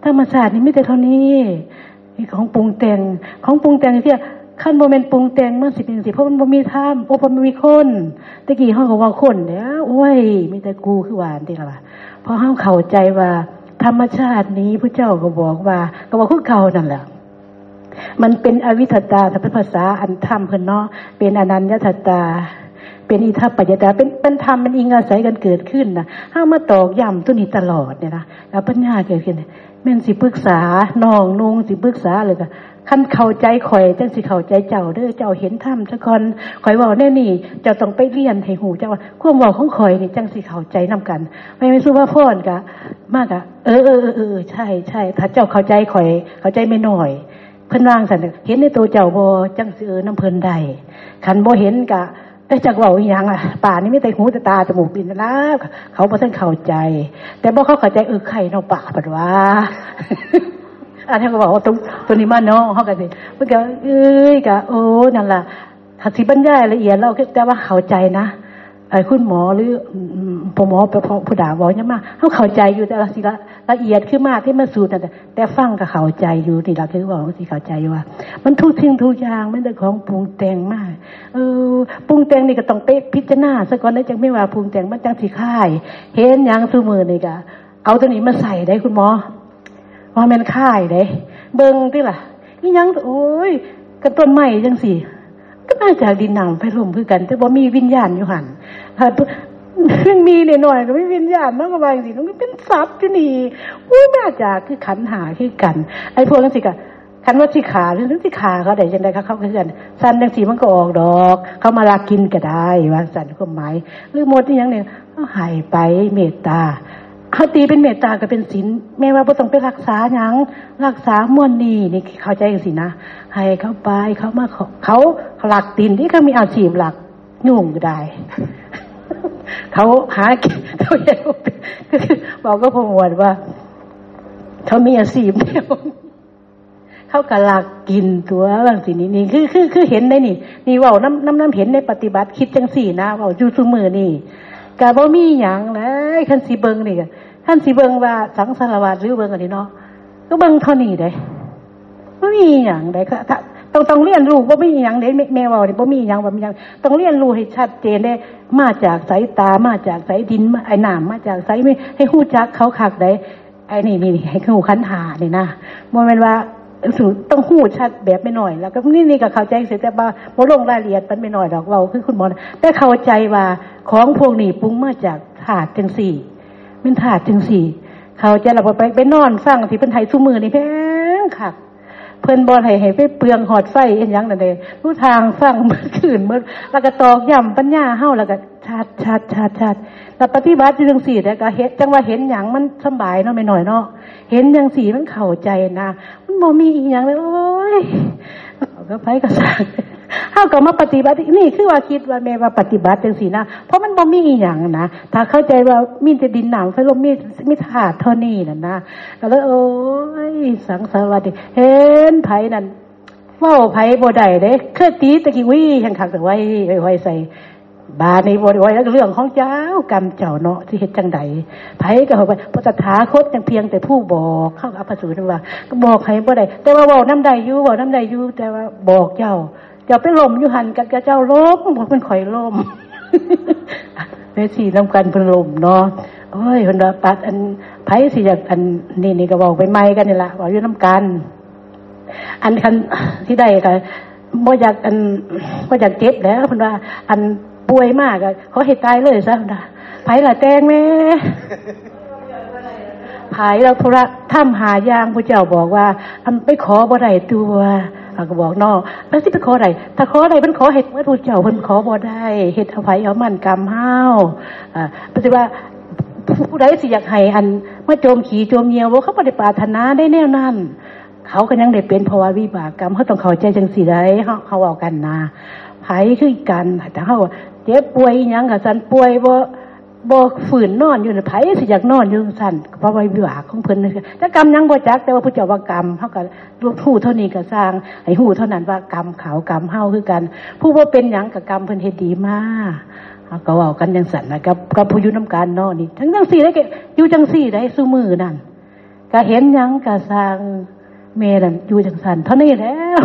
ธรรมชาตินี่มีแต่เท่านี้ของปรุงแต่งของปรุงแต่งที่ขั้นโมเมนต์ปรุงแต่งมันสิเป็นสิเพราะมันบ่มีท่ามโอ้พอมันมีคนตะกี้เฮาก็ว่าคนแล้วโอ้ยมีแต่กูคือหวานติล่ะพอเฮาเข้าใจว่าธรรมชาตินี้พระเจ้าก็บอกว่าก็ว่าคือเก่านั่นแหละมันเป็นอวิทตาถ้าเป็นภาษาอันธรรมเพิ่นเนาะเป็นอนัญญทัตตาเป็นอิทัปปัจจตาเป็นธรรมมันอิงอาศัยกันเกิดขึ้นนะเฮามาตอกย้ำตัวนี้ตลอดเนี่ยนะแล้วปัญญาเกิดขึ้นแม่นสิปรึกษาน้องนุ่งสิปรึกษาเลยก็คันเข้าใจข่อยจังสิเข้าใจเจ้าเด้อเจ้าเห็นธรรมซะก่อนข่อยเว้าแน่นี่เจ้าต้องไปเรียนให้ฮู้จักว่าความเว้าของข่อยนี่จังสิเข้าใจนำกันไม่สู้ว่าพ่อนก็มากอ่ะเออใช่ๆถ้าเจ้าเข้าใจข่อยเข้าใจไม่น้อยเพิ่นวางซั่นเห็นในตัวเจ้าบ่จังสิเออนำเพิ่นได้คันบ่เห็นก็แต่จักเว้าอีหยังล่ะป่านี่มีแต่หูแต่ตาจมูกลิ้นแล้วเขาบ่ทันเข้าใจแต่บ่เขาเข้าใจเออไข่นอกป่าบัดว่าอันนี้ก็บอกว่าตัวนี้มาเนาะเฮาก็สิเพิ่นก็เอ้ยก็โอ้นั่นล่ะถ้าสิบรรยายละเอียดเราแต่ว่าเข้าใจนะคุณหมอหรือหมอผู้ด่าเว้าหยังมาเฮาเข้าใจอยู่แต่สิละเอียดคือมากที่มันสูตรแต่ฟังก็เข้าใจอยู่นี่ล่ะคือว่าสิเข้าใจว่ามันทุกสิ่งทุกอย่างมันเป็นของปรุงแต่งมากปรุงแต่งนี่ก็ต้องไปพิจารณาซะก่อนนะจังไม่ว่าปรุงแต่งมันจังสิคลายเห็นหยังซุมื้อนี่ก็เอาตัวนี้มาใส่ได้คุณหมอว่ามันค่ายเด้เบิ่งติล่ะอีหยังโอ้ยกระต้นไม้จังซี่ก็มาจากดินน้ำไฟลมคือกันแต่บ่มีวิญญาณอยู่หั่นมันมีน้อยๆก็มีวิญญาณมันก็ว่าจังซี่มันเป็นศัพท์ที่นี่อู้มาจากคือขันธ์5คือกันไอ้พวกนั้นสิก็คันว่าสิขาหรือสิขาเขาได้จังได๋เขาเข้ากันสั่นจังซี่มันก็ออกดอกเขามาลากินก็ได้ว่าสั่นความหมายหรือหมดอีหยังนี่เฮาให้ไปเมตตาเขาตีเป็นเมตตาก็เป็นศีลแม้ว่าบ่ต้องไปรักษาหยังรักษาม่วนนี่นี่เข้าใจจังซี่นะให้เขาไปเขามาเขาหลักตีนที่เขามีอาชีพหลักยุ่งก็ได้ เขาหาเขาเรียกบอกก็พมวดว่าเขามีอาชีพเดียวเขาก็หลักกินตัวบางสิ่งนี่คือเห็นได้นี่นี่เว้าน้ำเห็นในปฏิบัติคิดจังซี่นะเว้าอยู่ซุมื้อนี่ก็บ่มีหยังเลยคันสิเบิ่งนี่ก็คันสิเบิ่งว่าสังสารวัฏหรือเบิ่งอันนี้เนาะก็เบิ่งเท่านี้เด้บ่มีหยังเด้ก็ต้องเรียนรู้บ่มีหยังเด้แม่เว้านี่บ่มีหยังบ่มีหยังต้องเรียนรู้ให้ชัดเจนเด้มาจากสายตามาจากสายดินไอ้น้ำมาจากสายให้ฮู้จักเขาคักได้ไอ้นี่ๆให้ฮู้ขันธ์5นี่นะบ่แม่นว่าต้องฮู้ชัดแบบไม่น้อยแล้วก็นี่ก็เข้าใจเสียแต่ว่าบ่ลงรายละเอียดมันไม่น้อยดอกเว้าคือคุณหมอแต่เข้าใจว่าของพวกนี้ปรุงมาจากธาตุจังซี่มันธาตุจังซี่เข้าใจแล้วบ่ไปนอนฟังสิเพิ่นให้ซุมื้อนี่แพงคักเพิ่นบ่ให้ไปเปลืองหอดไฟอีหยังนั่นเด้รู้ทางฟังมื้อคืนมื้อแล้วก็ตอกย้ำปัญญาเฮาแล้วก็ชัดๆๆแล้วปฏิบัติอยู่จังซี่แล้วก็เฮ็ดจังว่าเห็นหยังมันสบายเนาะแม่น้อยเนาะเห็นจังซี่มันเข้าใจนะมันบ่มีอีหยังเลยโอ้ยก็ไผก็สั่งเฮาก็มาปฏิบัตินี่คือว่าคิดว่าแม่ว่าปฏิบัติจังซี่นะเพราะมันบ่มีอีหยังนะถ้าเข้าใจว่ามีแต่ดินน้ำไฟลมมีธาตุเท่านี้นั่นนะก็เลยโอ้ยสังสารวัฏเห็นไผนั่นเว้าไผบ่ได้เด้คือตีตะกี้อุ้ยแห่งคักแต่ไว้ไว้ใส่บาดนี้บ่ได้ไว้เรื่องของเจ้ากรรมเจ้าเนาะสิเฮ็ดจังได๋ไผก็เฮาว่าพระตถาคตจังเพียงแต่ผู้บอกเฮาก็อภัสสูตรว่าก็บอกไผบ่ได้แต่ว่าเว้านำได้อยู่เว้านำได้อยู่แต่ว่าบอกเจ้าเจ้าไปล้มอยู่หันกันกับเจ้าล้มบ่เพิ่นข่อยล้มแม่สินำกันเพิ่นล้มเนาะโอ้ยเพิ่นว่าปัดอันไผสิอยากอันนี่ก็เว้าไปใหม่กันนี่ล่ะเว้าอยู่นำกัน อันคันที่ได้ก็บ่อยากอันบ่อยากเจ็บแล้วเพิ่นว่าอันป่วยมากก็ขอให้ตายเลยซะเพิ่นว่าไผล่ะแตงแม่ไผเราธุระถ้ำหายางพระเจ้าบอกว่าอันไปขอบ่ได้ตัวก็บอกนอกแล้วที่ไปขออะไรถ้าขออะไรมันขอเหตุเมื่อทูลเจ้ามันขอบ่ได้เหตุอภัยเอามันกรรมห้าวปฏิว่าผู้ใดสิอยากให้อันเมื่อโจมขี่โจมเงียวว่าเขาปฏิปาธนาได้แน่นั่นเขาก็ยังได้เป็นภาวะวิบากกรรมเขาต้องเข้าใจจังสิได้เขาเอากันนาไผคือกันแต่เขาเจ็บป่วยยังกับสันป่วยบอกฝืนนอนอยู่ในไผ่สิอยากนอนอยู่สั่นเพราะว่าวิบากของเพิ่นจะกรรมยังบ่จักแต่ว่าผู้เจ้าว่ากรรมเฮาก็รู้ฮู้เท่านี้ก็สร้างให้ฮู้เท่านั้นว่ากรรมเขากรรมเฮาคือกันผู้บ่เป็นหยังก็กรรมเพิ่นเฮ็ดดีมาเฮาก็เว้ากันจังซั่นนะกับผู้อยู่นำกันเนาะนี่ทั้งจังซี่ได้ก็อยู่จังซี่ได้ซุมื้อนั่นก็เห็นหยังก็สร้างแม่นั่นอยู่จังซั่นเท่านี้แล้ว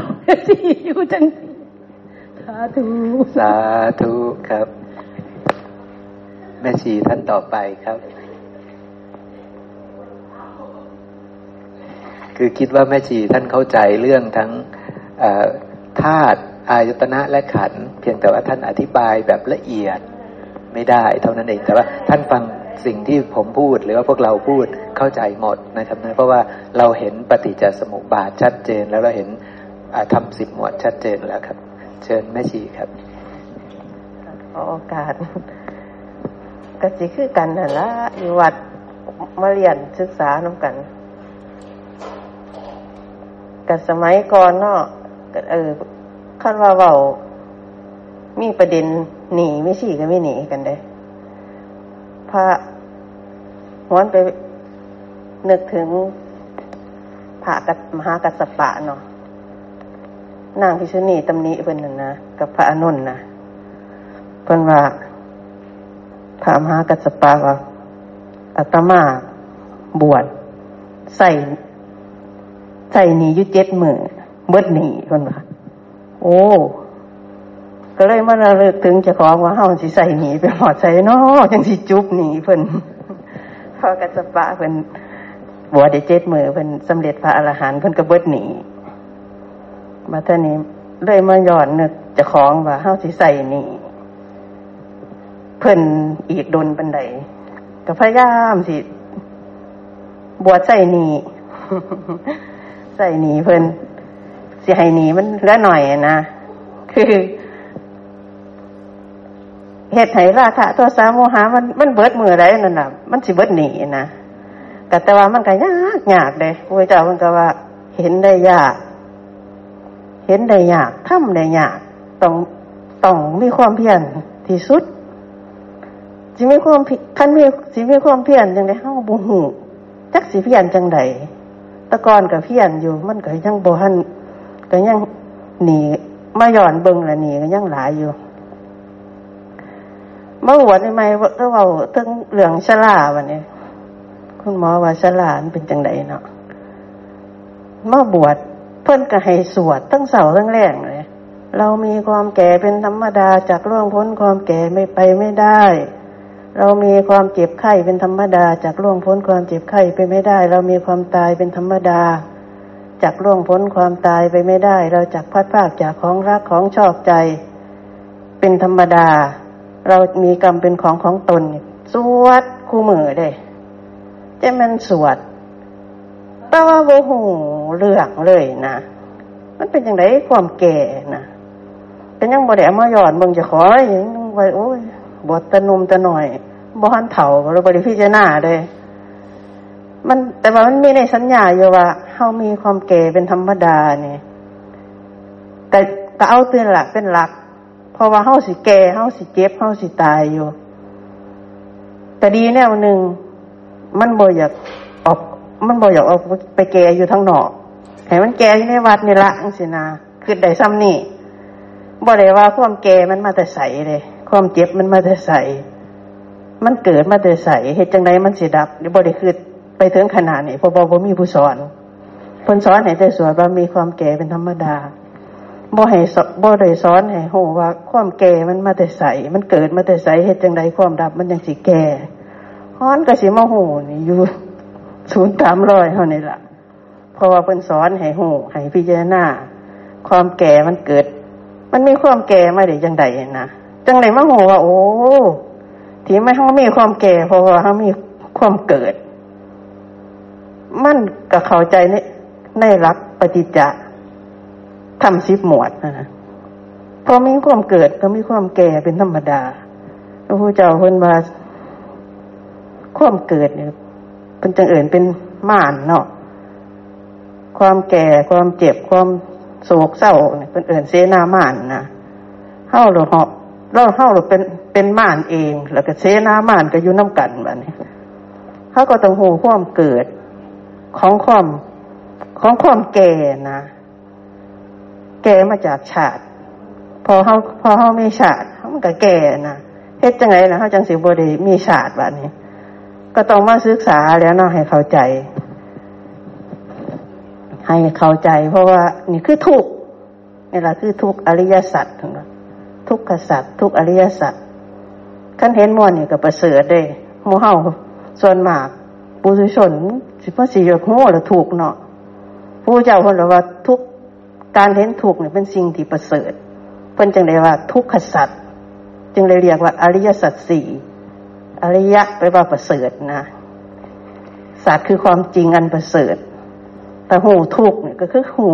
สิอยู่จังสาธุสาธุครับแม่ชีท่านต่อไปครับคือคิดว่าแม่ชีท่านเข้าใจเรื่องทั้งธาตุอายตนะและขันธ์เพียงแต่ว่าท่านอธิบายแบบละเอียดไม่ได้เท่านั้นเองแต่ว่าท่านฟังสิ่งที่ผมพูดหรือว่าพวกเราพูดเข้าใจหมดนะครับนะเพราะว่าเราเห็นปฏิจจสมุปบาทชัดเจนแล้วเราเห็นธรรม10หมวดชัดเจนแล้วครับเชิญแม่ชีครับขอโอกาสก็สิคือกันนั่นละอยู่วัดมาเรียนศึกษานำกันกับสมัยก่อนเนาะก็คันว่าเว้ามีประเด็นหนีไม่ชี้ก็ไม่หนีกันเด้พระหวนไปนึกถึงพระกัสมหากัสสปะเนาะนางภิกษุณีตำหนิเพิ่นนั่นนะกับพระอานนท์นะเพิ่นว่าถามหากัสสปะว่าอาตมาบวชใส่หนีอยู่7มื้อเบิดหนีเพิ่นว่าโอ้ก็เลยมาระลึกถึงเจ้าของว่าเฮาสิใส่หนีไปหอดใส่น้อจังสิจุบหนีเพิ่นพอกัสสปะเพิ่นบวชได้7มื้อเพิ่นสำเร็จพระอรหันต์เพิ่นก็เบิดหนีมาเท่านี้เลยมาย้อนนึกเจ้าของว่าเฮาสิใส่หนีเพิ่นอีกดนปันใดก็พยายามสิบวชใส่หนีใส่หนีเพิ่นสิให้หนีมันละหน่อยนะคือเฮ็ดให้ราคะโทสะโมหะมันเบิดมือได้นั่นน่ะมันสิเบิดหนีนะแต่ว่ามันก็ยากเด้พระเจ้าเพิ่นก็ว่าเห็นได้ยากทำได้ยากต้องมีความเพียรที่สุดสิมีความคันมีสิมีความเพียรจังได๋เฮาบ่ฮู้จักสิเพียรจังได๋แต่ก่อนก็เพียรอยู่มันก็ยังบ่ทันก็ยังหนีมาย้อนเบิ่งละนี่ก็ยังหลายอยู่มาหวดใหม่ๆก็เว้าถึงเรื่องชราบัดนี้คุณหมอว่าชราเป็นจังได๋เนาะมาบวชเพิ่นก็ให้สวดทั้งเช้าทั้งแลงเลยเรามีความแก่เป็นธรรมดาจักล่วงพ้นความแก่ไม่ไปไม่ได้เรามีความเจ็บไข้เป็นธรรมดาจากล่วงพ้นความเจ็บไข้ไปไม่ได้เรามีความตายเป็นธรรมดาจากล่วงพ้นความตายไปไม่ได้เราจากพลัดพรากจากของรักของชอบใจเป็นธรรมดาเรามีกรรมเป็นของตนสวดคู่มือเด้แต่มันสวดแต่ว่าโมโหเลือกเลยนะมันเป็นอย่างไรความแก่นะเป็นยังบ่ได้มาหย่อนเบิ่งจะขออย่างว่าโอ้ยบทตะนุมตะหน่อยบ่ฮั่นเฒ่าเราบ่ได้พิจารณาเด้มันแต่ว่ามันมีในสัญญาอยู่ว่าเฮามีความแก่เป็นธรรมดานี่แต่เอาเตือนหลักเป็นหลักเพราะว่าเฮาสิแก่เฮาสิเจ็บเฮาสิตายอยู่แต่ดีแนวนึงมันบ่อยากออกไปแก่อยู่ทางนอกให้มันแก่อยู่ในวัดนี่ล่ะจังซี่นะคิดได้ซ้ำนี่บ่ได้ว่าความแก่มันมาแต่ไสเด้ความเจ็บมันมาแต่ใส่มันเกิดมาแต่ใส่เหตุจังไรมันสิดับหรือบ่ได้คือไปถึงขนาดนี้พอบ่มีผู้สอนคนสอนให้แต่สวดว่ามีความแก่เป็นธรรมดาบ่ได้สอนให้ฮู้ว่าความแก่มันมาแต่ใส่มันเกิดมาแต่ใส่เหตุจังไรความดับมันยังสิแก่ฮ้อนก็สิมาฮู้นี่อยู่ 0-300 เท่านี้ล่ะพ เพราะว่าเพิ่นสอนให้ฮู้ให้พิจารณาความแก่มันเกิดมันมีความแก่มาได้จังได๋นะจังได๋มาฮู้ว่าโอ้ที่มันเฮามีความแก่เพราะว่าเฮามีความเกิดมันก็เข้าใจในหลักปฏิจจธรรม10หมวดนะพอมีความเกิดก็มีความแก่เป็นธรรมดาพระพุทธเจ้าเพิ่นว่าความเกิดเนี่ยเพิ่นจังเอิ้นเป็นม่านเนาะความแก่ความเจ็บความโศกเศร้าเนี่ยเพิ่นเอิ้นเสนาม่านนะเฮาเราเหาะเราเฮาเราเป็นม่านเองแล้วก็เสนาม่านก็อยู่นำกันบัดนี้เฮาก็ต้องฮู้ความเกิดของความแก่นะแก่มาจากชาติพอเฮามีชาติมันก็แก่นะเฮ็ดจังได๋ล่ะเฮาจังสิบ่ได้มีชาติบัดนี้ก็ต้องมาศึกษาแล้วเนาะให้เข้าใจเพราะว่านี่คือทุกข์นี่ล่ะคือทุกข์อริยสัจทุกขสัจทุกข์อริยสัจคันเห็นหมดนี่ก็ประเสริฐเด้หมู่เฮาส่วนมากปุถุชนสิบ่สิยกฮู้ล่ะทุกข์เนาะผู้เจ้าเพิ่นว่าทุกข์การเห็นทุกข์นี่เป็นสิ่งที่ประเสริฐเพิ่นจึงได้ว่าทุกขสัจจึงได้เรียกว่าอริยสัจ4อริยะแปลว่าประเสริฐนะสัจคือความจริงอันประเสริฐแต่หูทุกข์นี่ก็คือหู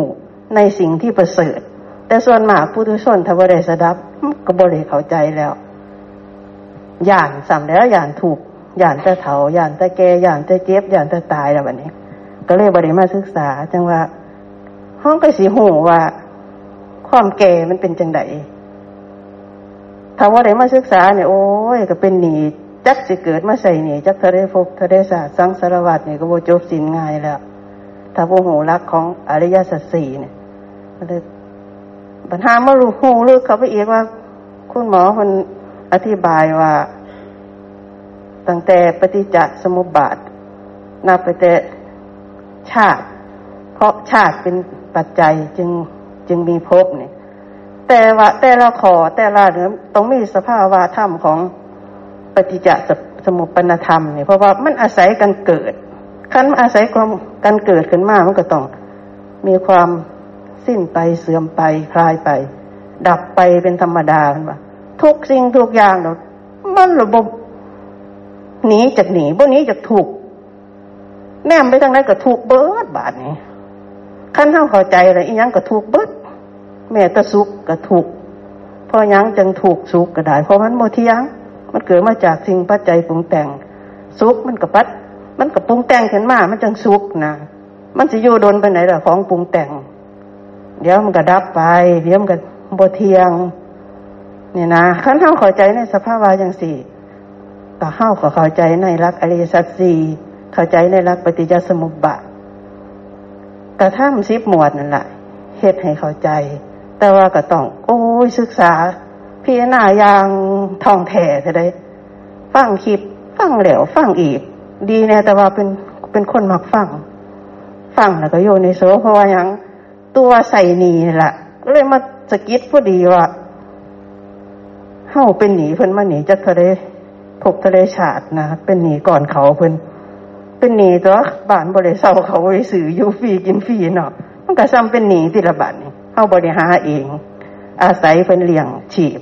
ในสิ่งที่ประเสริฐแต่ส่วนมากปุถุชนถ้าบ่ได้สดับก็บ่ได้เข้าใจแล้วย่านซ้ำแล้วย่านทุกข์ย่านแต่เฒ่าย่านแต่แก่ย่านแต่เจ็บย่านแต่ตายแล้วบัดนี้ก็เลยบ่ได้มาศึกษาจังว่าเฮาก็สิฮู้ว่าความแก่มันเป็นจังได๋ถ้าว่าได้มาศึกษาเนี่ยโอ้ยก็เป็นหนี้จักสิเกิดมาใส่หนี้จักเท่าได้พบเท่าได้ศาสตร์สังสารวัฏนี่ก็บ่จบสิ้นง่ายแล้วถ้าบ่ฮู้หลักของอริยสัจ4เนี่ยมันเลยปัญหามารู้ฮู้ลึกเข้าไปอีกว่าคุณหมอเพิ่นอธิบายว่าตั้งแต่ปฏิจจสมุปบาทนับไปแต่ชาติเพราะชาติเป็นปัจจัยจึงมีภพนี่แต่ว่าแต่ละข้อแต่ละเรื่องต้องมีสภาวะธรรมของปฏิจจสมุปปนธรรมนี่เพราะว่ามันอาศัยกันเกิดคันอาศัยความกันเกิดขึ้นมามันก็ต้องมีความสิ้นไปเสื่อมไปคลายไปดับไปเป็นธรรมดามันว่าทุกสิ่งทุกอย่างเนาะมันระบบหนีบ่หนีจากทุกข์แนมไปทางไหนก็ทุกข์เบิดบาดนี้คันเฮาเข้าใจแล้วอีหยังก็ทุกข์เบิดแม้แต่สุขก็ทุกข์เพราะหยังจังทุกข์สุขก็ได้เพราะมันบ่เที่ยงมันเกิดมาจากสิ่งปัจจัยปรุงแต่งสุขมันก็ปรุงแต่งขึ้นมามันจังสุขนะมันสิอยู่ดลไปไหนล่ะของปรุงแต่งเดี๋ยวมันก็ดับไปเดี๋ยวมันก็บ่เที่ยงนี่นะคันเฮาเข้าใจในสภาวะจังซี่ก็เฮาก็เข้าใจในหลักอริยสัจ4เข้าใจในหลักปฏิจจสมุปบาทกระทั่ง10หมวดนั่นล่ะเฮ็ดให้เข้าใจแต่ว่าก็ต้องโอ้ยศึกษาพิจารณาอย่างท่องแท้ซะได้ฟังคลิปฟังแล้วฟังอีกดีแน่แต่ว่าเป็นคนมักฟังแล้วก็โยนิโสเพราะว่าหยังตัวใส่หนีนี่ล่ะเลยมาสะกิดพอดีว่าเฮาเป็นหนีเพิ่นมาหนีจักเท่าใดพบเท่าใดชาตินะเป็นหนีก่อนเขาเพิ่นเป็นหนีตัวบ้านบ่ได้เซาเขาบ่ได้ซื้ออยู่ฟรีกินฟรีเนาะมันก็ซ้ำเป็นหนีติละบัดนี่เฮาบ่ได้หาเองอาศัยเพิ่นเลี้ยงชีพ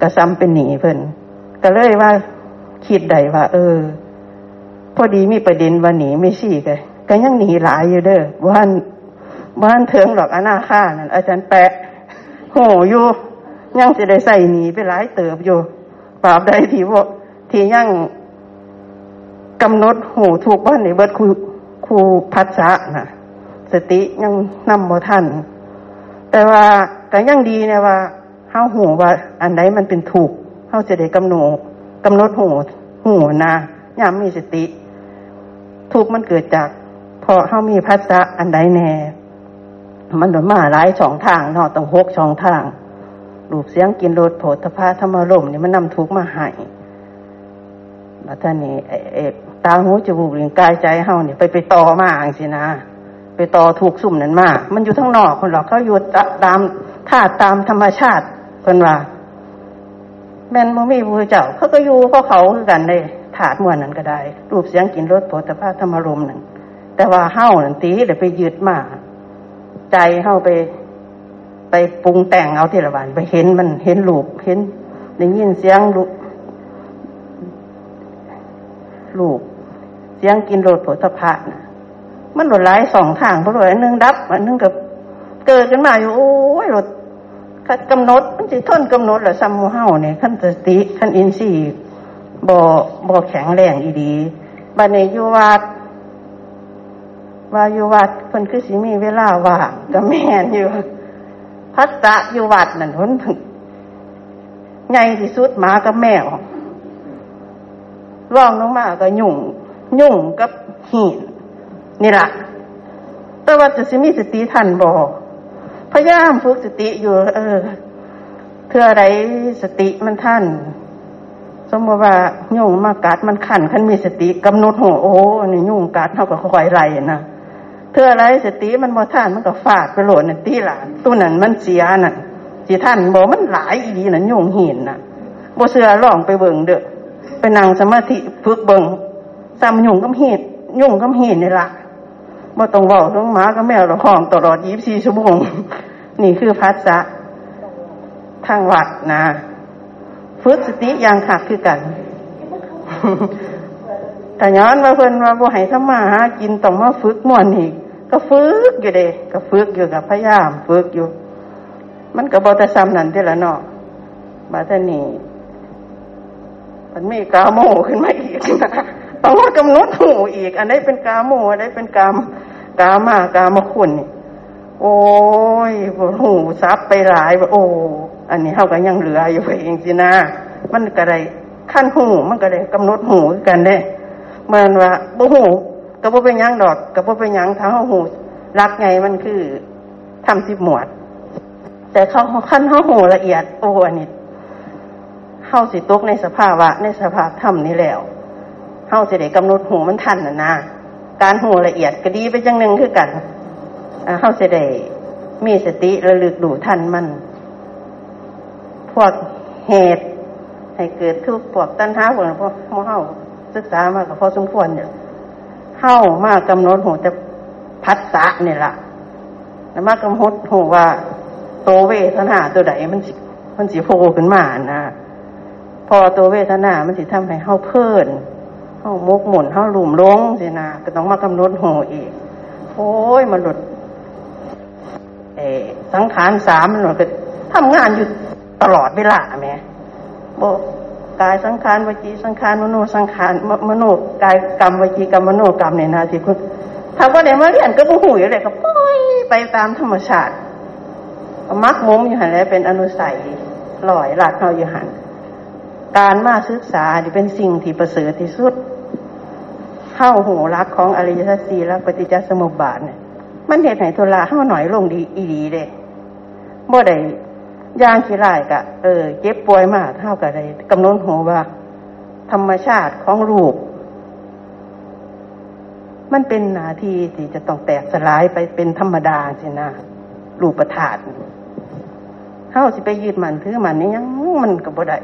ก็ซ้ำเป็นหนี้เพิ่นก็เลยว่าคิดได้ว่าพอดีมีประเด็นว่าหนี้ไม่ชี้ก็ยังหนี้หลายอยู่เด้อบ่ทันถึงหรอกอนาคานั่นอาจารย์แปะโหอยู่ยังสิได้ใส่หนี้ไปหลายเติบอยู่ปราบใดที่บ่ที่ยังกำหนดโหถูกบ่ได้เบิดครูภัสสะน่ะสติยังนำบ่ทันแต่ว่าก็ยังดีนะว่าเฮาฮู้ว่าอันใดมันเป็นทุกข์เฮาจะได้กำหนดฮู้นะยามมีสติทุกข์มันเกิดจากเพราะเฮามีภัสสะอันใดแน่มันโดนมาหลายช่องทางเนาะต้อง6ช่องทางรูปเสียงกลิ่นรสโผฏฐัพพะธรรมารมณ์นี่มันนำทุกข์มาให้บัดท่านนี่ตาหูจมูกลิ้นกายใจเฮานี่ไปต่อมาจังซี่นะไปต่อถูกซุ่มนั้นมากมันอยู่ทั้งนอกคนหรอกเขาอยู่ตามธาตุตามธรรมชาติเพิ่นว่าแม่นบ่มีผู้เจ้าเขาก็อยู่เพราะเขาคือกันเด้ธาตุมวลนั้นก็ได้รูปเสียงกลิ่นรสโผฏฐัพพะธรรมารมณ์นั่น แต่ว่าเฮ้าหนึ่งตีเดี๋ยวไปยึดมาใจเฮ้าไปปรุงแต่งเอาทีละวันไปเห็นมันเห็นรูปเห็นได้ยินเสียงรูปเสียงกินโลดโผฏฐัพพะมันหลดหลายสองทางเพราะว่าอันนึงดับอันนึงก็เกิดขึ้นมาอยู่โอ้ยหลดกำหนดมันจะทนกำหนดหรือซ้ำหัวเห่าเนี่ยขั้นสติขั้นอินทรีย์บ่แข็งแรงอีดีบัดนี้อยู่วัดว่าอยู่วัดเพิ่นคือสิมีเวลาว่างก็แม่นอยู่พัสสะอยู่วัดนั่นเพิ่นใหญ่ที่สุดหมากับแมวร้องลงมาก็ยุ่งกับหินนี่ล่ะแต่ว่าจะสิมีสติทันบ่พยายามฝึกสติอยู่เพื่ออะไรสติมันทันสมมติว่ายุ่งมากัดมันขันขันมีสติกำหนดหัวโอ้นี่ยุ่งกัดเท่ากับคอยไรนะเพื่ออะไรสติมันบ่ท่านมันก็ฟาดไปโหลดนั่นตีหลานตู้นั่นมันเสียน่ะสิท่านบอกมันหลายอีดีนั่นยุ่งหินน่ะบ่เสือล่องไปเบิ่งเด้อไปนั่งสมาธิฝึกเบิ่งซ้ำยุ่งกับหินนี่ล่ะบ่ต้องเว้าทั้งหมากับแมวละคองตลอด24ชั่วโมงนี่คือภัสสะทางวัดนะฝึกสติอย่างคักคือกันแต่ย้อนว่าเพิ่นว่าบ่ให้ทำมาหากินต้องมาฝึกม่วนอีกก็ฝึกอยู่เด้ก็ฝึกอยู่กับพยายามฝึกอยู่มันก็บ่แต่ซ้ำนั่นเด้ล่ะเนาะบัดนี้มันมีกาโมขึ้นมาอีกต้องว่ากำหนดหูอีกอันนี้เป็นกาโมอันนี้เป็นกามคุณนี่โอ้ยหูซับไปหลายโอ้อันนี้เฮาก็ยังเหลืออยู่เองสินะมันก็ได้ขั้นหูมันก็ได้กำหนดหูกันได้เหมือนว่าบ่หูก็บ่เป็นหยังดอกก็บ่เป็นหยังถ้าเฮาหูรักไงมันคือทำ10หมวดแต่เฮาขั้นเฮาหูละเอียดโอ้อันนี้เฮาสิตกในสภาวะในสภาพธรรมนี่แล้วเฮาจะได้กำหนดหูมันทันน่ะนะการหูละเอียดก็ดีไปจังหนึ่งคือกันเฮาจะได้มีสติระลึกดูทันมันพวกเหตุให้เกิดทุกข์พวกตัณหาพวกนั้นพวกเฮาศึกษามาก็พอสมควรอยู่เฮามากำหนดหูจะภัสสะนี่ล่ะแล้วมากำหนดหูว่าโตเวทนาตัวใดมันสิโผล่ขึ้นมานะพอโตเวทนามันสิทำให้เฮาเพลินเฮามุกหมุนเฮาลุ่มลงสินะก็ต้องมากำหนดหูอีกโอ้ยมันหลุดสังขาร3มันหลุดก็ทำงานอยู่ตลอดเวลาแหมบ่กายสังขารวจีสังขารมโนสังขารมโนกายกรรมวจีกรรมมโนกรรมนี่นะสิคุณถ้าบ่ได้มาเรียนก็บ่ฮู้อยู่แล้วก็ปล่อยไปตามธรรมชาติมักมุมอยู่หั่นแหละเป็นอนุสัยลอยลัดเฮาอยู่หั่นการมาศึกษานี่เป็นสิ่งที่ประเสริฐที่สุดเข้าหูรักของอริยสัจ4และปฏิจจสมุปบาทเนี่ยมันเฮ็ดให้ทุลาเฮาหน่อยลงดีอีหลีเด้บ่ได้ย่างขี้ร้ายก็เจ็บป่วยมากเฮาก็ได้กำหนดหูว่าธรรมชาติของรูปมันเป็นหน้าที่ที่จะต้องแตกสลายไปเป็นธรรมดาสินะรูปธาตุเฮาสิไปยึดมันถือมันนี่ยังมันก็บ่ได้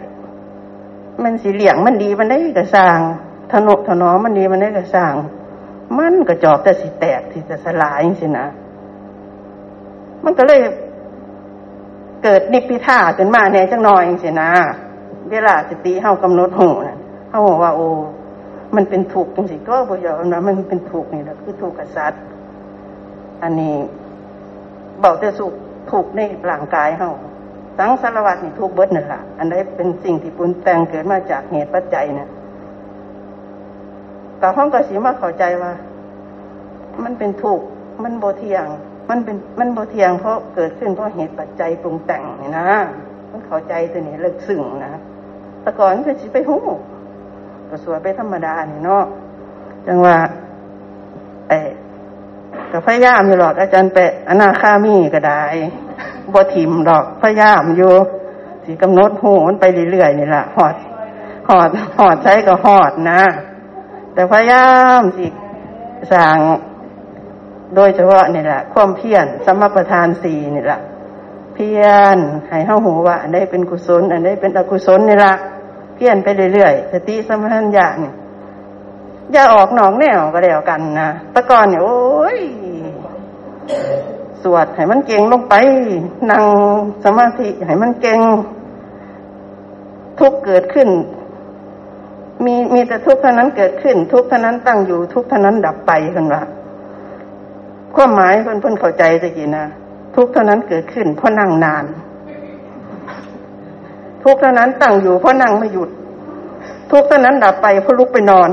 มันสิเลี้ยงมันดีมันได้ก็สร้างถนกถนอมมันดีมันได้ก็สร้างมันก็จอบแต่สิแตกที่จะสลายจังซี่นะมันก็เลยเกิดนิพพิทาขึ้นมาแน่จังน้อยจังซี่นะเวลาสติเฮากำหนดหูน่ะเฮาว่าโอ้มันเป็นทุกข์จังซี่ก็บ่ยอมนะมันเป็นทุกข์นี่ล่ะคือทุกขสัจอันนี้เว้าแต่สุขทุกข์ในร่างกายเฮาสังสารวัฏนี่ทุกข์เบิดนั่นล่ะอันใดเป็นสิ่งที่ปรุงแต่งเกิดมาจากเหตุปัจจัยน่ะก็ห้องก็สิมาเข้าใจว่ามันเป็นทุกข์มันบ่เที่ยงมันบ่เที่ยงเพราะเกิดขึ้นเพราะเหตุปัจจัยปรุงแต่งนี่นะมันเข้าใจตัวนี้ลึกซึ้งนะแต่ก่อนก็สิไปฮู้ก็สวยไปธรรมดานี่เนาะจังว่าก็พยายามอยู่หรอกอาจารย์แปะอนาคามีก็ได้บ่ทิ่มดอกพยายามอยู่สิกำหนดฮู้มันไปเรื่อยๆนี่ล่ะฮอดใช้ก็ฮอดนะแต่พยายามสิสร้างโดยเฉพาะนี่แหละความเพียรสัมมาประธาน4นี่แหละเพียรให้เฮาฮู้ว่าอันใดเป็นกุศลอันใดเป็นอกุศลนี่ล่ะเพียรไปเรื่อยๆสติสัมปชัญญะนี่ อย่าออกหนองแนวก็แล้วกันนะตะกอนเนี่ยโอ้ยสวดให้มันเก่งลงไปนั่งสมาธิให้มันเก่งทุกเกิดขึ้นมีแต่ทุกข์เท่านั้นเกิดขึ้นทุกข์เท่านั้นตั้งอยู่ทุกข์เท่านั้นดับไปเพิ่นว่าความหมายเพิ่นเข้าใจจักกี่นะทุกข์เท่านั้นเกิดขึ้นเพราะนั่งนานทุกข์เท่านั้นตั้งอยู่เพราะนั่งไม่หยุดทุกข์เท่านั้นดับไปเพราะลุกไปนอน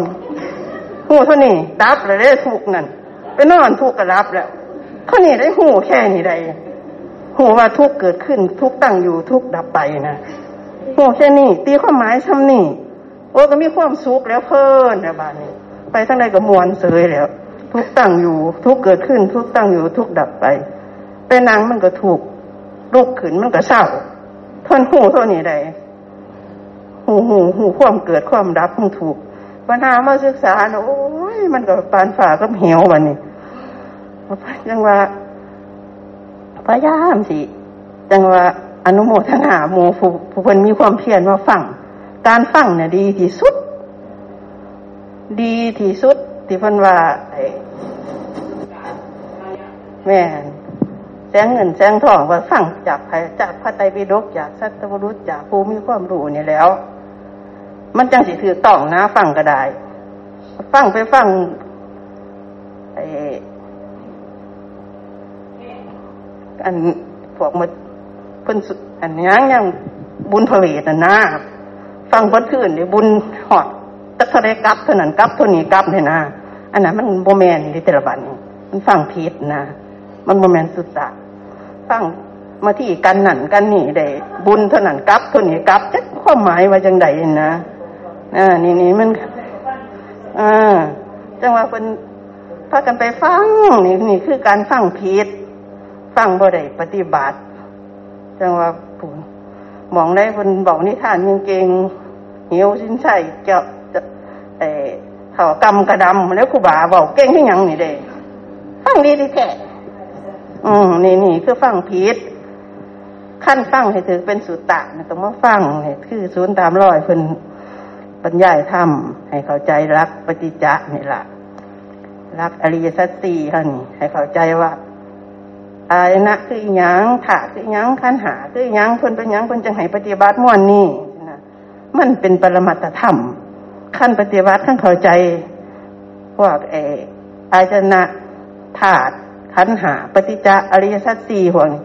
หู้เท่านี้ดับแล้วเด้ทุกข์นั่นไปนอนทุกข์ก็ดับแล้วเท่านี้ได้หู้แค่นี้ได้หู้ว่าทุกข์เกิดขึ้นทุกข์ตั้งอยู่ทุกข์ดับไปนะหู้แค่นี้ตีความหมายซ้ำนี่โอ้ก็มีความสุขแล้วเพิ่นนะบ้านนี้ไปทางใดก็มวนเสยแล้วทุกตั้งอยู่ทุกเกิดขึ้นทุกตั้งอยู่ทุกดับไปแต่นางมันก็ถูกลุกขึ้นมันก็เศร้าทนหูเท่านี้ได้หูความเกิดความดับมันถูกปัญหามาศึกษานะโอ้ยมันก็ปานฝ่าก็เหวบัดนี้จังว่าพยายามสิจังว่าอนุโมทนาหมู่ผู้เพิ่นมีความเพียรว่าฟังการฟังเนี่ยดีที่สุดที่เพิ่นว่าแม่นแสงเงินแสงทองว่าฟังจากพระไตรปิฎกจากสัตตวรุษจากผู้มีความรู้นี่แล้วมันจังสิถือต้องนะฟังก็ได้ฟังไปฟังอันพวกมันเพิ่นอันยังบุญพเวทน่ะนะฟังเบิดคืนนี่บุญหอดตะทะเลกลับเท่านั้นกลับเท่านี้กลับเนี่ยนะอันนั้นมันบ่แม่นดิแต่ละบัดนี้มันฟังผิดนะมันบ่แม่นสุตตะฟังมาที่กันนั่นกันนี่ได้บุญเท่านั้นกลับเท่านี้กลับจักความหมายว่าจังได๋นะนี่มันจังว่าเพิ่นพากันไปฟังนี่คือการฟังผิดฟังบ่ได้ปฏิบัติจังว่าผู้มองได้เพิ่นเว้านิทานเก่งๆหิวสินใช้เจ้าเฒ่ากำกระดำแล้วครูบาเว้าเก่งคือหยังนี่เด้ฟังดีๆแท้นี่คือฟังผิดขั้นฟังให้ถึงเป็นสุตตะนะต้องมาฟังนี่คือศูนย์ตามร้อยเพิ่นบรรยายธรรมให้เข้าใจหลักปฏิจจะนี่ล่ะหลักอริยสัจ4หั่นให้เข้าใจว่าอายนะคือหยังธาตุคือหยังขันธ์5คือหยังเพิ่นเป็นหยังเพิ่นจังให้ปฏิบัติม่วนนี่นะมันเป็นปรมัตถธรรมขั้นปฏิบัติขั้นเข้าใจพวกอายนะธาตุขันธ์5ปฏิจจอริยสัจ4พวกนี้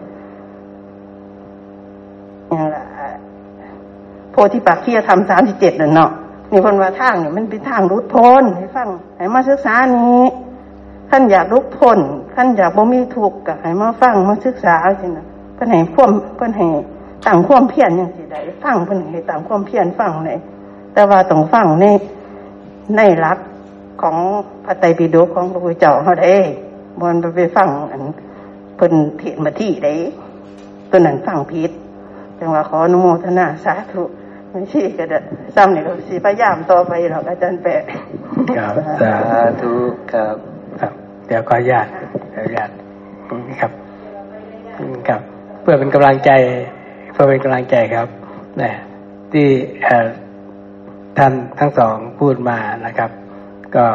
อย่างละโพธิปักขิยธรรม37นั่นเนาะนี่เพิ่นว่าทางนี่มันเป็นทางหลุดพ้นให้ฟังให้มาศึกษานี้ท่านอยากลุกพ้นท่านอยากบ่มีทุกข์ก็ให้มาฟังมาศึกษาจังนะเพิ่นให้ความเพิ่นให้ตั้งความเพียรจังซี่ได้ฟังเพิ่นให้ตั้งความเพียรฟังได้แต่ว่าต้องฟังในหลักของพระไตรปิฎกของพระพุทธเจ้าเฮาเด้บ่แม่นไปฟังอันเพิ่นเทศน์มาที่เด้ตัวนั้นฟังผิดจังว่าขออนุโมทนาสาธุไม่ใช่ก็ได้ซ้ำนี่ก็สิพยายามต่อไปหรอกอาจารย์แปะครับสาธุครับเดี๋ยวขออนุญาตครับครับเพื่อเป็นกำลังใจครับนะที่ท่านทั้งสองพูดมานะครับก็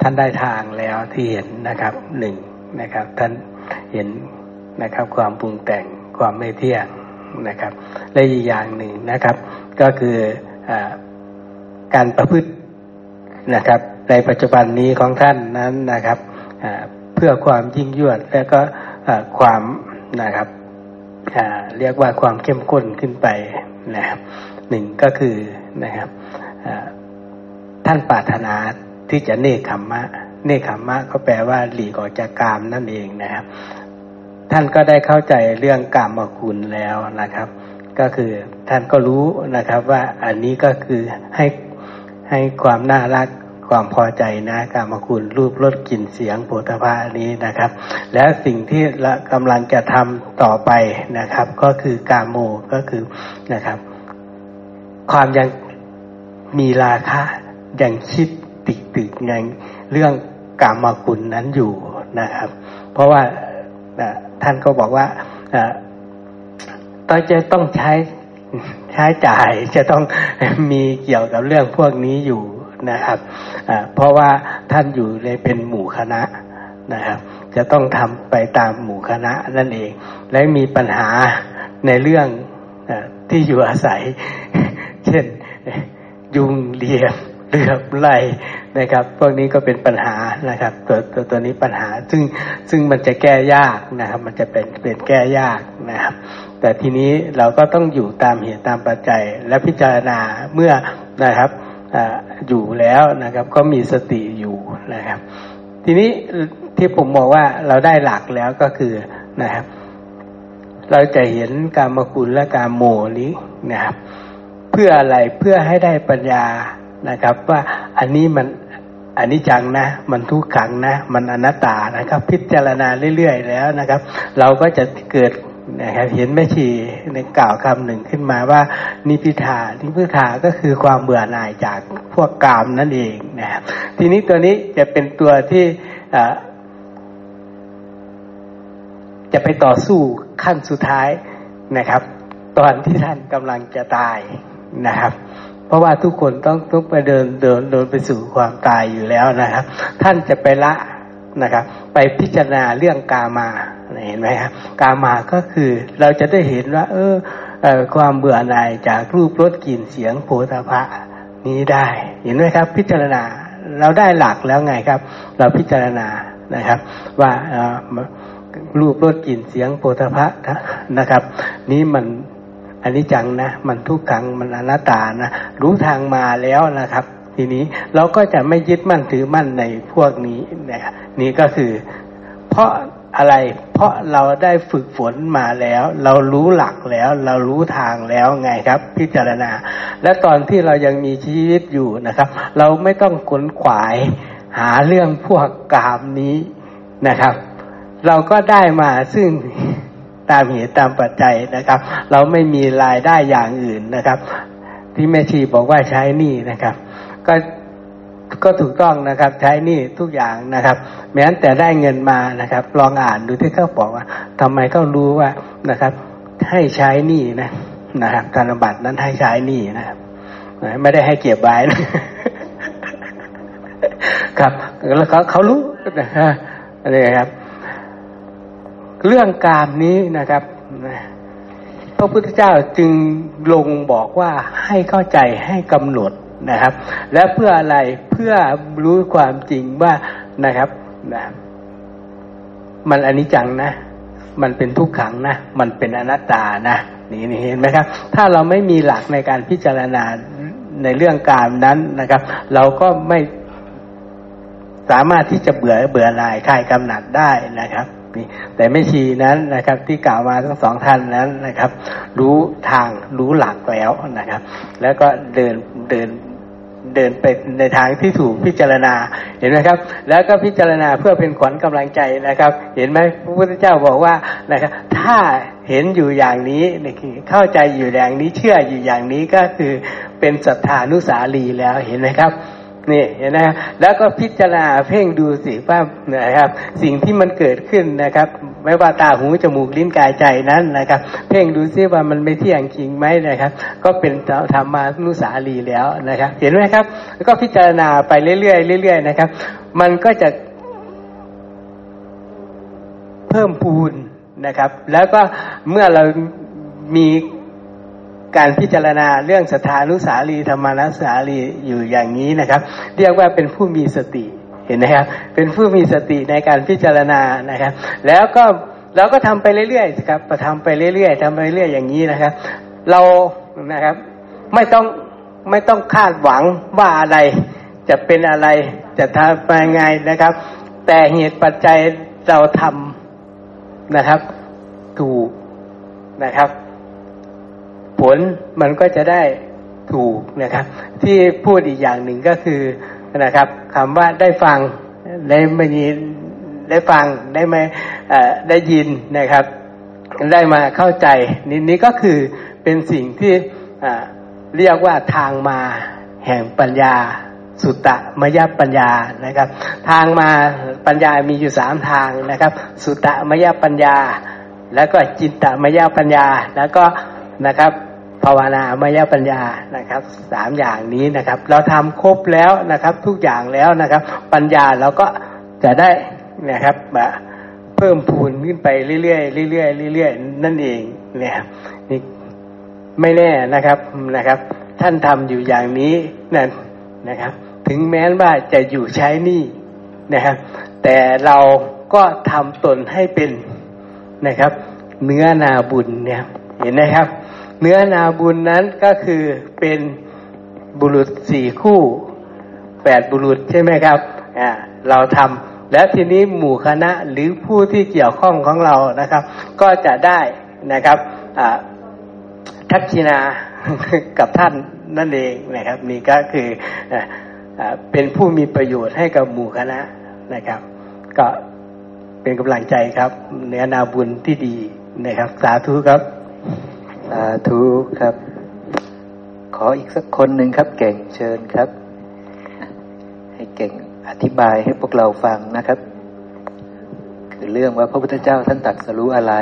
ท่านได้ทางแล้วที่เห็นนะครับ1นะครับท่านเห็นนะครับความปรุงแต่งความไม่เที่ยงนะครับและอีกอย่างหนึ่งนะครับก็คือการประพฤตินะครับในปัจจุบันนี้ของท่านนั้นนะครับเพื่อความยิ่งยวดและก็ความนะครับเรียกว่าความเข้มข้นขึ้นไปนะครับหนึ่งก็คือนะครับท่านปรารถนาที่จะเนคขมมะก็แปลว่าหลีกออกจากกามนั่นเองนะครับท่านก็ได้เข้าใจเรื่องกามคุณแล้วนะครับก็คือท่านก็รู้นะครับว่าอันนี้ก็คือให้ความน่ารักความพอใจนะกามคุณรูปรสกลิ่นเสียงโผฏฐัพพะนี้นะครับและสิ่งที่กำลังจะทำต่อไปนะครับก็คือกามโมก็คือนะครับความยังมีราคะยังคิดติดในเรื่องกามคุณนั้นอยู่นะครับเพราะว่าท่านก็บอกว่าต้องใช้จ่ายจะต้องมีเกี่ยวกับเรื่องพวกนี้อยู่ นะครับเพราะว่าท่านอยู่ในเป็นหมู่คณะนะครับจะต้องทำไปตามหมู่คณะนั่นเองและมีปัญหาในเรื่องที่อยู่อาศัย เช่นยุงเลียบเลือบไล่นะครับพวกนี้ก็เป็นปัญหานะครับตัวนี้ปัญหาซึ่งมันจะแก้ยากนะครับมันจะเป็นแก้ยากนะครับแต่ทีนี้เราก็ต้องอยู่ตามเหตุตามปัจจัยและพิจารณาเมื่อนะครับอยู่แล้วนะครับก็มีสติอยู่นะครับทีนี้ที่ผมบอกว่าเราได้หลักแล้วก็คือนะครับเราจะเห็นกามคุณและกามโมนี้นะครับเพื่ออะไรเพื่อให้ได้ปัญญานะครับว่าอันนี้มันอนิจจังนะมันทุกขังนะมันอนัตตานะครับพิจารณาเรื่อยๆแล้วนะครับเราก็จะเกิดนะครับเห็นแม่ชีในกล่าวคำหนึ่งขึ้นมาว่านิพพิทาก็คือความเบื่อหน่ายจากพวกกามนั่นเองนะครับทีนี้ตัวนี้จะเป็นตัวที่จะไปต่อสู้ขั้นสุดท้ายนะครับตอนที่ท่านกำลังจะตายนะครับเพราะว่าทุกคนต้องไปเดินไปสู่ความตายอยู่แล้วนะครับท่านจะไปละนะครับไปพิจารณาเรื่องกามาเห็นไหมครับกามาก็คือเราจะได้เห็นว่าความเบื่อหน่ายจากรูปรสกลิ่นเสียงโผฏฐัพพะนี้ได้เห็นไหมครับพิจารณาเราได้หลักแล้วไงครับเราพิจารณานะครับว่ารูปรสกลิ่นเสียงโผฏฐัพพะนะครับนี้มันอนิจจังนะมันทุกขังมันอนัตตานะรู้ทางมาแล้วนะครับทีนี้เราก็จะไม่ยึดมั่นถือมั่นในพวกนี้นะครับนี่ก็คือเพราะอะไรเพราะเราได้ฝึกฝนมาแล้วเรารู้หลักแล้วเรารู้ทางแล้วไงครับพิจารณาและตอนที่เรายังมีชีวิตอยู่นะครับเราไม่ต้องขวนขวายหาเรื่องพวกกามนี้นะครับเราก็ได้มาซึ่งตามเหตุตามปัจจัยนะครับเราไม่มีรายได้อย่างอื่นนะครับที่แม่ชีบอกว่าใช้หนี้นะครับก็ถูกต้องนะครับใช้หนี้ทุกอย่างนะครับแม้แต่ได้เงินมานะครับลองอ่านดูที่เขาบอกว่าทำไมเขารู้ว่านะครับให้ใช้หนี้นะครับธนบัตรนั้นให้ใช้หนี้นะครับไม่ได้ให้เก็บไว้นะครับแล้วเขารู้นะครับเรื่องกามนี้นะครับพระพุทธเจ้าจึงลงบอกว่าให้เข้าใจให้กำหนดนะครับและเพื่ออะไรเพื่อรู้ความจริงว่านะครับมันอนิจจังนะมันเป็นทุกขังนะมันเป็นอนัตตานะนี่เห็นไหมครับถ้าเราไม่มีหลักในการพิจารณาในเรื่องกามนั้นนะครับเราก็ไม่สามารถที่จะเบื่อหน่ายคลายกำหนัดได้นะครับแต่แม่ชีนั้นนะครับที่กล่าวมาทั้งสองท่านนั้นนะครับรู้ทางรู้หลักแล้วนะครับแล้วก็เดินไปในทางที่ถูกพิจารณาเห็นไหมครับแล้วก็พิจารณาเพื่อเป็นขวัญกำลังใจนะครับเห็นไหมพระพุทธเจ้าบอกว่านะครับถ้าเห็นอยู่อย่างนี้เข้าใจอยู่อย่างนี้เชื่ออยู่อย่างนี้ก็คือเป็นศรัทธานุสาลีแล้วเห็นไหมครับนี่เห็นไหมแล้วก็พิจารณาเพ่งดูสิว่านะครับสิ่งที่มันเกิดขึ้นนะครับไม่ว่าตาหูจมูกลิ้นกายใจนั้นนะครับเพ่งดูสิว่ามันไม่เที่ยงจริงไหมนะครับก็เป็นธรรมานุสาลีแล้วนะครับเห็นไหมครับแล้วก็พิจารณาไปเรื่อยๆนะครับมันก็จะเพิ่มพูนนะครับแล้วก็เมื่อเรามีการพิจารณาเรื่องศรัทธานุสาลีธรรมานุสาลีอยู่อย่างนี้นะครับเรียกว่าเป็นผู้มีสติเห็นไหมครับเป็นผู้มีสติในการพิจารณานะครับแล้วก็เราก็ทำไปเรื่อยๆครับทำไปเรื่อยๆทำไปเรื่อยอย่างนี้นะครับเรานะครับไม่ต้องคาดหวังว่าอะไรจะเป็นอะไรจะทำยังไงนะครับแต่เหตุปัจจัยเราทำนะครับถูกนะครับผลมันก็จะได้ถูกนะครับที่พูดอีกอย่างหนึ่งก็คือนะครับคำว่าได้ฟังได้มายินได้ฟังได้มาได้ยินนะครับได้มาเข้าใจนี้ก็คือเป็นสิ่งที่เรียกว่าทางมาแห่งปัญญาสุตตมยปัญญานะครับทางมาปัญญามีอยู่3ทางนะครับสุตตมยปัญญาแล้วก็จินตมยปัญญาแล้วก็นะครับ ภาวนาอมยปัญญานะครับสามอย่างนี้นะครับเราทำครบแล้วนะครับทุกอย่างแล้วนะครับปัญญาเราก็จะได้นะครับเพิ่มพูนขึ้นไปเรื่อยๆเรื่อยๆเรื่อยๆนั่นเองเนี่ยนี่ไม่แน่นะครับท่านทำอยู่อย่างนี้นั่นนะครับถึงแม้ว่าจะอยู่ใช้หนี้นะครับแต่เราก็ทำตนให้เป็นนะครับเนื้อนาบุญเนี่ยเห็นไหมครับเนื้อนาบุญนั้นก็คือเป็นบุรุษ4คู่8บุรุษใช่ไหมครับเราทำแล้วทีนี้หมู่คณะหรือผู้ที่เกี่ยวข้องของเรานะครับก็จะได้นะครับทักษิณากับท่านนั่นเองนะครับนี่ก็คือเป็นผู้มีประโยชน์ให้กับหมู่คณะนะครับก็เป็นกำลังใจครับเนื้อนาบุญที่ดีนะครับสาธุครับสาธุครับขออีกสักคนหนึ่งครับเก่งเชิญครับให้เก่งอธิบายให้พวกเราฟังนะครับคือเรื่องว่าพระพุทธเจ้าท่านตรัสรู้อะไร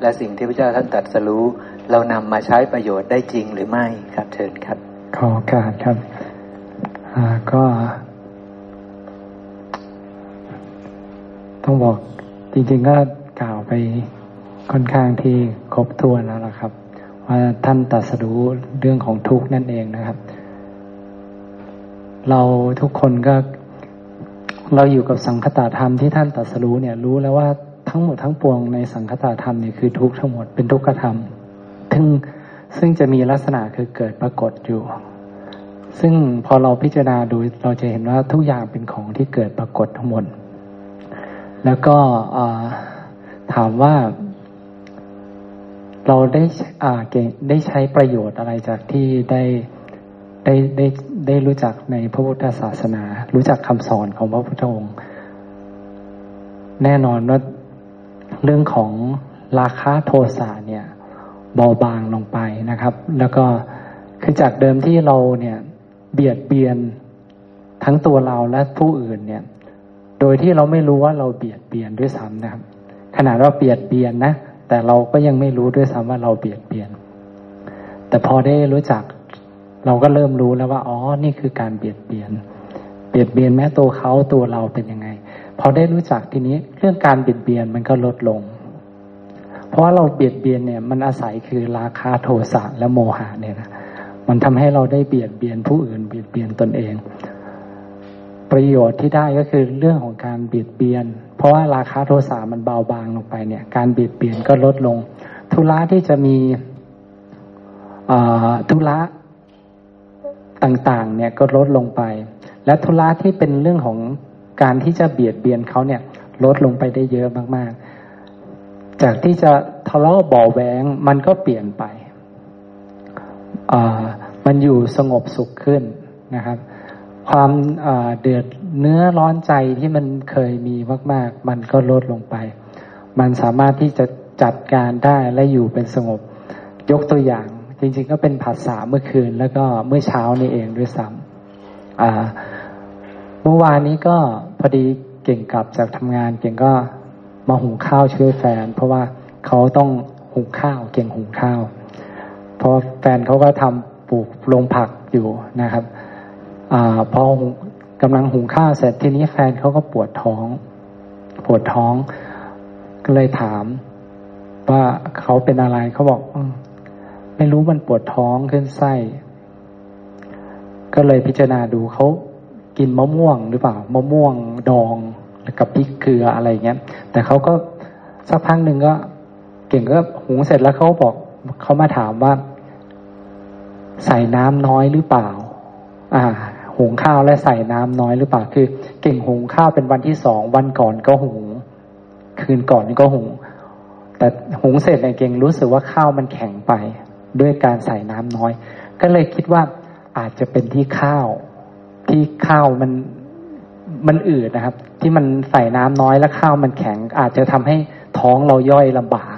และสิ่งที่พระเจ้าท่านตรัสรู้เรานำมาใช้ประโยชน์ได้จริงหรือไม่ครับเชิญครับขอการครับก็ต้องบอกจริงๆก็กล่าวไปค่อนข้างที่ครบถ้วนแล้วล่ะครับว่าท่านตรัสรู้เรื่องของทุกข์นั่นเองนะครับเราทุกคนก็เราอยู่กับสังคตธรรมที่ท่านตรัสรู้เนี่ยรู้แล้วว่าทั้งหมดทั้งปวงในสังคตธรรมเนี่ยคือทุกข์ทั้งหมดเป็นทุกขธรรมซึ่งจะมีลักษณะคือเกิดปรากฏอยู่ซึ่งพอเราพิจารณาดูเราจะเห็นว่าทุกอย่างเป็นของที่เกิดปรากฏทั้งหมดแล้วก็ถามว่าเราได้ได้ใช้ประโยชน์อะไรจากที่ได้รู้จักในพระพุทธศาสนารู้จักคำสอนของพระพุทธองค์แน่นอนว่าเรื่องของราคะโทสะเนี่ยเบาบางลงไปนะครับแล้วก็คือจากเดิมที่เราเนี่ยเบียดเบียนทั้งตัวเราและผู้อื่นเนี่ยโดยที่เราไม่รู้ว่าเราเบียดเบียนด้วยซ้ำนะครับขนาดว่าเบียดเบียนนะแต่เราก็ยังไม่รู้ด้วยซ้ำว่าเราเบียดเบียนแต่พอได้รู้จักเราก็เริ่มรู้แล้วว่าอ๋อนี่คือการเบียดเบียนแม้ตัวเขาตัวเราเป็นยังไงพอได้รู้จักทีนี้เรื่องการเบียดเบียนมันก็ลดลงเพราะเราเบียดเบียนเนี่ยมันอาศัยคือราคะโทสะและโมหะเนี่ยนะมันทำให้เราได้เบียดเบียนผู้อื่นเบียดเบียนตนเองประโยชน์ที่ได้ก็คือเรื่องของการเบียดเบียนเพราะว่าราคะโทสะมันเบาบางลงไปเนี่ยการเบียดเบียนก็ลดลงธุระที่จะมีธุระต่างๆเนี่ยก็ลดลงไปและธุระที่เป็นเรื่องของการที่จะเบียดเบียนเขาเนี่ยลดลงไปได้เยอะมากๆจากที่จะทะเลาะเบาะแว้งมันก็เปลี่ยนไปมันอยู่สงบสุขขึ้นนะครับความเดือดเนื้อร้อนใจที่มันเคยมีมากๆมันก็ลดลงไปมันสามารถที่จะจัดการได้และอยู่เป็นสงบยกตัวอย่างจริงๆก็เป็นผัสสะเมื่อคืนแล้วก็เมื่อเช้านี่เองด้วยซ้ำเมื่อวานนี้ก็พอดีเก่งกลับจากทำงานเก่งก็มาหุงข้าวช่วยแฟนเพราะว่าเขาต้องหุงข้าวเก่งหุงข้าวเพราะแฟนเขาก็ทำปลูกโรงผักอยู่นะครับพอกำลังหุงข้าวเสร็จทีนี้แฟนเขาก็ปวดท้องก็เลยถามว่าเขาเป็นอะไรเขาบอกไม่รู้มันปวดท้องขึ้นไส้ก็เลยพิจารณาดูเขากินมะม่วงหรือเปล่ามะม่วงดองกับพริกเกลืออะไรเงี้ยแต่เขาก็สักพักหนึ่งก็เก่งก็หุงเสร็จแล้วเขาบอกเขามาถามว่าใส่น้ำน้อยหรือเปล่าหุงข้าวและใส่น้ำน้อยหรือเปล่าคือเก่งหุงข้าวเป็นวันที่2วันก่อนก็หุงคืนก่อนก็หุงแต่หุงเสร็จเนี่ยเก่งรู้สึกว่าข้าวมันแข็งไปด้วยการใส่น้ำน้อยก็เลยคิดว่าอาจจะเป็นที่ข้าวมันอืดนะครับที่มันใส่น้ำน้อยและข้าวมันแข็งอาจจะทำให้ท้องเราย่อยลำบาก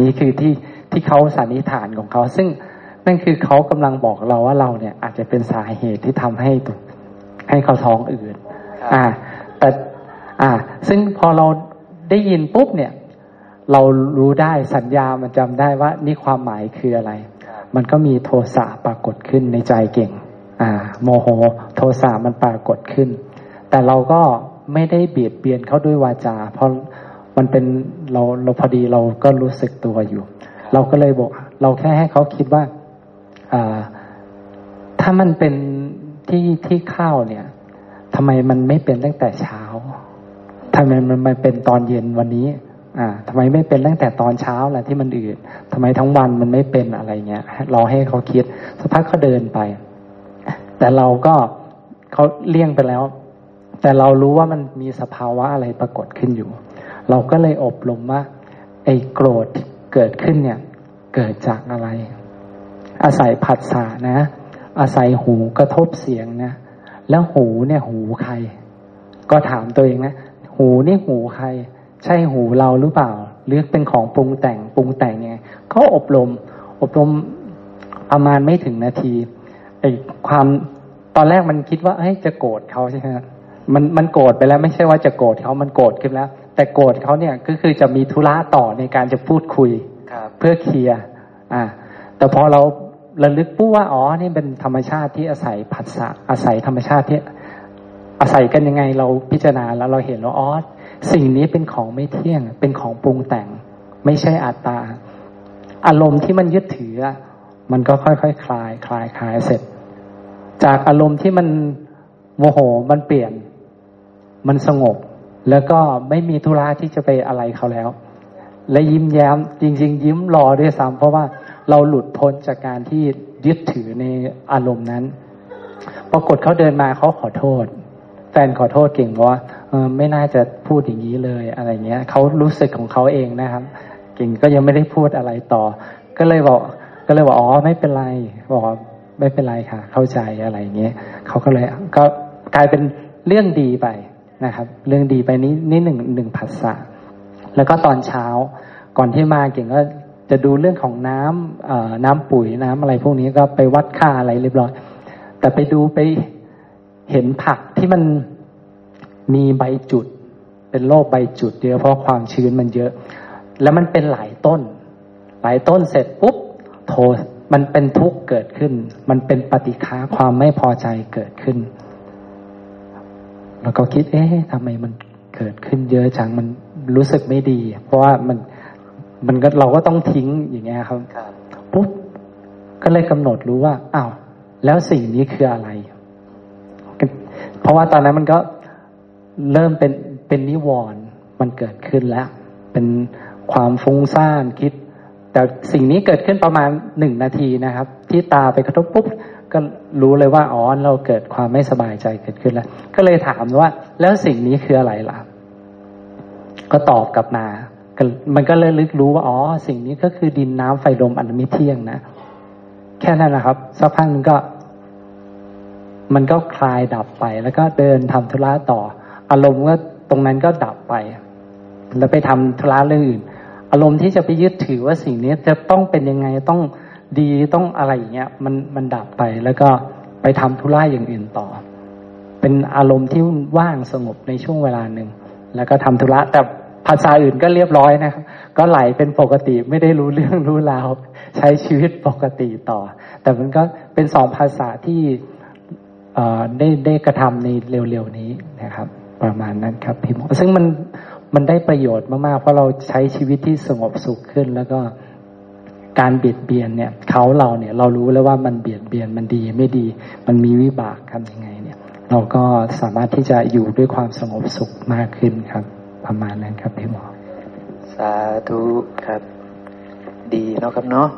นี่คือที่เขาสันนิษฐานของเขาซึ่งนั่นคือเขากำลังบอกเราว่าเราเนี่ยอาจจะเป็นสาเหตุที่ทำให้เขาท้องอืดแต่ซึ่งพอเราได้ยินปุ๊บเนี่ยเรารู้ได้สัญญามันจำได้ว่านี่ความหมายคืออะไร มันก็มีโทสะปรากฏขึ้นในใจเก่งโมโหโทสะมันปรากฏขึ้นแต่เราก็ไม่ได้เบียดเบียนเขาด้วยวาจาเพราะมันเป็นเราพอดีเราก็รู้สึกตัวอยู่เราก็เลยบอกเราแค่ให้เขาคิดว่าถ้ามันเป็นที่ข้าวเนี่ยทำไมมันไม่เป็นตั้งแต่เช้าทำไมมันมาเป็นตอนเย็นวันนี้ทำไมไม่เป็นตั้งแต่ตอนเช้าล่ะที่มันอืดทำไมทั้งวันมันไม่เป็นอะไรเงี้ยเราให้เขาคิดสักพักเขาเดินไปแต่เราก็เขาเลี่ยงไปแล้วแต่เรารู้ว่ามันมีสภาวะอะไรปรากฏขึ้นอยู่เราก็เลยอบรมว่าไอ้โกรธเกิดขึ้นเนี่ยเกิดจากอะไรอาศัยผัสสะนะอาศัยหูกระทบเสียงนะแล้วหูเนี่ยหูใครก็ถามตัวเองนะหูนี่หูใครใช่หูเราหรือเปล่าหรือเป็นของปรุงแต่งไงเขาอบรมประมาณไม่ถึงนาทีไอ้ความตอนแรกมันคิดว่าเฮ้ยจะโกรธเขาใช่ไหมมันโกรธไปแล้วไม่ใช่ว่าจะโกรธเขามันโกรธขึ้นแล้วแต่โกรธเขาเนี่ยก็คือจะมีธุระต่อในการจะพูดคุยเพื่อเคลียร์แต่พอเราระลึกปุ๊บว่าอ๋อนี่เป็นธรรมชาติที่อาศัยผัสสะอาศัยธรรมชาติที่อาศัยกันยังไงเราพิจารณาแล้วเราเห็นว่าอ๋อสิ่งนี้เป็นของไม่เที่ยงเป็นของปรุงแต่งไม่ใช่อัตตาอารมณ์ที่มันยึดถือมันก็ค่อยๆคลายเสร็จจากอารมณ์ที่มันโมโหมันเปลี่ยนมันสงบแล้วก็ไม่มีธุระที่จะไปอะไรเขาแล้วและยิ้มแย้มจริงๆยิ้มรอด้วยซ้ำเพราะว่าเราหลุดพ้นจากการที่ยึดถือในอารมณ์นั้นปรากฏเขาเดินมาเขาขอโทษแฟนขอโทษเก่งบอกว่าไม่น่าจะพูดอย่างนี้เลยอะไรเงี้ยเขารู้สึกของเขาเองนะครับเก่งก็ยังไม่ได้พูดอะไรต่อก็เลยบอกอ๋อไม่เป็นไรบอกไม่เป็นไรค่ะเข้าใจอะไรเงี้ยเขาก็เลยก็กลายเป็นเรื่องดีไปนะครับเรื่องดีไปนี้หนึ่งผัสสะแล้วก็ตอนเช้าก่อนที่มาเก่งก็จะดูเรื่องของน้ำปุ๋ยน้ำอะไรพวกนี้ก็ไปวัดค่าอะไรเรียบร้อยแต่ไปดูไปเห็นผักที่มันมีใบจุดเป็นโรคใบจุดเยอะเพราะความชื้นมันเยอะแล้วมันเป็นหลายต้นเสร็จปุ๊บโทมันเป็นทุกข์เกิดขึ้นมันเป็นปฏิฆาความไม่พอใจเกิดขึ้นแล้วก็คิดเอ๊ะทำไมมันเกิดขึ้นเยอะจังมันรู้สึกไม่ดีเพราะว่ามันก็เราก็ต้องทิ้งอย่างเงี้ยครับปุ๊บก็เลยกำหนดรู้ว่าอ้าวแล้วสิ่งนี้คืออะไรเพราะว่าตอนนั้นมันก็เริ่มเป็นนิวรณ์มันเกิดขึ้นแล้วเป็นความฟุ้งซ่านคิดแต่สิ่งนี้เกิดขึ้นประมาณ1นาทีนะครับที่ตาไปกระทบปุ๊บก็รู้เลยว่าอ๋อเราเกิดความไม่สบายใจเกิดขึ้นแล้วก็เลยถามว่าแล้วสิ่งนี้คืออะไรล่ะก็ตอบกลับมามันก็เลยลึกรู้ว่าอ๋อสิ่งนี้ก็คือดินน้ำไฟลมอันไม่เที่ยงนะแค่นั้นนะครับสักพักนึงก็มันก็คลายดับไปแล้วก็เดินทำธุระต่ออารมณ์ก็ตรงนั้นก็ดับไปแล้วไปทำธุระเรื่องอื่นอารมณ์ที่จะไปยึดถือว่าสิ่งนี้จะต้องเป็นยังไงต้องดีต้องอะไรอย่างเงี้ยมันดับไปแล้วก็ไปทำธุระอย่างอื่นต่อเป็นอารมณ์ที่ว่างสงบในช่วงเวลาหนึ่งแล้วก็ทำธุระแต่ภาษาอื่นก็เรียบร้อยนะครับก็ไหลเป็นปกติไม่ได้รู้เรื่องรู้ราวใช้ชีวิตปกติต่อแต่มันก็เป็นสองภาษาที่ได้กระทำในเร็วๆนี้นะครับประมาณนั้นครับพี่หมอซึ่งมันได้ประโยชน์มากๆเพราะเราใช้ชีวิตที่สงบสุขขึ้นแล้วก็การเบียดเบียนเนี่ยเขาเราเนี่ยเรารู้แล้วว่ามันเบียดเบียนมันดีไม่ดีมันมีวิบากทำยังไงเนี่ยเราก็สามารถที่จะอยู่ด้วยความสงบสุขมากขึ้นครับประมาณนั้นครับพี่หมอสาธุครับดีเนาะครับเนาะ